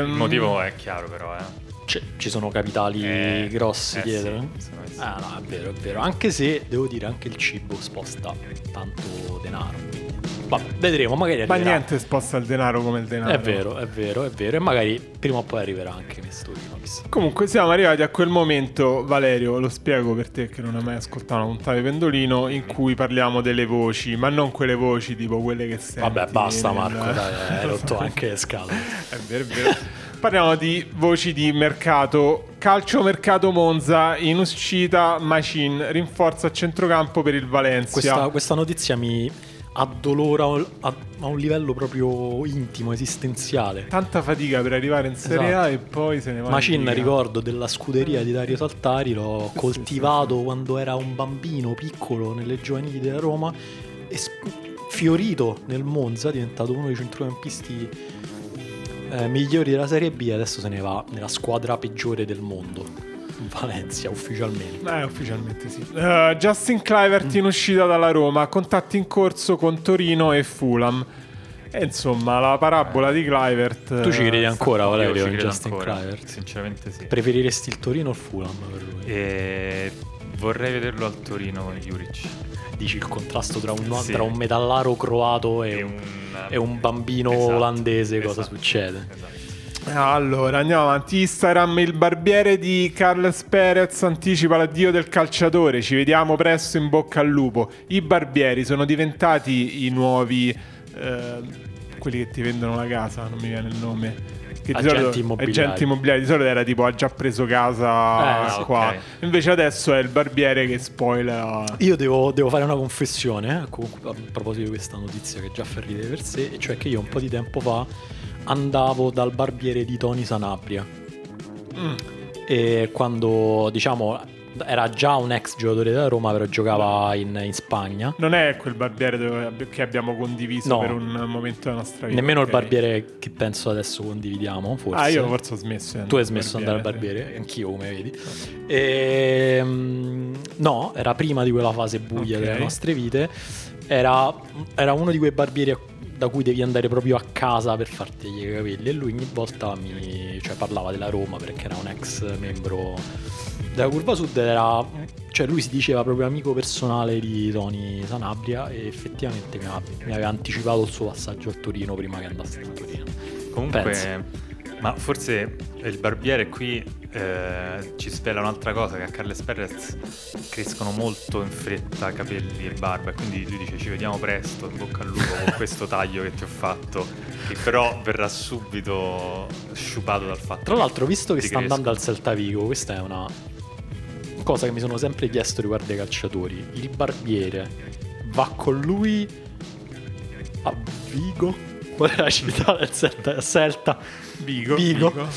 ehm... Il motivo è chiaro, però eh. cioè, ci sono capitali eh, grossi eh, dietro. Sì, sì, sì. Ah, no, è vero, è vero. Anche se devo dire, anche il cibo sposta tanto denaro. Vabbè, vedremo, magari arriverà. Ma niente sposta il denaro come il denaro. È vero, è vero, è vero. E magari prima o poi arriverà anche Mestolino. Comunque siamo arrivati a quel momento, Valerio, lo spiego per te che non hai mai ascoltato una puntata di Pendolino, in cui parliamo delle voci, ma non quelle voci tipo quelle che senti. Vabbè, basta nel... Marco, dai, hai rotto anche le scale. È vero, è vero. Parliamo di voci di mercato. Calcio mercato Monza, in uscita Machin, rinforza a centrocampo per il Valencia. Questa, questa notizia mi... addolora a un livello proprio intimo, esistenziale. Tanta fatica per arrivare in Serie esatto. A e poi se ne va. Machin, ricordo della scuderia di Dario Saltari, l'ho sì, coltivato sì, sì. quando era un bambino piccolo nelle giovanili della Roma e fiorito nel Monza, è diventato uno dei centrocampisti eh, migliori della Serie B e adesso se ne va nella squadra peggiore del mondo. Valencia ufficialmente. Eh, ufficialmente sì. Uh, Justin Kluivert mm. in uscita dalla Roma, contatti in corso con Torino e Fulham. E insomma, la parabola eh. di Kluivert. Tu ci credi ancora, Valerio, in Justin Kluivert? Sinceramente sì. Preferiresti il Torino o il Fulham per lui? E... vorrei vederlo al Torino con Juric. Dici il contrasto tra un, sì. tra un metallaro croato e, e, un, e un bambino esatto, olandese, esatto, cosa succede? Esatto. Allora andiamo avanti. Instagram, il barbiere di Carles Perez anticipa l'addio del calciatore. Ci vediamo presto, in bocca al lupo. I barbieri sono diventati i nuovi eh, quelli che ti vendono la casa, non mi viene il nome, che agenti, di solito, immobiliari. agenti immobiliari di solito era tipo ha già preso casa eh, qua, okay. Invece adesso è il barbiere che spoila. Io devo, devo fare una confessione, eh, a proposito di questa notizia che già fa ridere per sé, e cioè che io un po' di tempo fa andavo dal barbiere di Tony Sanabria, mm. e quando, diciamo, era già un ex giocatore della Roma, però giocava in, in Spagna. Non è quel barbiere dove, che abbiamo condiviso, no, per un momento della nostra vita. Nemmeno okay. Il barbiere che penso adesso condividiamo, forse. Ah, io forse ho smesso. Tu hai smesso di andare al barbiere, sì. Anch'io, come vedi. Okay. E, no, era prima di quella fase buia, okay, delle nostre vite. Era, era uno di quei barbieri da cui devi andare proprio a casa per farti i capelli. E lui ogni volta mi, cioè, parlava della Roma, perché era un ex membro della Curva Sud, era, cioè lui si diceva proprio amico personale di Tony Sanabria, e effettivamente mi aveva, mi aveva anticipato il suo passaggio a Torino prima che andasse a Torino. Comunque, penso. Ma forse il barbiere qui eh, ci svela un'altra cosa, che a Carles Perez crescono molto in fretta capelli e barba, quindi lui dice: ci vediamo presto, in bocca al lupo con questo taglio che ti ho fatto, che però verrà subito sciupato dal fatto. Tra l'altro, visto che sta cresco. andando al Celta Vigo, questa è una cosa che mi sono sempre chiesto riguardo ai calciatori: il barbiere va con lui a Vigo, qual è la città del Celta? Celta. Vigo. Vigo. Vigo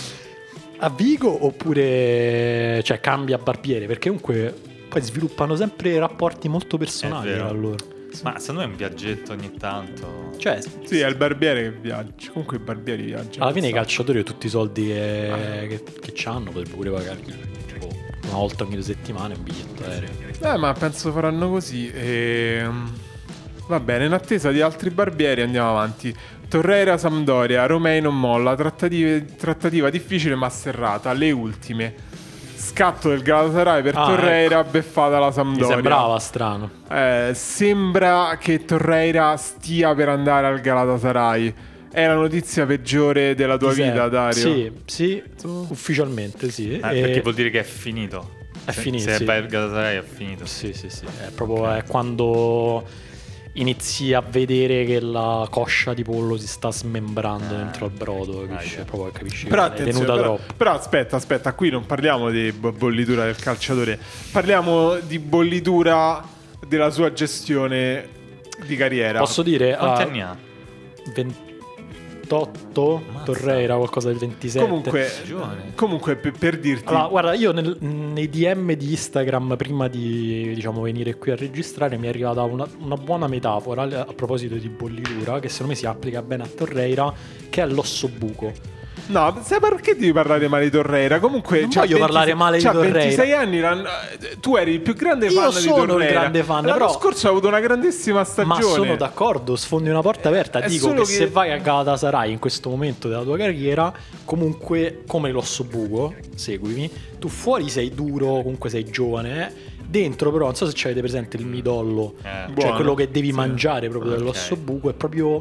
a Vigo, oppure, cioè, cambia barbiere, perché comunque poi sviluppano sempre rapporti molto personali tra loro. Ma secondo me è un viaggetto ogni tanto. Cioè, sì, è il barbiere che viaggia. Comunque i barbieri viaggiano. Alla fine i calciatori hanno tutti i soldi che, ah. che, che hanno, potrebbero pure pagarli una volta ogni due settimane un biglietto aereo. Eh, ma penso faranno così. E... va bene, in attesa di altri barbieri andiamo avanti. Torreira Sampdoria, Romei non molla, trattative, trattativa difficile ma serrata, le ultime. Scatto del Galatasaray per ah, Torreira, ecco. Beffata la Sampdoria. Mi sembrava strano. Eh, sembra che Torreira stia per andare al Galatasaray. È la notizia peggiore della tua sì, vita, Dario? Sì, sì, ufficialmente sì. Ah, e... perché vuol dire che è finito. È se, finito. Se sì. Vai al Galatasaray è finito. Sì, sì, sì. È proprio okay. È quando inizi a vedere che la coscia di pollo si sta smembrando ah, dentro al brodo, capisci? Ah, proprio capisci. Però, è tenuta però, troppo. Però aspetta, aspetta, qui non parliamo di bollitura del calciatore, parliamo di bollitura della sua gestione di carriera. Posso dire? Quanti anni ha? venti ventotto, Torreira qualcosa del ventisette. Comunque, comunque per, per dirti, allora, guarda, io nel, nei D M di Instagram, prima di, diciamo, venire qui a registrare, mi è arrivata una, una buona metafora a proposito di bollitura, che secondo me si applica bene a Torreira, che è l'ossobuco. No, sai perché devi parlare male di Torreira? Comunque non voglio ventisei, parlare male di Torreira. ventisei anni, la, tu eri il più grande fan di Torreira. Io sono il grande fan. L'anno però, scorso ha avuto una grandissima stagione. Ma sono d'accordo, sfondi una porta aperta. È Dico che, che se vai a Galatasaray in questo momento della tua carriera, comunque come l'ossobuco, seguimi, tu fuori sei duro, comunque sei giovane. Dentro però, non so se avete presente il midollo, eh, cioè buono, quello che devi sì. mangiare proprio okay. dell'ossobuco, è proprio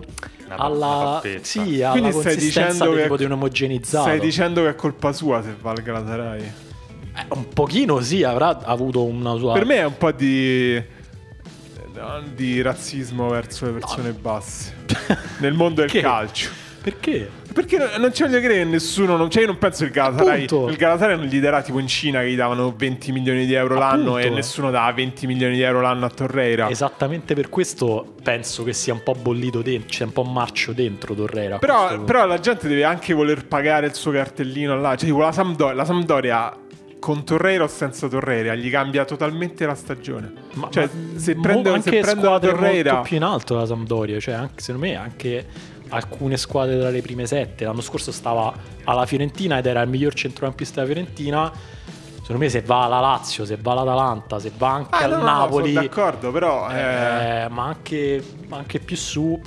una, alla, una sì, alla quindi consistenza del tipo di un omogenizzato. Stai dicendo che è colpa sua se va al Galatasaray? Eh, un pochino sì, avrà avuto una sua... Per me è un po' di... di razzismo verso le persone no. basse nel mondo del calcio. Perché? Perché non ci voglio credere nessuno, non, cioè io non penso il Galatasaray, il Galatasaray non gli darà tipo in Cina che gli davano venti milioni di euro l'anno. Appunto. E nessuno dà venti milioni di euro l'anno a Torreira. Esattamente per questo penso che sia un po' bollito dentro, c'è cioè un po' marcio dentro Torreira. Però, però la gente deve anche voler pagare il suo cartellino là, cioè tipo la Sampdoria, la Sampdoria con Torreira o senza Torreira gli cambia totalmente la stagione. Ma, cioè ma se prende anche se prende la Torreira molto più in alto la Sampdoria, cioè anche, secondo me anche alcune squadre tra le prime sette. L'anno scorso stava alla Fiorentina ed era il miglior centrocampista della Fiorentina. Secondo me se va alla Lazio, se va all'Atalanta, se va anche ah, al no, Napoli, sono d'accordo, però eh... Eh, ma anche, anche più su,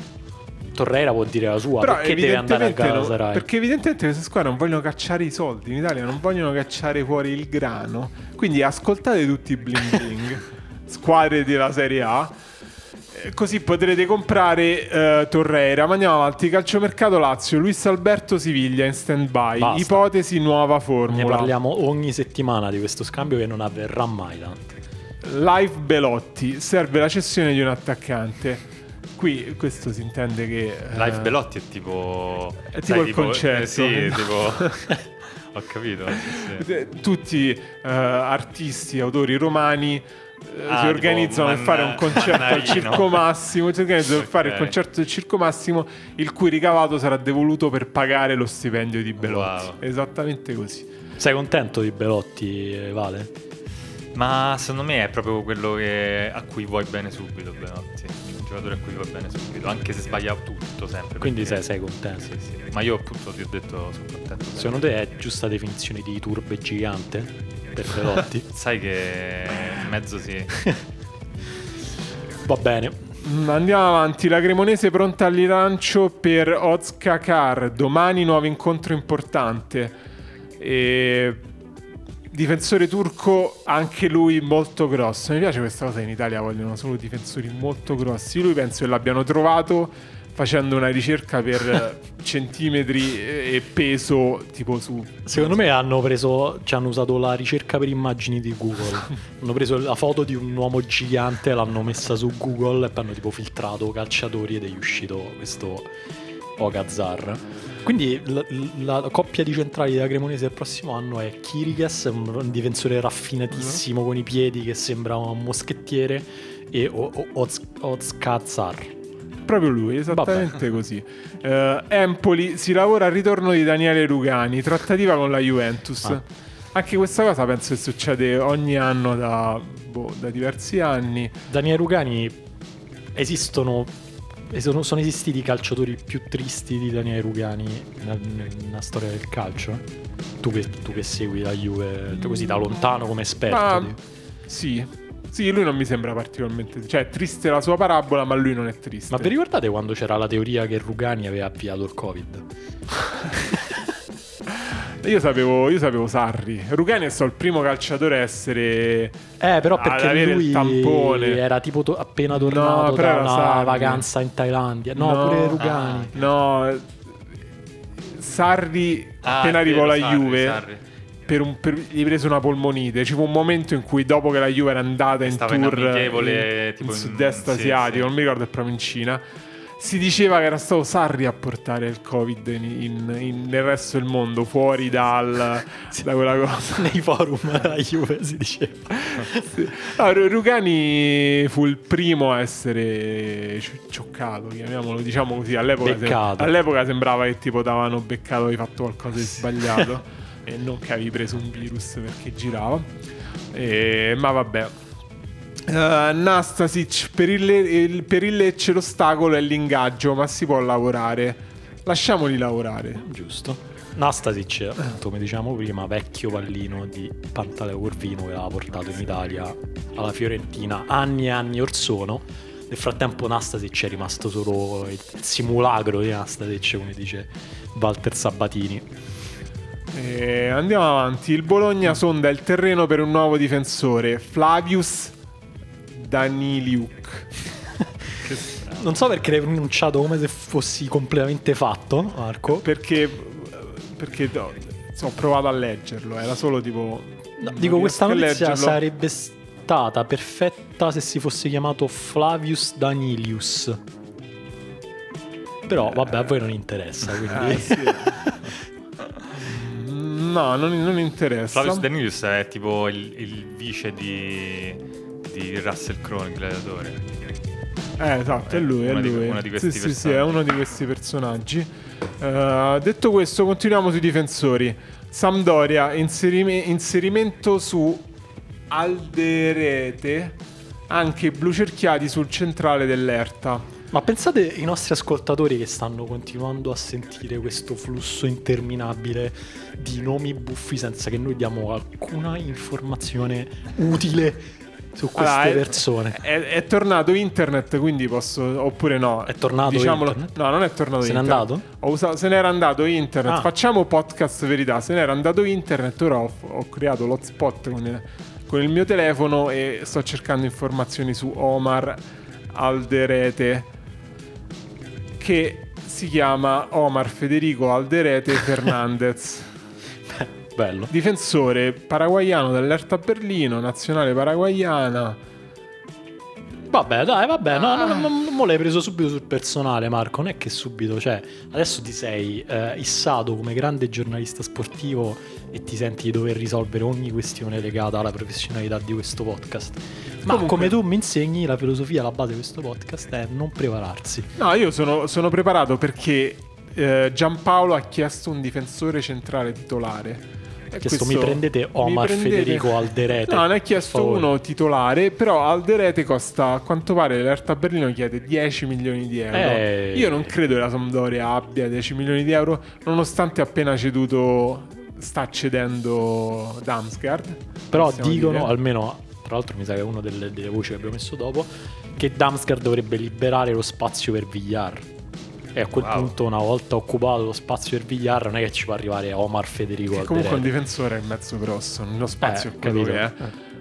Torreira può dire la sua. Però perché deve andare a Galatasaray? No, perché evidentemente queste squadre non vogliono cacciare i soldi in Italia, non vogliono cacciare fuori il grano. Quindi ascoltate tutti i bling bling squadre della Serie A, così potrete comprare uh, Torreira. Ma andiamo avanti. Calciomercato Lazio, Luis Alberto Siviglia in stand by. Basta. Ipotesi nuova formula. Ne parliamo ogni settimana di questo scambio che non avverrà mai tanto. Live Belotti, serve la cessione di un attaccante. Qui questo si intende che eh, Live Belotti è tipo È tipo sai, il tipo, concerto eh, sì, no. tipo Ho capito sì. Tutti eh, artisti, autori romani eh, ah, si organizzano per man- fare un concerto al Circo Massimo. Si organizzano per okay. fare il concerto del Circo Massimo, il cui ricavato sarà devoluto per pagare lo stipendio di Belotti. Wow. Esattamente così. Sei contento di Belotti, Vale? Ma secondo me è proprio quello che a cui vuoi bene subito Belotti, a cui va bene subito, anche se sbaglia tutto sempre. Quindi perché... sei, sei contento? Sì, sì. Ma io appunto ti ho detto sono contento. Secondo te è giusta definizione di turbe gigante per Belotti? Sai che in mezzo sì. Va bene. Andiamo avanti, la Cremonese pronta al rilancio per Ozkakar. Domani nuovo incontro importante. E... difensore turco, anche lui molto grosso. Mi piace questa cosa, in Italia vogliono solo difensori molto grossi. Lui penso che l'abbiano trovato facendo una ricerca per centimetri e peso, tipo su... Secondo me hanno preso, ci hanno usato la ricerca per immagini di Google. Hanno preso la foto di un uomo gigante, l'hanno messa su Google e poi hanno tipo filtrato calciatori ed è uscito questo Ogazar. Quindi la, la coppia di centrali della Cremonese del prossimo anno è Kirigas, un difensore raffinatissimo mm-hmm. con i piedi che sembra un moschettiere, e o- o- Oz- Ozkazar. Proprio lui, esattamente. Vabbè. Così uh, Empoli, si lavora al ritorno di Daniele Rugani, trattativa con la Juventus. ah. Anche questa cosa penso che succede ogni anno da, boh, da diversi anni. Daniele Rugani, esistono Sono, sono esistiti i calciatori più tristi di Daniele Rugani nella, nella storia del calcio? Tu che, tu che segui la Juve così da lontano come esperto. Ma, sì, sì, lui non mi sembra particolarmente... Cioè, triste la sua parabola, ma lui non è triste. Ma vi ricordate quando c'era la teoria che Rugani aveva avviato il Covid? Io sapevo, io sapevo Sarri. Rugani è stato il primo calciatore a essere... Eh, però perché lui il tampone. Era tipo to- appena tornato no, da una Sarri. vacanza in Thailandia. No, no pure Rugani. Ah, no, Sarri ah, appena arrivò alla Sarri, Juve... Sarri. Per un, per, gli prese una polmonite. C'è un momento in cui, dopo che la Juve era andata in Stava tour in, in, tipo in sud-est in, asiatico, sì, non mi ricordo è proprio in Cina, si diceva che era stato Sarri a portare il Covid in, in, in, nel resto del mondo, fuori dal, sì, da quella cosa. Nei forum della Juve si diceva. Sì. No, Rugani fu il primo a essere cioccato, chiamiamolo, diciamo così. All'epoca, se, all'epoca sembrava che tipo davano beccato, hai fatto qualcosa di sbagliato e non che avevi preso un virus perché girava. E, ma vabbè. Uh, Nastasic per il, il, per il Lecce l'ostacolo è l'ingaggio, ma si può lavorare, lasciamoli lavorare. Giusto. Nastasic, appunto, come diciamo prima, vecchio pallino di Pantaleo Corvino, che l'ha portato in Italia alla Fiorentina anni e anni or sono. Nel frattempo Nastasic è rimasto solo il simulacro di Nastasic, come dice Walter Sabatini. E andiamo avanti. Il Bologna sonda il terreno per un nuovo difensore, Flavius Daniliuk. Non so perché l'hai pronunciato come se fossi completamente fatto, Marco. Perché, perché no, ho provato a leggerlo. Era solo tipo no, dico questa notizia sarebbe stata perfetta se si fosse chiamato Flavius Danilius. Però eh, vabbè, a voi non interessa, quindi eh, sì. No, non, non interessa. Flavius Danilius è tipo il, il vice di di Russell Crowe, il gladiatore. Eh, esatto, è lui, è lui. Di, uno di questi sì, sì, sì, è uno di questi personaggi. Uh, detto questo, continuiamo sui difensori. Sampdoria, inserime, inserimento su Alderete, anche blucerchiati sul centrale dell'Erta. Ma pensate i nostri ascoltatori che stanno continuando a sentire questo flusso interminabile di nomi buffi senza che noi diamo alcuna informazione utile su queste allora, persone. È, è, è tornato internet, quindi posso. Oppure no? È tornato diciamolo, internet? No, non è tornato se internet. Se n'è andato? Ho usato, se n'era andato internet. Ah. Facciamo podcast verità. Se n'era andato internet. Ora ho, ho creato l'hotspot con il, con il mio telefono e sto cercando informazioni su Omar Alderete, che si chiama Omar Federico Alderete Fernandez. Bello. Difensore paraguaiano dell'Hertha Berlino, nazionale paraguaiana. Vabbè, dai, vabbè, no, ah. no, no, no, mo l'hai preso subito sul personale, Marco. Non è che subito, cioè, adesso ti sei eh, issato come grande giornalista sportivo e ti senti di dover risolvere ogni questione legata alla professionalità di questo podcast. Ma comunque, come tu mi insegni, la filosofia alla base di questo podcast è non prepararsi. No, io sono, sono preparato perché eh, Giampaolo ha chiesto un difensore centrale titolare. Questo, mi prendete Omar, mi prendete... Federico Alderete. No, ne ha chiesto uno titolare, però Alderete costa, a quanto pare l'Hertha Berlino chiede dieci milioni di euro. eh... Io non credo che la Sampdoria abbia dieci milioni di euro, nonostante appena ceduto, sta cedendo Damsgaard. Però dicono, dire. almeno, tra l'altro mi sa che è una delle, delle voci che abbiamo messo dopo, che Damsgaard dovrebbe liberare lo spazio per Villar. E a quel wow. punto, una volta occupato lo spazio del Villar, non è che ci può arrivare Omar Federico Alderete. Comunque un difensore è mezzo grosso, lo spazio eh, è quello che è.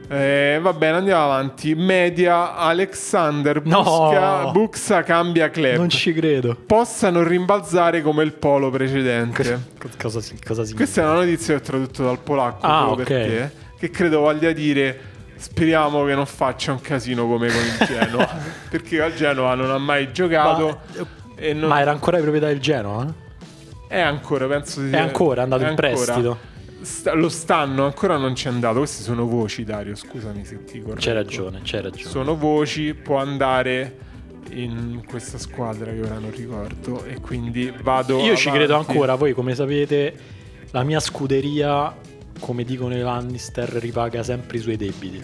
Eh. Eh, va bene, andiamo avanti. Media, Alexander Busca, no! Buxa cambia club. Non ci credo. Possano rimbalzare come il polo precedente. Cosa, cosa significa? Questa è una notizia che ho tradotto dal polacco, ah, okay. perché, che credo voglia dire... Speriamo che non faccia un casino come con il Genoa, perché al Genoa non ha mai giocato. Ma... E non... Ma era ancora di proprietà del Genoa? Eh? È ancora, penso di... È ancora, è andato è in ancora. prestito. Sta, lo stanno, ancora non c'è andato. Queste sono voci, Dario, scusami se ti correggo. C'è ragione, c'è ragione. Sono voci, può andare in questa squadra che ora non ricordo. E quindi vado Io avanti. Ci credo ancora, voi come sapete la mia scuderia, come dicono i Lannister, ripaga sempre i suoi debiti.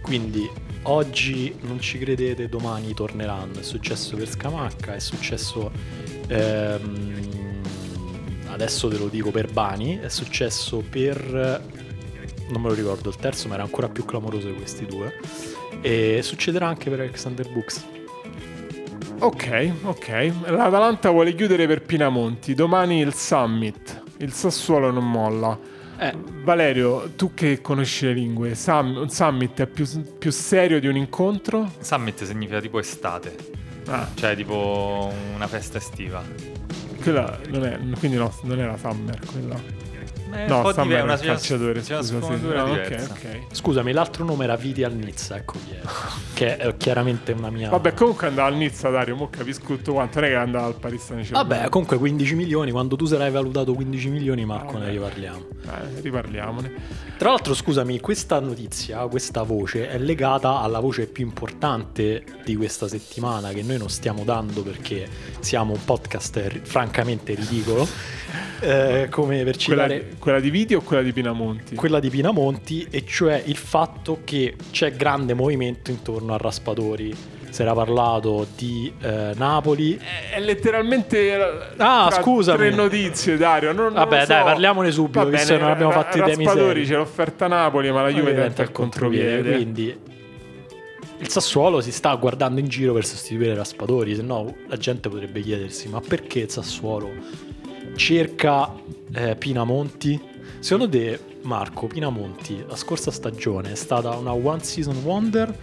Quindi... Oggi non ci credete, domani torneranno. È successo per Scamacca, è successo ehm, adesso te lo dico per Bani, è successo per, non me lo ricordo il terzo, ma era ancora più clamoroso di questi due, e succederà anche per Alexander Bux. Ok, ok. L'Atalanta vuole chiudere per Pinamonti. Domani il summit. Il Sassuolo non molla. Eh. Valerio, tu che conosci le lingue, Sam, un summit è più, più serio di un incontro? Summit significa tipo estate, ah. cioè tipo una festa estiva. Quella non è, quindi no, non era summer quella. Eh, no, summer è un calciatore, c'è scusa, una sì. no, okay, okay. Scusami, l'altro nome era Vidi al Nizza, ecco chi era. Che è chiaramente una mia... Vabbè, comunque andava al Nizza, Dario, mo capisco tutto quanto, non è che andava al Paris Saint-Germain. Vabbè, comunque quindici milioni, quando tu sarai valutato quindici milioni, Marco, ah, ne riparliamo. Eh, riparliamone. Tra l'altro, scusami, questa notizia, questa voce, è legata alla voce più importante di questa settimana, che noi non stiamo dando perché siamo un podcast r- francamente ridicolo, eh, come per citare... Quella... Quella di Vidi o quella di Pinamonti? Quella di Pinamonti, e cioè il fatto che c'è grande movimento intorno a Raspadori. Si era parlato di eh, Napoli. È letteralmente ah, scusami. tre notizie, Dario. Non, Vabbè, non so. dai, parliamone subito. Va visto bene, che non abbiamo fatto i temi seri. Raspadori c'è l'offerta Napoli, ma la Juve diventa il contropiede. Quindi il Sassuolo si sta guardando in giro per sostituire Raspadori, se no la gente potrebbe chiedersi: ma perché il Sassuolo cerca eh, Pinamonti? Secondo te, Marco, Pinamonti la scorsa stagione è stata una one season wonder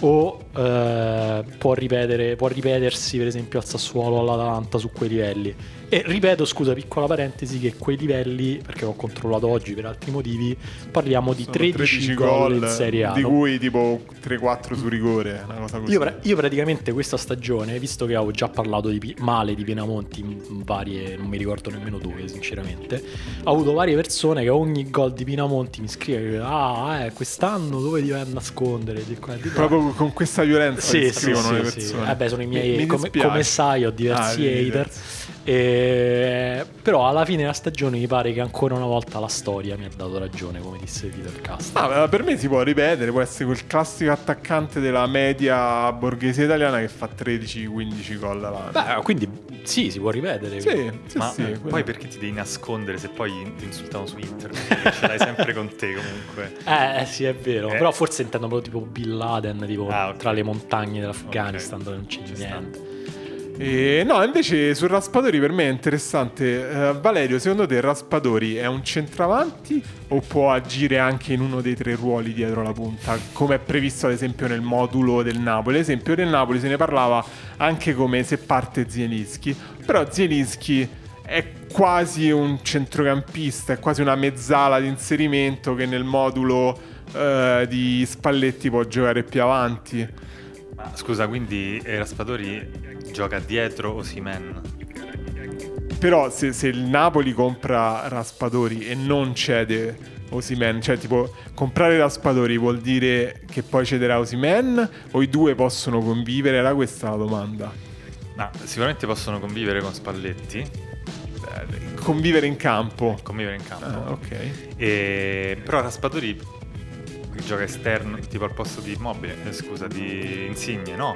o eh, può, ripetere, può ripetersi per esempio al Sassuolo, all'Atalanta, su quei livelli? E ripeto, scusa, piccola parentesi, che quei livelli, perché l'ho controllato oggi per altri motivi, parliamo di tredici, tredici gol in Serie A, di cui tipo tre quattro su rigore, una cosa così. Io, io praticamente questa stagione, visto che avevo già parlato di, male di Pinamonti in varie, non mi ricordo nemmeno dove sinceramente, ho avuto varie persone che ogni gol di Pinamonti mi scrivono: ah eh, quest'anno dove ti vai a nascondere, di qua, di qua. Proprio con questa violenza sì, che scrivono sì, le sì, persone sì. Eh beh, sono i miei, mi, come, mi come sai ho diversi ah, hater Eh, però alla fine della stagione mi pare che ancora una volta la storia mi ha dato ragione, come disse Peter Castro. Ah, per me si può ripetere, può essere quel classico attaccante della media borghese italiana che fa tredici quindici gol all'anno. Beh, quindi sì, si può ripetere. Sì, sì, ma sì, poi quello. Perché ti devi nascondere se poi ti insultano su internet? Ce l'hai sempre con te comunque. Eh sì, è vero, eh. Però forse intendo proprio tipo Bin Laden, tipo ah, okay. tra le montagne dell'Afghanistan, okay. dove non c'è Ci niente stanno. E no, invece sul Raspadori per me è interessante. uh, Valerio, secondo te Raspadori è un centravanti o può agire anche in uno dei tre ruoli dietro la punta, come è previsto ad esempio nel modulo del Napoli? Ad esempio del Napoli se ne parlava anche come se parte Zielinski, però Zielinski è quasi un centrocampista, è quasi una mezzala di inserimento che nel modulo uh, di Spalletti può giocare più avanti. Ma scusa, quindi Raspadori gioca dietro Osimhen? Però se, se il Napoli compra Raspadori e non cede Osimhen, cioè tipo comprare Raspadori vuol dire che poi cederà Osimhen o i due possono convivere? Era questa la domanda. No, sicuramente possono convivere con Spalletti. Convivere in campo. Convivere in campo. Ah, ok. E... però Raspadori gioca esterno, tipo al posto di Immobile, eh, scusa, di Insigne, no?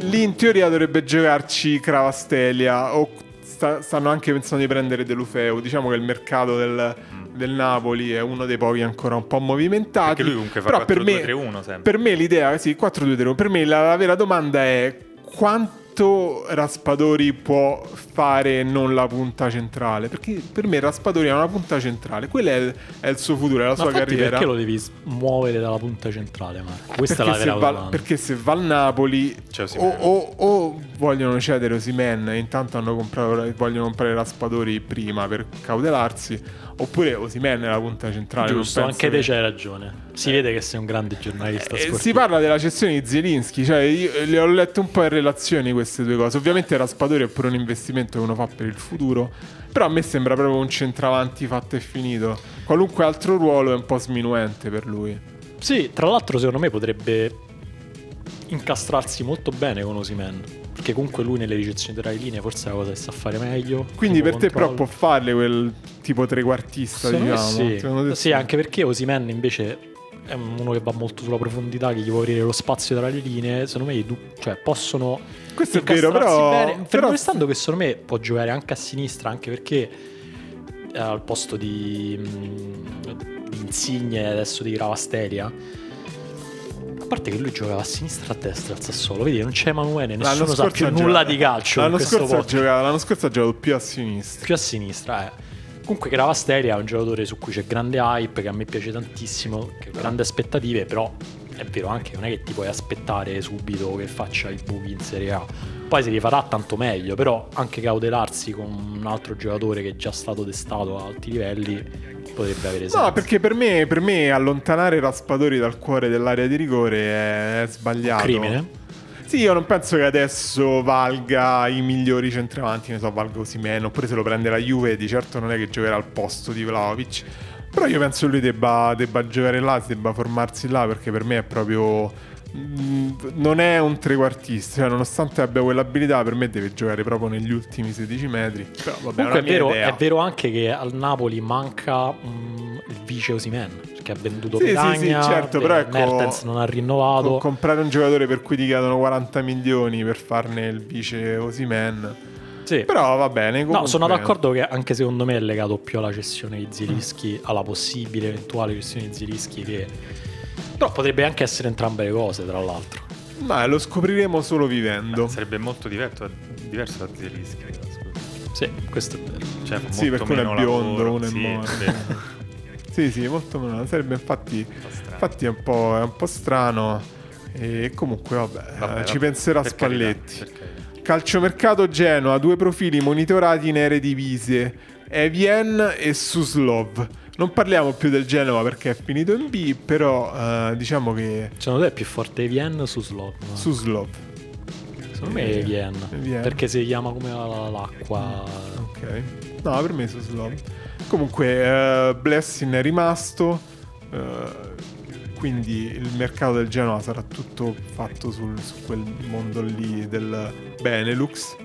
Lì in teoria dovrebbe giocarci Cravastelia o sta, stanno anche pensando di prendere De Lufeu. Diciamo che il mercato del, mm. del Napoli è uno dei pochi ancora un po' movimentati. Perché lui comunque fa quattro due tre uno sempre. Per me l'idea, sì, quattro due tre uno. Per me la, la vera domanda è quanto Raspadori può fare non la punta centrale, perché per me Raspadori è una punta centrale, quella è il, è il suo futuro, è la ma sua carriera. Perché lo devi muovere dalla punta centrale, Marco? Questa perché è la vera domanda. Perché se va al Napoli o, o, o vogliono cedere Osimhen e intanto hanno comprato, vogliono comprare Raspadori prima per cautelarsi, oppure Osimhen è la punta centrale. Giusto, non anche te che... c'hai ragione. Si eh. vede che sei un grande giornalista sportivo. Eh, si parla della cessione di Zielinski, cioè io le ho lette un po' in relazione queste due cose. Ovviamente Raspadori è pure un investimento che uno fa per il futuro, però a me sembra proprio un centravanti fatto e finito. Qualunque altro ruolo è un po' sminuente per lui. Sì, tra l'altro secondo me potrebbe incastrarsi molto bene con Osimhen, perché comunque lui nelle ricezioni delle linee forse è la cosa che sa fare meglio. Quindi per te controllo. Però può farle quel tipo trequartista, secondo diciamo. Sì. Sì, anche perché Osimhen invece è uno che va molto sulla profondità, che gli può aprire lo spazio tra le linee. Secondo me cioè possono questo è vero, però bene. Però restando che secondo me può giocare anche a sinistra, anche perché eh, al posto di, mh, di Insigne adesso di Cravastelia. A parte che lui giocava a sinistra e a destra al Sassuolo, vedi non c'è Emanuele, nessuno sa più gioca... nulla di calcio. L'anno scorso ha giocato, giocato più a sinistra. Più a sinistra, eh. Comunque Cravastelia è un giocatore su cui c'è grande hype, che a me piace tantissimo, che ha grandi aspettative, però è vero anche che non è che ti puoi aspettare subito che faccia i buchi in Serie A. Poi se li farà tanto meglio, però anche cautelarsi con un altro giocatore che è già stato testato a alti livelli... potrebbe avere senso. No, perché per me, per me allontanare Raspadori dal cuore dell'area di rigore è sbagliato. Crimine? Sì, io non penso che adesso valga i migliori centravanti, ne so, valga Osimhen, oppure se lo prende la Juve di certo non è che giocherà al posto di Vlahovic, però io penso che lui debba, debba giocare là, debba formarsi là, perché per me è proprio mh, non è un trequartista, cioè, nonostante abbia quell'abilità, per me deve giocare proprio negli ultimi sedici metri. Però, vabbè, comunque è vero, è vero anche che al Napoli manca mh, il vice Osimhen, che ha venduto sì, Petagna, sì, sì, certo, però ecco, Mertens non ha rinnovato. Con comprare un giocatore per cui ti chiedono quaranta milioni per farne il vice Osimhen. Sì. Però va bene comunque. No, sono d'accordo che anche secondo me è legato più alla cessione di Zielinski, mm. alla possibile eventuale cessione di Zielinski, che però potrebbe anche essere entrambe le cose, tra l'altro. Ma lo scopriremo solo vivendo. Beh, sarebbe molto diverso, diverso da Zielinski. Sì, questo è vero. Cioè, sì, perché uno è biondo, uno è sì, morto. Sì, sì, molto meno. Sarebbe infatti, infatti è, un po', è un po' strano. E comunque, vabbè, vabbè ci penserà Spalletti. Carità, calciomercato Genoa, due profili monitorati in Eredivisie, Evien e Suslov. Non parliamo più del Genoa perché è finito in B, però eh, diciamo che secondo te è più forte Evien o Suslov? No? Suslov. Secondo me è Evien, Evien, perché si chiama come l'acqua. Ok. No, per me è Suslov. Comunque uh, Blessing è rimasto, uh, quindi il mercato del Genoa sarà tutto fatto sul, su quel mondo lì del Benelux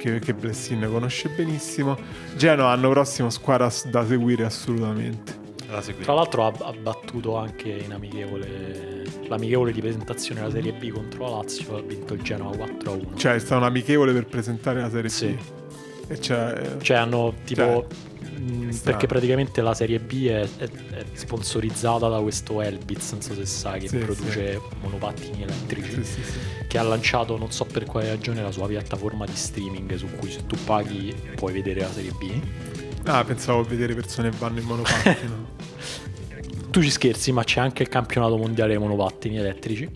che, che Blessing conosce benissimo. Genoa l'anno prossimo squadra da seguire assolutamente. La seguire. Tra l'altro ha, ha battuto anche in amichevole, l'amichevole di presentazione della Serie B contro la Lazio, ha vinto il Genoa quattro a uno. Cioè è stato un amichevole per presentare la Serie sì. B. E cioè, cioè hanno tipo... Cioè, perché praticamente la Serie B è, è, è sponsorizzata da questo Elbitz, non so se sai, che sì, produce sì. monopattini elettrici sì, sì, sì. che ha lanciato non so per quale ragione la sua piattaforma di streaming su cui se tu paghi puoi vedere la Serie B. Ah, pensavo vedere persone che vanno in monopattino. Tu ci scherzi, ma c'è anche il campionato mondiale dei monopattini elettrici,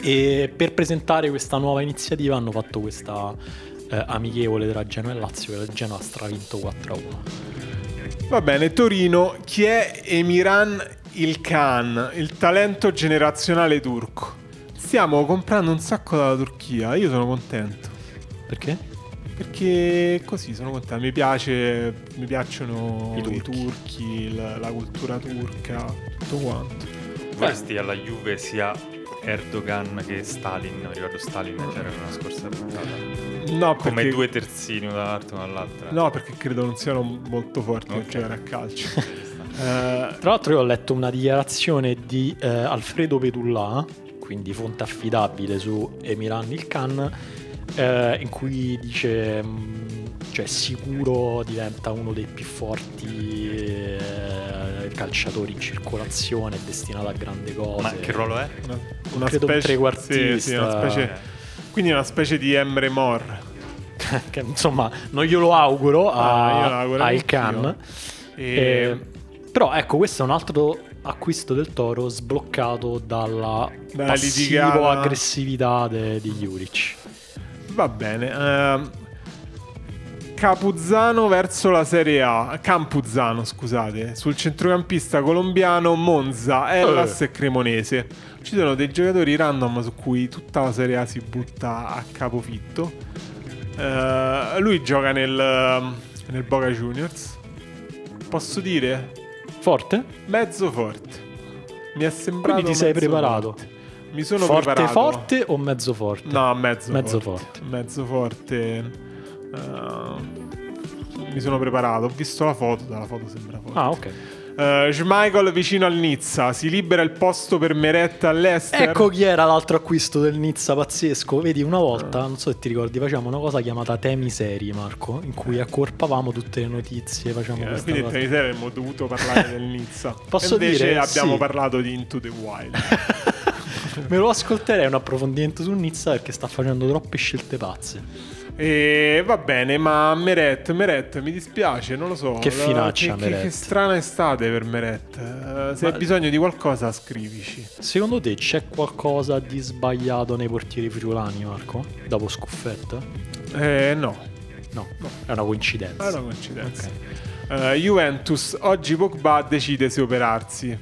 e per presentare questa nuova iniziativa hanno fatto questa Eh, amichevole tra Genoa e Lazio, che la Genoa ha stravinto quattro a uno. Va bene, Torino. Chi è Emirhan Ilkhan, il talento generazionale turco? Stiamo comprando un sacco dalla Turchia. Io sono contento. Perché? Perché così sono contento. Mi piace, mi piacciono i turchi, i turchi la, la cultura turca, tutto quanto. Questi alla Juve sia Erdogan che Stalin. Non ricordo Stalin c'era nella scorsa puntata. No, come perché... due terzini una dall'altra, una dall'altra. No, perché credo non siano molto forti okay. a giocare a calcio. uh, Tra l'altro io ho letto una dichiarazione di eh, Alfredo Petullà, quindi fonte affidabile su Emirhan Ilkhan, eh, in cui dice cioè sicuro diventa uno dei più forti eh, calciatori in circolazione, destinato a grandi cose. Ma che ruolo è? Una, una credo specie... un trequartista. Sì, sì, una specie... Quindi una specie di Emre Mor. Che, insomma, non glielo auguro a, ah, a Ilkhan. E... Eh, però ecco, questo è un altro acquisto del Toro sbloccato dalla, dalla passivo aggressività de, di Juric. Va bene. Uh, Capuzzano verso la Serie A. Campuzano, scusate. Sul centrocampista colombiano Monza, Hellas uh. e Cremonese. Ci sono dei giocatori random su cui tutta la Serie A si butta a capofitto. uh, Lui gioca nel, nel Boca Juniors. Posso dire? Forte? Mezzo forte. Mi è sembrato. Quindi ti sei preparato forte. Mi sono forte, preparato. Forte forte o mezzo forte? No, mezzo, mezzo forte. forte Mezzo forte uh, Mi sono preparato. Ho visto la foto. Dalla foto sembra forte. Ah, ok. Uh, Schmeichel vicino al Nizza. Si libera il posto per Meretta all'Ester. Ecco chi era l'altro acquisto del Nizza pazzesco. Vedi, una volta, non so se ti ricordi, facciamo una cosa chiamata Temi Seri, Marco, in cui accorpavamo tutte le notizie, facciamo eh, quindi Temi Seri avremmo dovuto parlare del Nizza. Posso e invece dire, abbiamo sì. parlato di Into the Wild. Me lo ascolterei un approfondimento su Nizza, perché sta facendo troppe scelte pazze. E va bene, ma Meret, Meret mi dispiace, non lo so. Che finaccia, che, che, che strana estate per Meret. uh, Se ma... hai bisogno di qualcosa scrivici. Secondo te c'è qualcosa di sbagliato nei portieri friulani, Marco? Dopo Scuffetta? Eh no No, no. È una coincidenza. È una coincidenza okay. uh, Juventus, oggi Pogba decide se operarsi.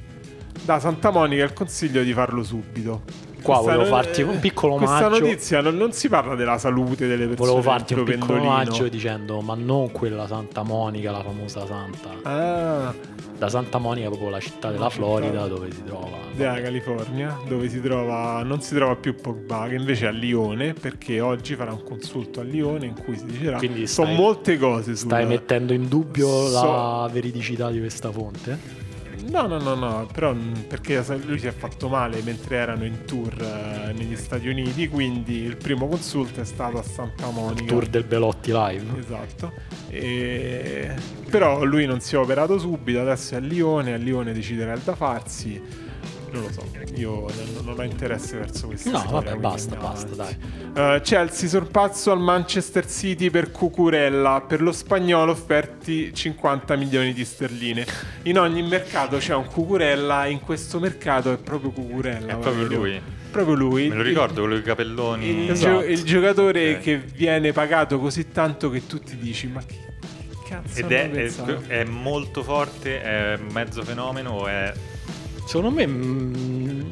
Da Santa Monica il consiglio di farlo subito. Qua questa volevo farti un piccolo omaggio. Questa notizia non, non si parla della salute delle persone. Volevo farti un piccolo Pendolino. omaggio dicendo ma non quella Santa Monica, la famosa santa. Ah. La Santa Monica è proprio la città della Florida dove si trova della no? California, dove si trova non si trova più Pogba, che invece è a Lione, perché oggi farà un consulto a Lione in cui si dicerà quindi stai, sono molte cose sulla... Stai mettendo in dubbio so... la veridicità di questa fonte? No, no, no, no, però perché lui si è fatto male mentre erano in tour eh, negli Stati Uniti, quindi il primo consulto è stato a Santa Monica. Il tour del Belotti live. Esatto. E... Però lui non si è operato subito, adesso è a Lione, a Lione deciderà da farsi. Non lo so, io non ho interesse verso questa no, storia. No, vabbè, basta, basta, dai. Uh, Chelsea sorpasso al Manchester City per Cucurella. Per lo spagnolo offerti cinquanta milioni di sterline. In ogni mercato c'è un Cucurella, in questo mercato è proprio Cucurella. È proprio lui. Proprio lui. Me lo ricordo, quello con i capelloni. Il, esatto. gio- il giocatore okay. che viene pagato così tanto che tu ti dici ma che cazzo. Ed è, è, è molto forte, è mezzo fenomeno, è... Secondo me mh,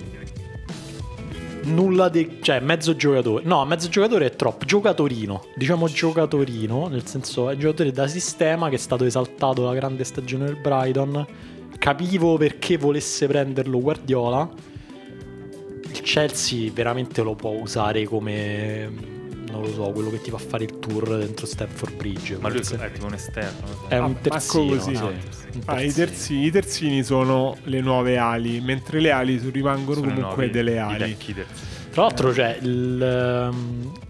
nulla di... Cioè mezzo giocatore. No, mezzo giocatore è troppo. Giocatorino. Diciamo giocatorino. Nel senso è un giocatore da sistema, che è stato esaltato dalla grande stagione del Brighton. Capivo perché volesse prenderlo Guardiola. Il Chelsea veramente lo può usare come... non lo so, quello che ti fa fare il tour dentro Stamford Bridge. Ma lui è tipo un esterno. È ah, un terzino, così. No, un ah, i, terzini, I terzini sono le nuove ali, mentre le ali rimangono sono comunque nuovi, delle ali. Tra l'altro, eh. cioè, il,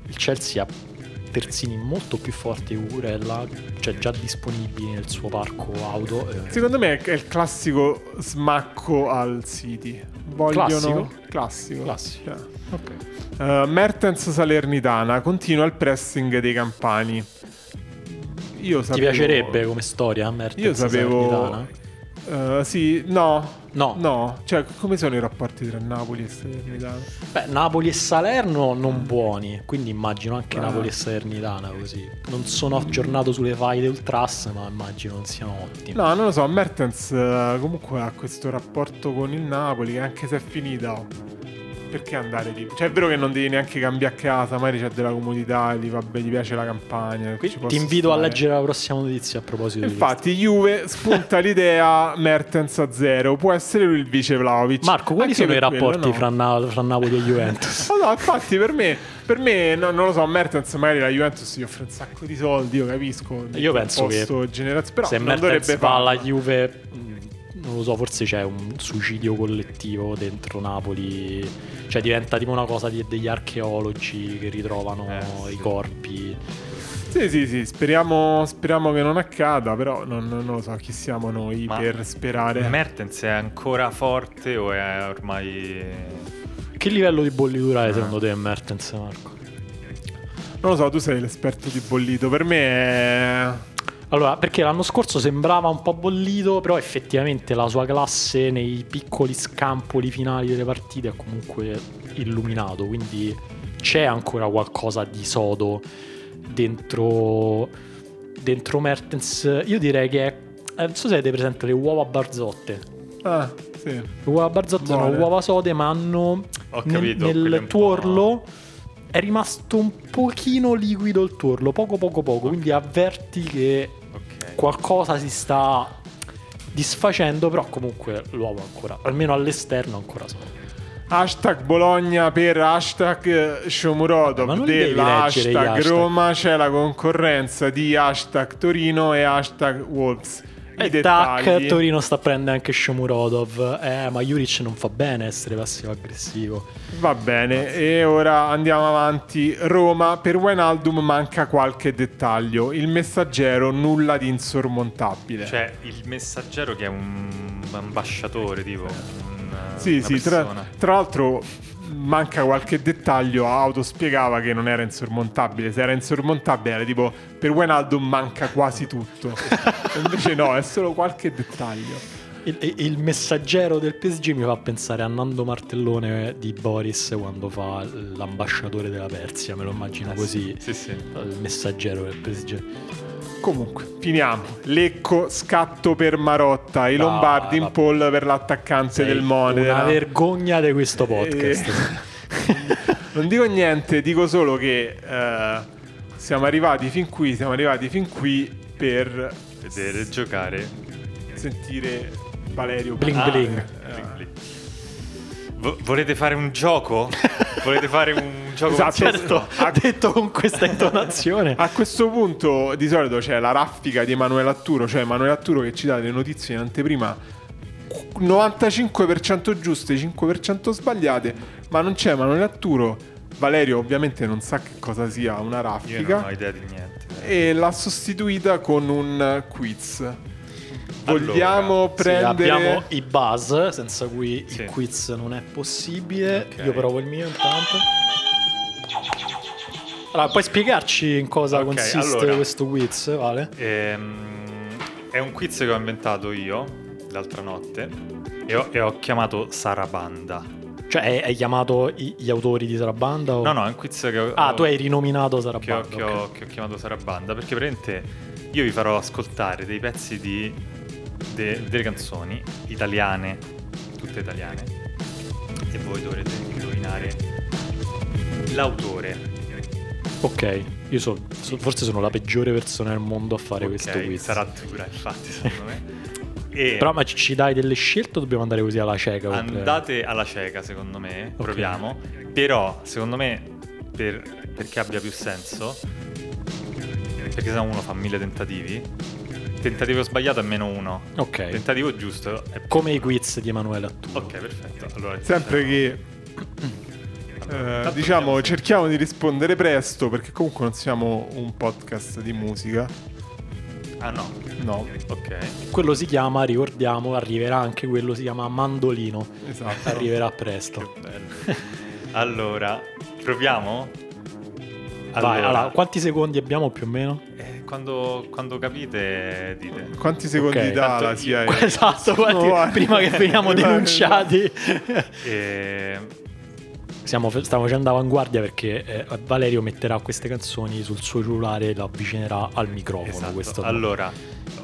il Chelsea ha terzini molto più forti di Cucurella, cioè già disponibili nel suo parco auto. Secondo me è il classico smacco al City. Vogliono... Classico? Classico. Classico. Yeah. Ok. Uh, Mertens Salernitana, continua il pressing dei campani. Io sapevo... Ti piacerebbe come storia Mertens? Io sapevo uh, sì, no, no, no. Cioè, come sono i rapporti tra Napoli e Salernitana? Beh, Napoli e Salerno non buoni, quindi immagino anche ah. Napoli e Salernitana così. Non sono aggiornato sulle faide ultras, ma immagino non siano ottimi. No, non lo so, Mertens comunque ha questo rapporto con il Napoli, che anche se è finita perché andare lì? Cioè, è vero che non devi neanche cambiare casa, magari c'è della comodità, lì, vabbè, ti piace la campagna. Ti invito stare. a leggere la prossima notizia a proposito. Infatti, di Juve spunta l'idea Mertens a zero. Può essere lui il vice Vlahovic. Marco, quali anche sono i rapporti quello, fra, no? Na- fra Napoli e Juventus? No, no, infatti, per me, per me no, non lo so, Mertens magari la Juventus gli offre un sacco di soldi, io capisco. Io penso che generaz- però se non Mertens va alla Juve, non lo so, forse c'è un suicidio collettivo dentro Napoli, cioè diventa tipo una cosa di, degli archeologi che ritrovano eh, i sì. corpi. Sì, sì, sì, speriamo, speriamo che non accada, però non, non lo so, chi siamo noi Ma per sperare. Mertens è ancora forte o è ormai... Che livello di bollitura è secondo te Mertens, Marco? Non lo so, tu sei l'esperto di bollito, per me è... Allora, perché l'anno scorso sembrava un po' bollito, però effettivamente la sua classe nei piccoli scampoli finali delle partite ha comunque illuminato, quindi c'è ancora qualcosa di sodo dentro, dentro Mertens. Io direi che, non so se avete presente le uova Barzotte. Ah, sì. Le uova Barzotte Buone. sono uova sode, ma hanno Ho capito, nel, nel tuorlo... È rimasto un pochino liquido il tuorlo, poco poco poco, okay. Quindi avverti che okay. qualcosa si sta disfacendo, però comunque l'uovo ancora, almeno all'esterno ancora solo. Hashtag Bologna per hashtag Shomurodov della hashtag Roma, c'è la concorrenza di hashtag Torino e hashtag Wolves. E tac, Torino sta prendendo anche Shomurodov. Eh, ma Juric non fa bene essere passivo-aggressivo. Va bene, Mazz- e ora andiamo avanti. Roma, per Wijnaldum manca qualche dettaglio. Il Messaggero, nulla di insormontabile. Cioè, il Messaggero che è un ambasciatore, tipo una, Sì, una sì, tra, tra l'altro manca qualche dettaglio. Auto spiegava che non era insormontabile. Se era insormontabile era tipo per Wijnaldum manca quasi tutto. Invece no, è solo qualche dettaglio. Il, il Messaggero del P S G mi fa pensare a Nando Martellone di Boris quando fa l'ambasciatore della Persia. Me lo immagino così, sì, sì, sì. Il Messaggero del P S G. Comunque, finiamo. Lecco, scatto per Marotta. I no, Lombardi in poll per l'attaccante Sei del Monza. Una vergogna di questo podcast. E... non dico niente, dico solo che eh, siamo arrivati fin qui. Siamo arrivati fin qui per vedere s- giocare, sentire Valerio Bling ah, Bling. Eh, Bling, Bling. V- volete fare un gioco? Volete fare un gioco? Esatto, certo, a... detto con questa intonazione. A questo punto di solito c'è la raffica di Emanuele Atturo, cioè Emanuele Atturo che ci dà le notizie in anteprima novantacinque per cento giuste, cinque per cento sbagliate, ma non c'è Emanuele Atturo. Valerio ovviamente non sa che cosa sia una raffica. Io non ho idea di niente. E l'ha sostituita con un quiz. Vogliamo allora, prendere sì, abbiamo i buzz senza cui sì. il quiz non è possibile. Okay. Io provo il mio intanto. Allora, puoi spiegarci in cosa okay, consiste allora, questo quiz, Vale? Ehm, è un quiz che ho inventato io l'altra notte e ho, e ho chiamato Sarabanda. Cioè, hai chiamato i, gli autori di Sarabanda? O... No, no, è un quiz che ho... Ah, tu hai rinominato Sarabanda. Che ho, okay. che ho, che ho chiamato Sarabanda perché praticamente io vi farò ascoltare dei pezzi di de, delle canzoni italiane, tutte italiane, e voi dovrete indovinare l'autore. Ok, io so, so, forse sono la peggiore persona al mondo a fare okay, questo quiz. Sarà dura, infatti, secondo me. E però ma ci dai delle scelte o dobbiamo andare così alla cieca? Andate oltre? Alla cieca, secondo me, okay. proviamo. Però, secondo me, per, perché abbia più senso, perché se no uno fa mille tentativi. Tentativo sbagliato è meno uno. Ok. Tentativo giusto è come i quiz di Emanuele Atturo. Ok, perfetto. Allora, sempre che allora, eh, diciamo dobbiamo... cerchiamo di rispondere presto, perché comunque non siamo un podcast di musica. Ah no. No. Ok. Quello si chiama, ricordiamo, arriverà anche quello, si chiama Mandolino. Esatto. Arriverà presto. Che bello. Allora, proviamo? Allora, vai, allora, quanti secondi abbiamo più o meno? Eh, quando, quando capite, dite. Quanti secondi okay. dà la C I A? Esatto, quanti, no, prima che veniamo denunciati. E... Stiamo, stiamo facendo avanguardia perché eh, Valerio metterà queste canzoni sul suo cellulare e le avvicinerà al microfono. Esatto. Allora,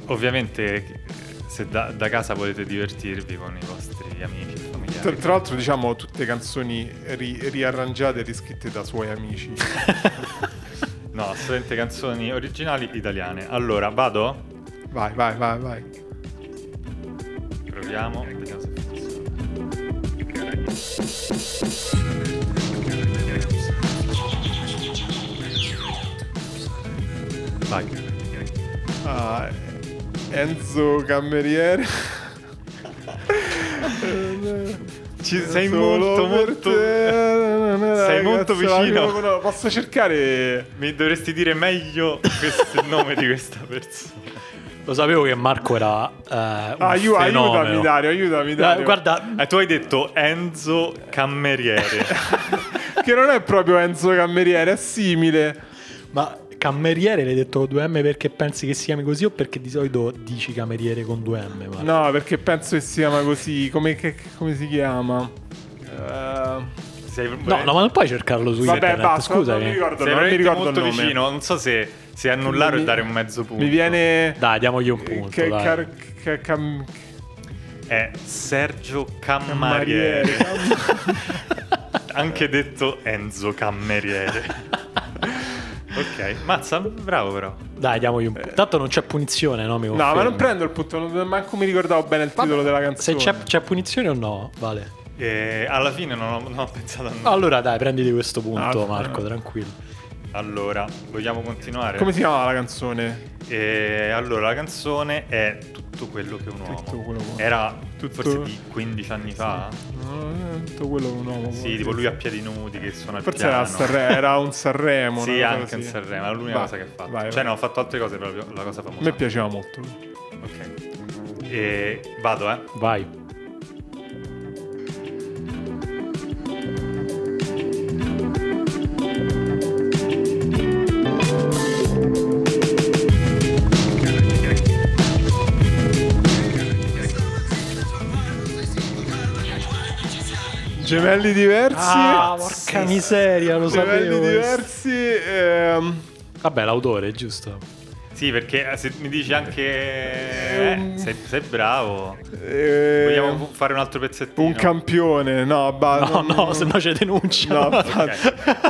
ovviamente, se da, da casa volete divertirvi con i vostri amici e familiari. tra, tra l'altro, diciamo, tutte canzoni ri, riarrangiate e riscritte da suoi amici. No, assolutamente canzoni originali italiane. Allora, vado? Vai, vai, vai, vai. Proviamo, vediamo se funziona. Vai. Ah, Enzo Cameriere. Ci sei molto molto te, sei molto vicino. Mia, posso cercare? Mi dovresti dire meglio questo, il nome di questa persona. Lo sapevo che Marco era eh, un ah, io, fenomeno. Aiutami Dario, aiutami Dario. Eh, guarda, eh, tu hai detto Enzo Cameriere. Che non è proprio Enzo Cameriere, è simile. Ma cameriere l'hai detto con due emme perché pensi che si chiami così o perché di solito dici cameriere con due emme? Vale? No, perché penso che si chiama così. Come, che, come si chiama? Uh, sei... No, no, ma non puoi cercarlo su Vabbè, internet. Basta, scusa, non mi ricordo, sei non mi ricordo molto il nome. Vicino. Non so se, se annullare mi... o dare un mezzo punto. Mi viene. Dai, diamogli un punto. Che, dai. Car, ca, cam... È Sergio Cameriere. Anche detto Enzo Cameriere. Ok, mazza, bravo però. Dai, diamogli un punto. Eh. Tanto non c'è punizione, no? Mi no, ma non prendo il punto, non, manco mi ricordavo bene il titolo ma della canzone. Se c'è, c'è punizione o no? Vale. Eh, alla fine non ho, non ho pensato a nulla. Allora dai, prenditi questo punto, ah, Marco, no. Tranquillo. Allora, vogliamo continuare? Come si chiama la canzone? Eh, allora, la canzone è Tutto quello che un uomo. Tutto quello che... Era tutto... forse di quindici anni sì. fa. Tutto quello che un uomo. Sì, tipo lui a piedi nudi che suona il forse piano. Forse era, Sanre... era un Sanremo. Sì, anche un Sanremo, era l'unica vai, cosa che ha fatto. Vai, vai. Cioè no, ha fatto altre cose, proprio la cosa famosa. A me piaceva molto. Ok. E vado, eh. Vai. Gemelli diversi. Ah, porca miseria, lo sapevo. Gemelli diversi. Ehm... Vabbè, l'autore, giusto? Sì, perché se mi dici anche eh, sei, sei bravo. Eh... Vogliamo fare un altro pezzettino? Un campione. No, ba... no, no, no, se no c'è denuncia. No, no. Okay.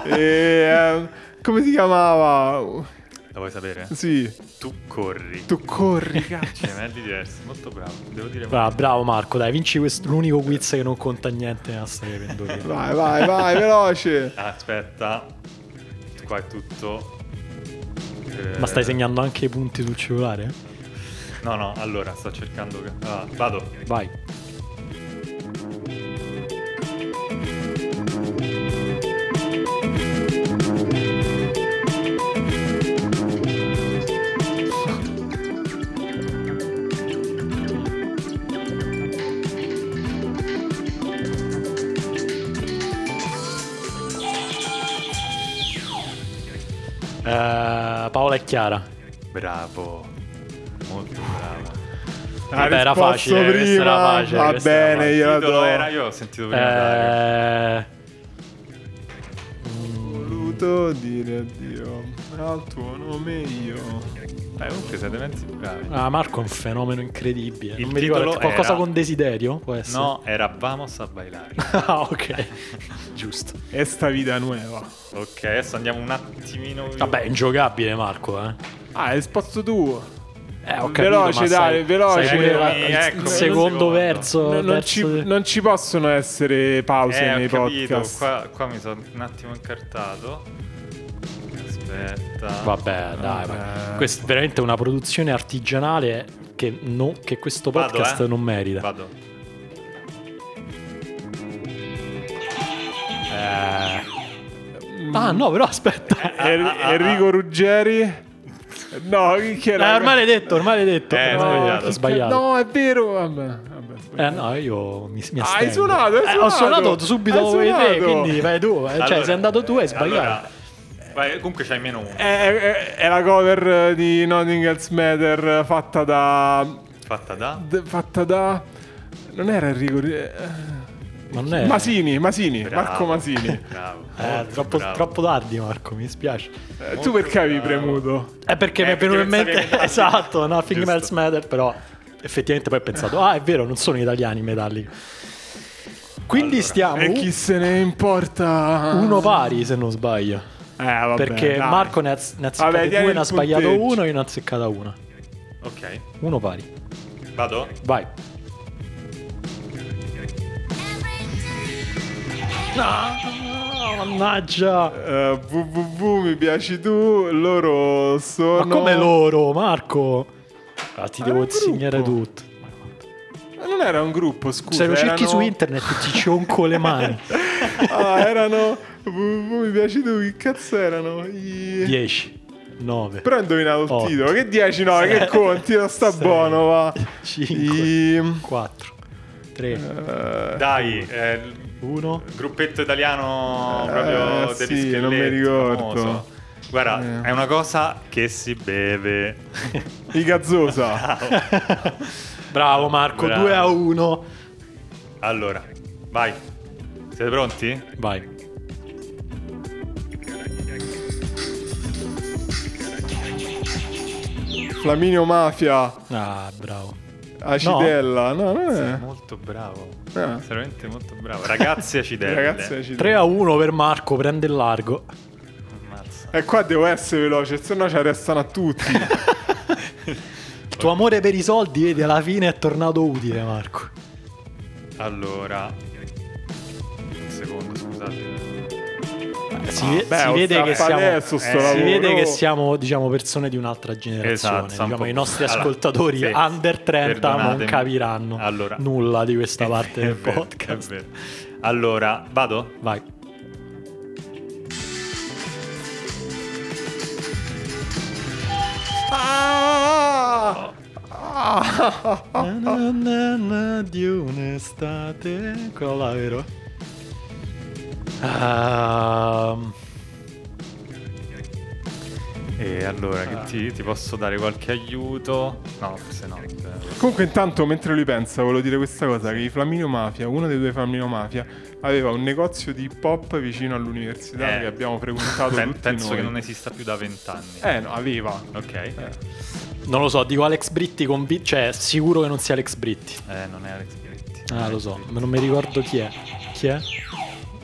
eh, come si chiamava? La vuoi sapere? Sì. Tu corri. Tu corri, cazzo. Gemelli diversi, molto bravo. Devo dire bravo, bravo Marco, dai, vinci questo, l'unico quiz che non conta niente nella storia di Pendolino. Vai, vai, vai, veloce. Aspetta. Qua è tutto. Eh... Ma stai segnando anche i punti sul cellulare? No, no, allora sto cercando che... ah, vado. Vai. Uh, Paola e Chiara. Bravo. Molto bravo. Vabbè, era facile, prima. Era facile. Va bene, era facile. Io lo era io ho sentito prima. Eh... Voluto dire addio al tuo nome io. Dai, comunque siete mezzi bravi. Ah, Marco è un fenomeno incredibile. Il non mi ricordo, qualcosa era... con desiderio? Può essere? No, era Vamos a bailar. Ah, ok. Giusto. Esta vita nuova. Ok, adesso andiamo un attimino. Vabbè, è ingiocabile, Marco, eh. Ah, è il spazio tuo. Eh, ho capito, veloce, dai, veloce. Sai, eh, ecco, il secondo, secondo verso. Non, non, ci, di... non ci possono essere pause eh, nei ho podcast. Qua, qua mi sono un attimo incartato. Aspetta. Vabbè, dai, vabbè. Questa è veramente una produzione artigianale che, no, che questo podcast vado, eh? non merita. Vado. Eh. Ah, no, però aspetta. Eh, ah, ah, Enrico ah. Ruggeri. No, chi era? Eh, ormai l'hai detto, ormai l'hai detto. Eh, no, è sbagliato. No, è vero. Vabbè. Eh no, io mi, mi astengo. Hai suonato, hai suonato. Eh, ho suonato subito come te, quindi vai tu, vai. Allora, cioè sei andato tu hai sbagliato. Allora, vai, comunque c'hai meno uno. È, è, è la cover di Nothing Else Matter fatta da fatta da d, fatta da non era Enrico eh, ma non è Masini, Masini, bravo, Marco Masini. Bravo. Eh, troppo, troppo tardi Marco, mi spiace. Eh, tu perché avevi premuto? È perché eh, mi è venuto in mente esatto, Nothing Else Matter, però effettivamente poi ho pensato "Ah, è vero, non sono italiani i metalli". Quindi allora, stiamo. E chi se ne importa? Uno pari, se non sbaglio. Eh, vabbè, perché dai. Marco ne ha, ne ha azzeccato vabbè, due, ne ha sbagliato punteggio. Uno, io ne ho azzeccata una. Ok. Uno pari. Vado? Vai. No, mannaggia. uh, vu vu vu mi piaci tu. Loro sono. Ma come loro, Marco? Ah, ti ah, devo insegnare tutto. Ma non era un gruppo, scusa. Se lo cerchi erano... su internet ti cionco le mani. Ah, erano vu vu vu mi piaci tu. Che cazzo erano? dieci nove Però ho indovinato il otto titolo. Che dieci no, sei, che conti. Non sta sei, buono, va. cinque quattro tre uh, dai, eh, uno gruppetto italiano proprio eh, degli sì, non mi ricordo famoso. Guarda, eh. è una cosa che si beve. I gazzosa. Bravo. Bravo Marco, bravo. due a uno. Allora, vai. Siete pronti? Vai. Flaminio Mafia. Ah, bravo. Acidella, no, no, no, no. Sei molto bravo. Ah. Veramente molto bravo. Ragazzi Acidella. tre a uno per Marco, prende il largo. Ammazza. E qua devo essere veloce, se no ci restano a tutti. Il tuo amore per i soldi, vedi, alla fine è tornato utile, Marco. Allora, un secondo, scusate. Si, ah, beh, si vede che siamo, eh, si vede che siamo, diciamo, persone di un'altra generazione. Esatto, diciamo, i nostri ascoltatori allora, under trenta non capiranno allora, nulla di questa parte del vero, podcast. Allora, vado? Vai. Ah! Ah! Na, na, na, di un'estate, quello là, vero? Uh, e allora ah. che ti, ti posso dare qualche aiuto? No, forse no. Comunque intanto mentre lui pensa volevo dire questa cosa, che i Flaminio Mafia, uno dei due Flaminio Mafia, aveva un negozio di hip hop vicino all'università eh. che abbiamo frequentato ben, tutti penso noi. Che non esista più da vent'anni. Eh no, aveva. Ok eh. Non lo so, dico Alex Britti conv- Cioè sicuro che non sia Alex Britti. Eh non è Alex Britti. Ah Alex lo so, Britti. Ma non mi ricordo chi è. Chi è?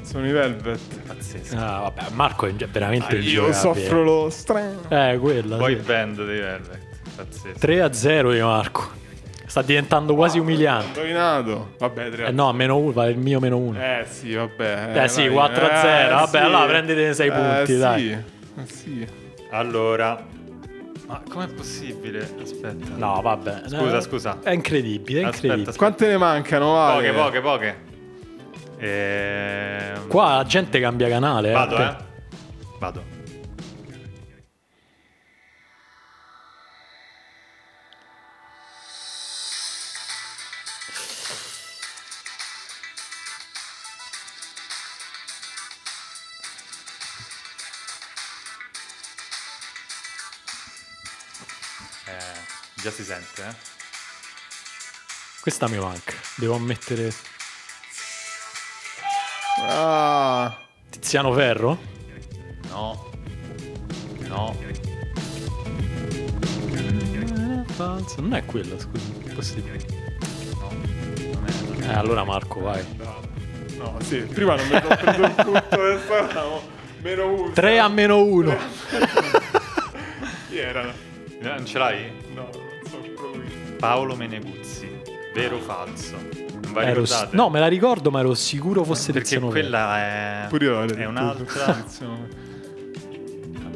Sono i Velvet. Pazzesco. Ah, vabbè, Marco è veramente ah, io soffro lo strano. Eh, quella. Poi sì. Band dei Velvet. Pazzesco. tre a zero di Marco. Sta diventando quasi ah, umiliante. Indovinato. Vabbè, tre a zero. Eh, no, meno uno, il mio meno uno. Eh sì, vabbè. Eh, eh sì, quattro a zero. Eh, vabbè, sì. Allora prendete sei punti, eh, dai. Sì. Eh, sì. Allora, ma com'è possibile? Aspetta. No, vabbè. Scusa, no, scusa. È incredibile, è aspetta, incredibile. Aspetta. Quante ne mancano? Vale. Poche, poche, poche. E... qua la gente cambia canale. Vado, eh. eh. Vado. Eh, già si sente, eh. Questa mi manca, devo ammettere. Ah. Tiziano Ferro? No. No. Falso. Non è quella, scusa. Possibile. No, non è quella. Eh, allora Marco, vai. No, sì, prima non mi sono preso il tutto e stavamo meno uno. tre a meno uno. Chi era? No, non ce l'hai? No, non so proprio. Paolo Meneguzzi. Vero o falso? Ero, no, me la ricordo, ma ero sicuro fosse perché Tiziano Ferro. Perché quella è, è un'altra.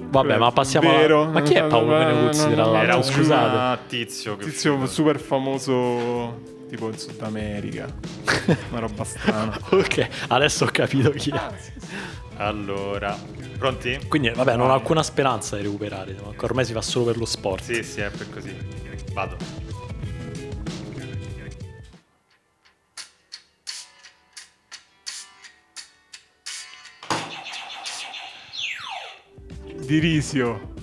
Vabbè, ma passiamo alla... Ma chi è Paolo Meneguzzi? No, no, no, era un tizio che tizio fu... super famoso tipo in Sud America. Una roba strana. Ok, adesso ho capito chi è. Allora, pronti? Quindi vabbè, non ho alcuna speranza di recuperare. Ormai si fa solo per lo sport. Sì, sì, è per così. Vado. Di Risio.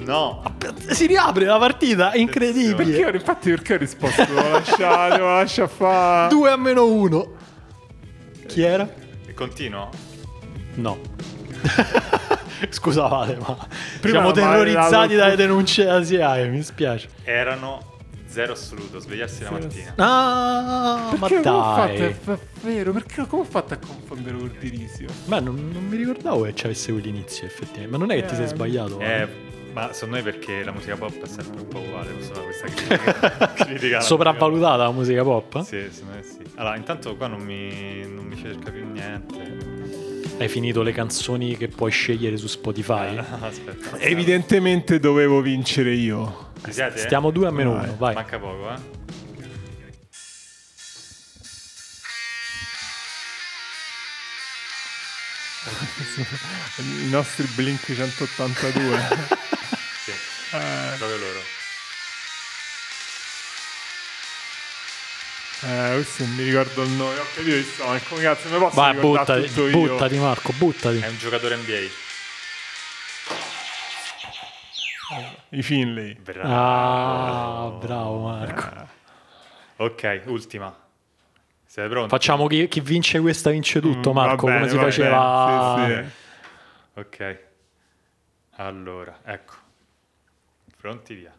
No. Si riapre la partita, è incredibile. Perché io, infatti perché ho risposto? Devo lasciare, devo lasciare fare. due a meno uno. Chi era? E continuo? No. Scusate, ma prima siamo terrorizzati dalle denunce della S I A E, mi spiace. Erano Zero assoluto, svegliarsi la mattina. Ah, perché ma dai, fatto, è vero, perché come ho fatto a confondere l'ordinizio? Ma non, non mi ricordavo che c'avesse quell'inizio effettivamente. Ma non è che eh, ti sei sbagliato? Eh, eh. Ma secondo me perché la musica pop è sempre un po' uguale, questa critica, critica sopravvalutata la musica pop? Sì, secondo me sì. Allora, intanto qua non mi, non mi cerca più niente. Hai finito le canzoni che puoi scegliere su Spotify? Ah, no, aspetta, aspetta. Evidentemente dovevo vincere io. Ci siete? Stiamo due a meno vai. uno, vai. Manca poco, eh. I nostri Blink centottantadue. Sì, eh, proprio loro. Eh, questo non mi ricordo il nome. Ho capito il nome, come cazzo mi posso Vai, ricordare buttati, tutto io? Buttati Marco, buttati. È un giocatore N B A. I Finlay. Bravo. Ah, bravo Marco. Ah. Ok, ultima. Sei pronto? Facciamo chi, chi vince questa vince tutto, mm, Marco, bene, come si faceva. Sì, sì. Ok. Allora, ecco. Pronti via.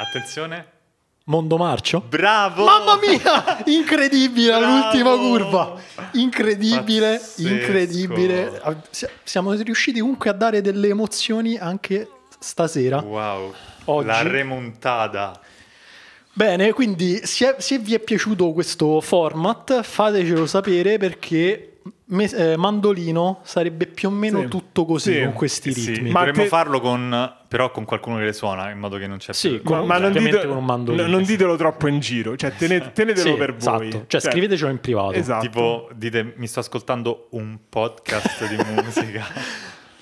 Attenzione. Mondo Marcio. Bravo! Mamma mia! Incredibile l'ultima curva. Incredibile, pazzesco. Incredibile. Siamo riusciti comunque a dare delle emozioni anche stasera. Wow. Oggi. La remontata. Bene, quindi se, se vi è piaciuto questo format, fatecelo sapere perché Me, eh, Mandolino sarebbe più o meno sì. tutto così sì. con questi ritmi. Sì. Ma dovremmo te... farlo con però con qualcuno che le suona in modo che non c'è sì, più... con, ma non, dite... con un mandolino. Non ditelo troppo in giro, cioè tenetelo sì, per esatto. voi. Cioè, cioè scrivetecelo in privato. Esatto. Tipo dite mi sto ascoltando un podcast di musica.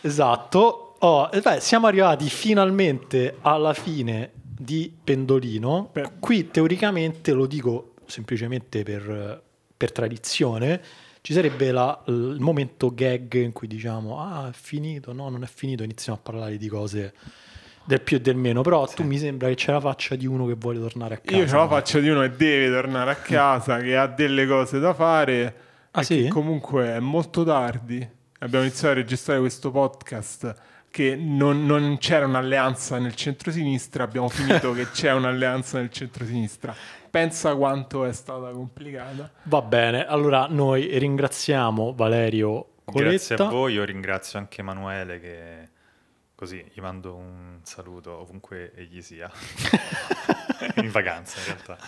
Esatto. Oh, beh, siamo arrivati finalmente alla fine di Pendolino. Per... Qui teoricamente lo dico semplicemente per, per tradizione. Ci sarebbe la, il momento gag in cui diciamo ah è finito, no non è finito, iniziamo a parlare di cose del più e del meno, però sì. tu mi sembra che c'è la faccia di uno che vuole tornare a casa. Io c'ho la faccia di uno che deve tornare a casa, che ha delle cose da fare, ah, sì? Comunque è molto tardi, abbiamo iniziato a registrare questo podcast che non, non c'era un'alleanza nel centrosinistra, abbiamo finito che c'è un'alleanza nel centrosinistra. Pensa quanto è stata complicata. Va bene, allora noi ringraziamo Valerio Coletta. Grazie a voi, io ringrazio anche Emanuele che così gli mando un saluto ovunque egli sia. In vacanza in realtà.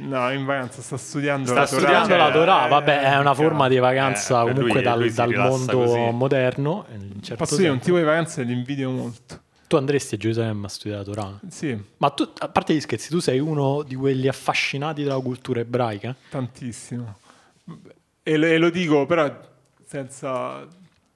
No, in vacanza sta studiando sta la Torah. Sta studiando la Torah, vabbè, è una forma di vacanza eh, comunque lui, dal, lui dal mondo così. moderno. Certo Posso dire, un tipo di vacanza li invidio molto. Tu andresti a Gerusalemme a studiare la Torah? Sì. Ma tu, a parte gli scherzi, tu sei uno di quelli affascinati dalla cultura ebraica? Tantissimo. E lo, e lo dico però senza...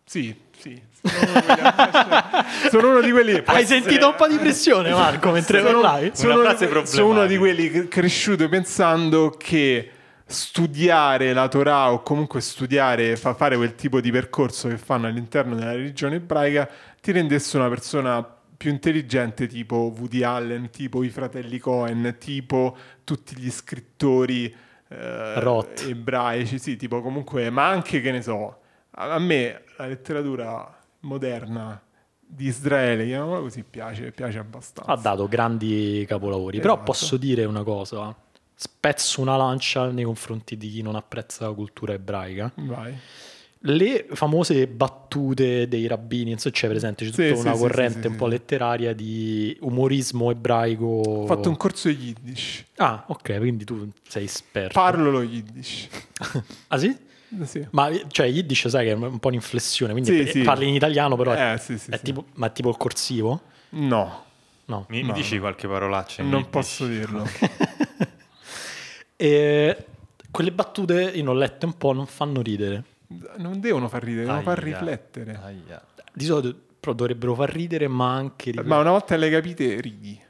Sì, sì. Sono uno di quelli, sono uno di quelli che hai essere... sentito un po' di pressione, Marco, mentre parlavi? Sono, sono, sono uno di quelli cresciuto pensando che studiare la Torah o comunque studiare, fa fare quel tipo di percorso che fanno all'interno della religione ebraica ti rendesse una persona più intelligente, tipo Woody Allen, tipo i fratelli Cohen, tipo tutti gli scrittori eh, ebraici, sì, tipo comunque, ma anche che ne so, a me la letteratura moderna di Israele, chiamiamola così, piace, piace abbastanza. Ha dato grandi capolavori, esatto. Però posso dire una cosa, spezzo una lancia nei confronti di chi non apprezza la cultura ebraica. Vai. Le famose battute dei rabbini, non so c'è presente, c'è tutta sì, una sì, corrente sì, sì, un sì. po' letteraria di umorismo ebraico. Ho fatto un corso di Yiddish. Ah, ok, quindi tu sei esperto. Parlo lo Yiddish. Ah sì? Sì. Ma cioè Yiddish sai che è un po' un'inflessione, quindi sì, per, sì. parli in italiano però eh, è, sì, sì, è sì. tipo ma è tipo il corsivo? No. No. Mi, no. mi dici qualche parolaccia? Non Yiddish. Posso dirlo. E quelle battute io ne ho lette un po', non fanno ridere. Non devono far ridere, devono far riflettere. Aia. Di solito però dovrebbero far ridere, ma anche ridere. Ma una volta le hai capite, ridi.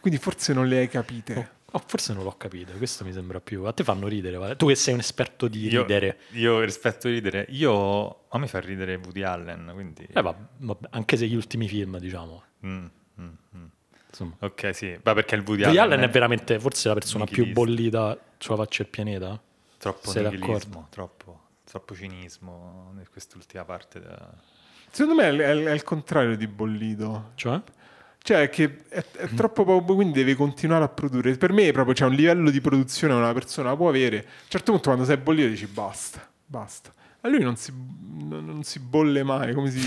Quindi forse non le hai capite. Oh, oh, forse non l'ho capito, questo mi sembra più. A te fanno ridere, vale? Tu che sei un esperto di io, ridere. Io rispetto a ridere. Io a me fa ridere Woody Allen, quindi eh, va, vabbè, anche se gli ultimi film, diciamo. Mm, mm, mm. Insomma. Ok, sì, ma perché il Woody, Woody Allen, Allen è, è veramente forse la persona più bollita sulla faccia del pianeta. Troppo nichilismo, troppo. troppo cinismo in quest'ultima parte della... Secondo me è, è, è il contrario di bollito. Cioè? Cioè che è, è troppo poco, quindi deve continuare a produrre. Per me proprio c'è un livello di produzione una persona può avere. A un certo punto quando sei bollito dici basta, basta. A lui non si, non si bolle mai, come si,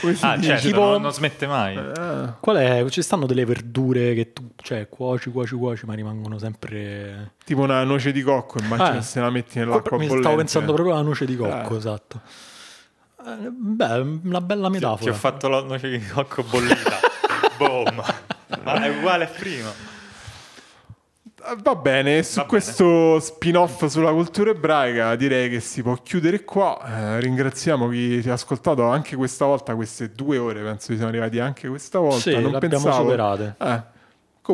come si ah, dice? Certo, tipo... non, non smette mai. Ah. Qual è? Ci stanno delle verdure che tu cioè, cuoci, cuoci, cuoci, ma rimangono sempre... Tipo una noce di cocco, immagino, eh. se la metti nell'acqua bollente. Mi stavo pensando proprio alla noce di cocco, eh. esatto. Beh, una bella metafora. Ti, ti ho fatto la noce di cocco bollita. Boom! Ma è uguale a prima. Va bene, su Va questo bene. Spin-off sulla cultura ebraica direi che si può chiudere qua. Eh, ringraziamo chi ci ha ascoltato anche questa volta, queste due ore penso che siamo arrivati anche questa volta. Sì, non l'abbiamo pensavo... superate. Eh,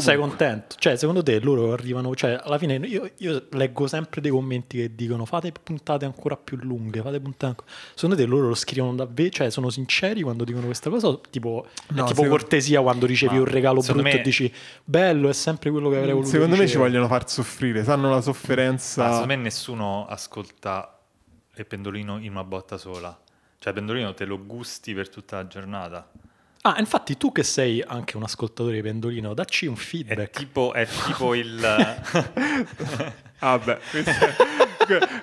Sei contento? Cioè, secondo te loro arrivano... Cioè, alla fine io, io leggo sempre dei commenti che dicono fate puntate ancora più lunghe, fate puntate ancora... Secondo te loro lo scrivono davvero? Cioè, sono sinceri quando dicono questa cosa? Tipo, no, è tipo cortesia quando ricevi un regalo brutto me... e dici bello, è sempre quello che avrei voluto Secondo ricevere. Me ci vogliono far soffrire, sanno la sofferenza... Ma secondo me nessuno ascolta il Pendolino in una botta sola. Cioè, il Pendolino te lo gusti per tutta la giornata. Ah, infatti tu che sei anche un ascoltatore di Pendolino, dacci un feedback. È tipo, è tipo il... ah beh, questo, è,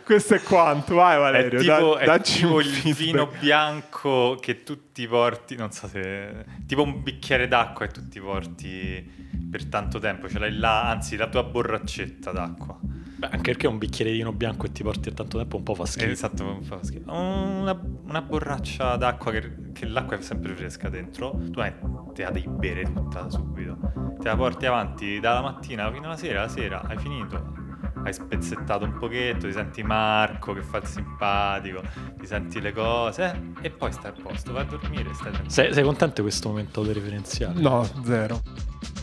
questo è quanto, vai Valerio, è tipo, da, dacci è tipo un il feedback. Vino bianco che tu ti porti, non so se... Tipo un bicchiere d'acqua che tu ti porti per tanto tempo, ce l'hai là, anzi la tua borraccetta d'acqua. Beh, anche perché un bicchiere di vino bianco che ti porti a tanto tempo un po' fa schifo. Esatto, un po' fa schifo. Una, una borraccia d'acqua che, che l'acqua è sempre fresca dentro. Tu hai, te la devi bere tutta subito. Te la porti avanti dalla mattina fino alla sera, la sera hai finito. Hai spezzettato un pochetto, ti senti Marco che fa il simpatico, ti senti le cose e poi stai a posto, vai a dormire. Stai sei, sei contento di questo momento autoreferenziale? No, zero.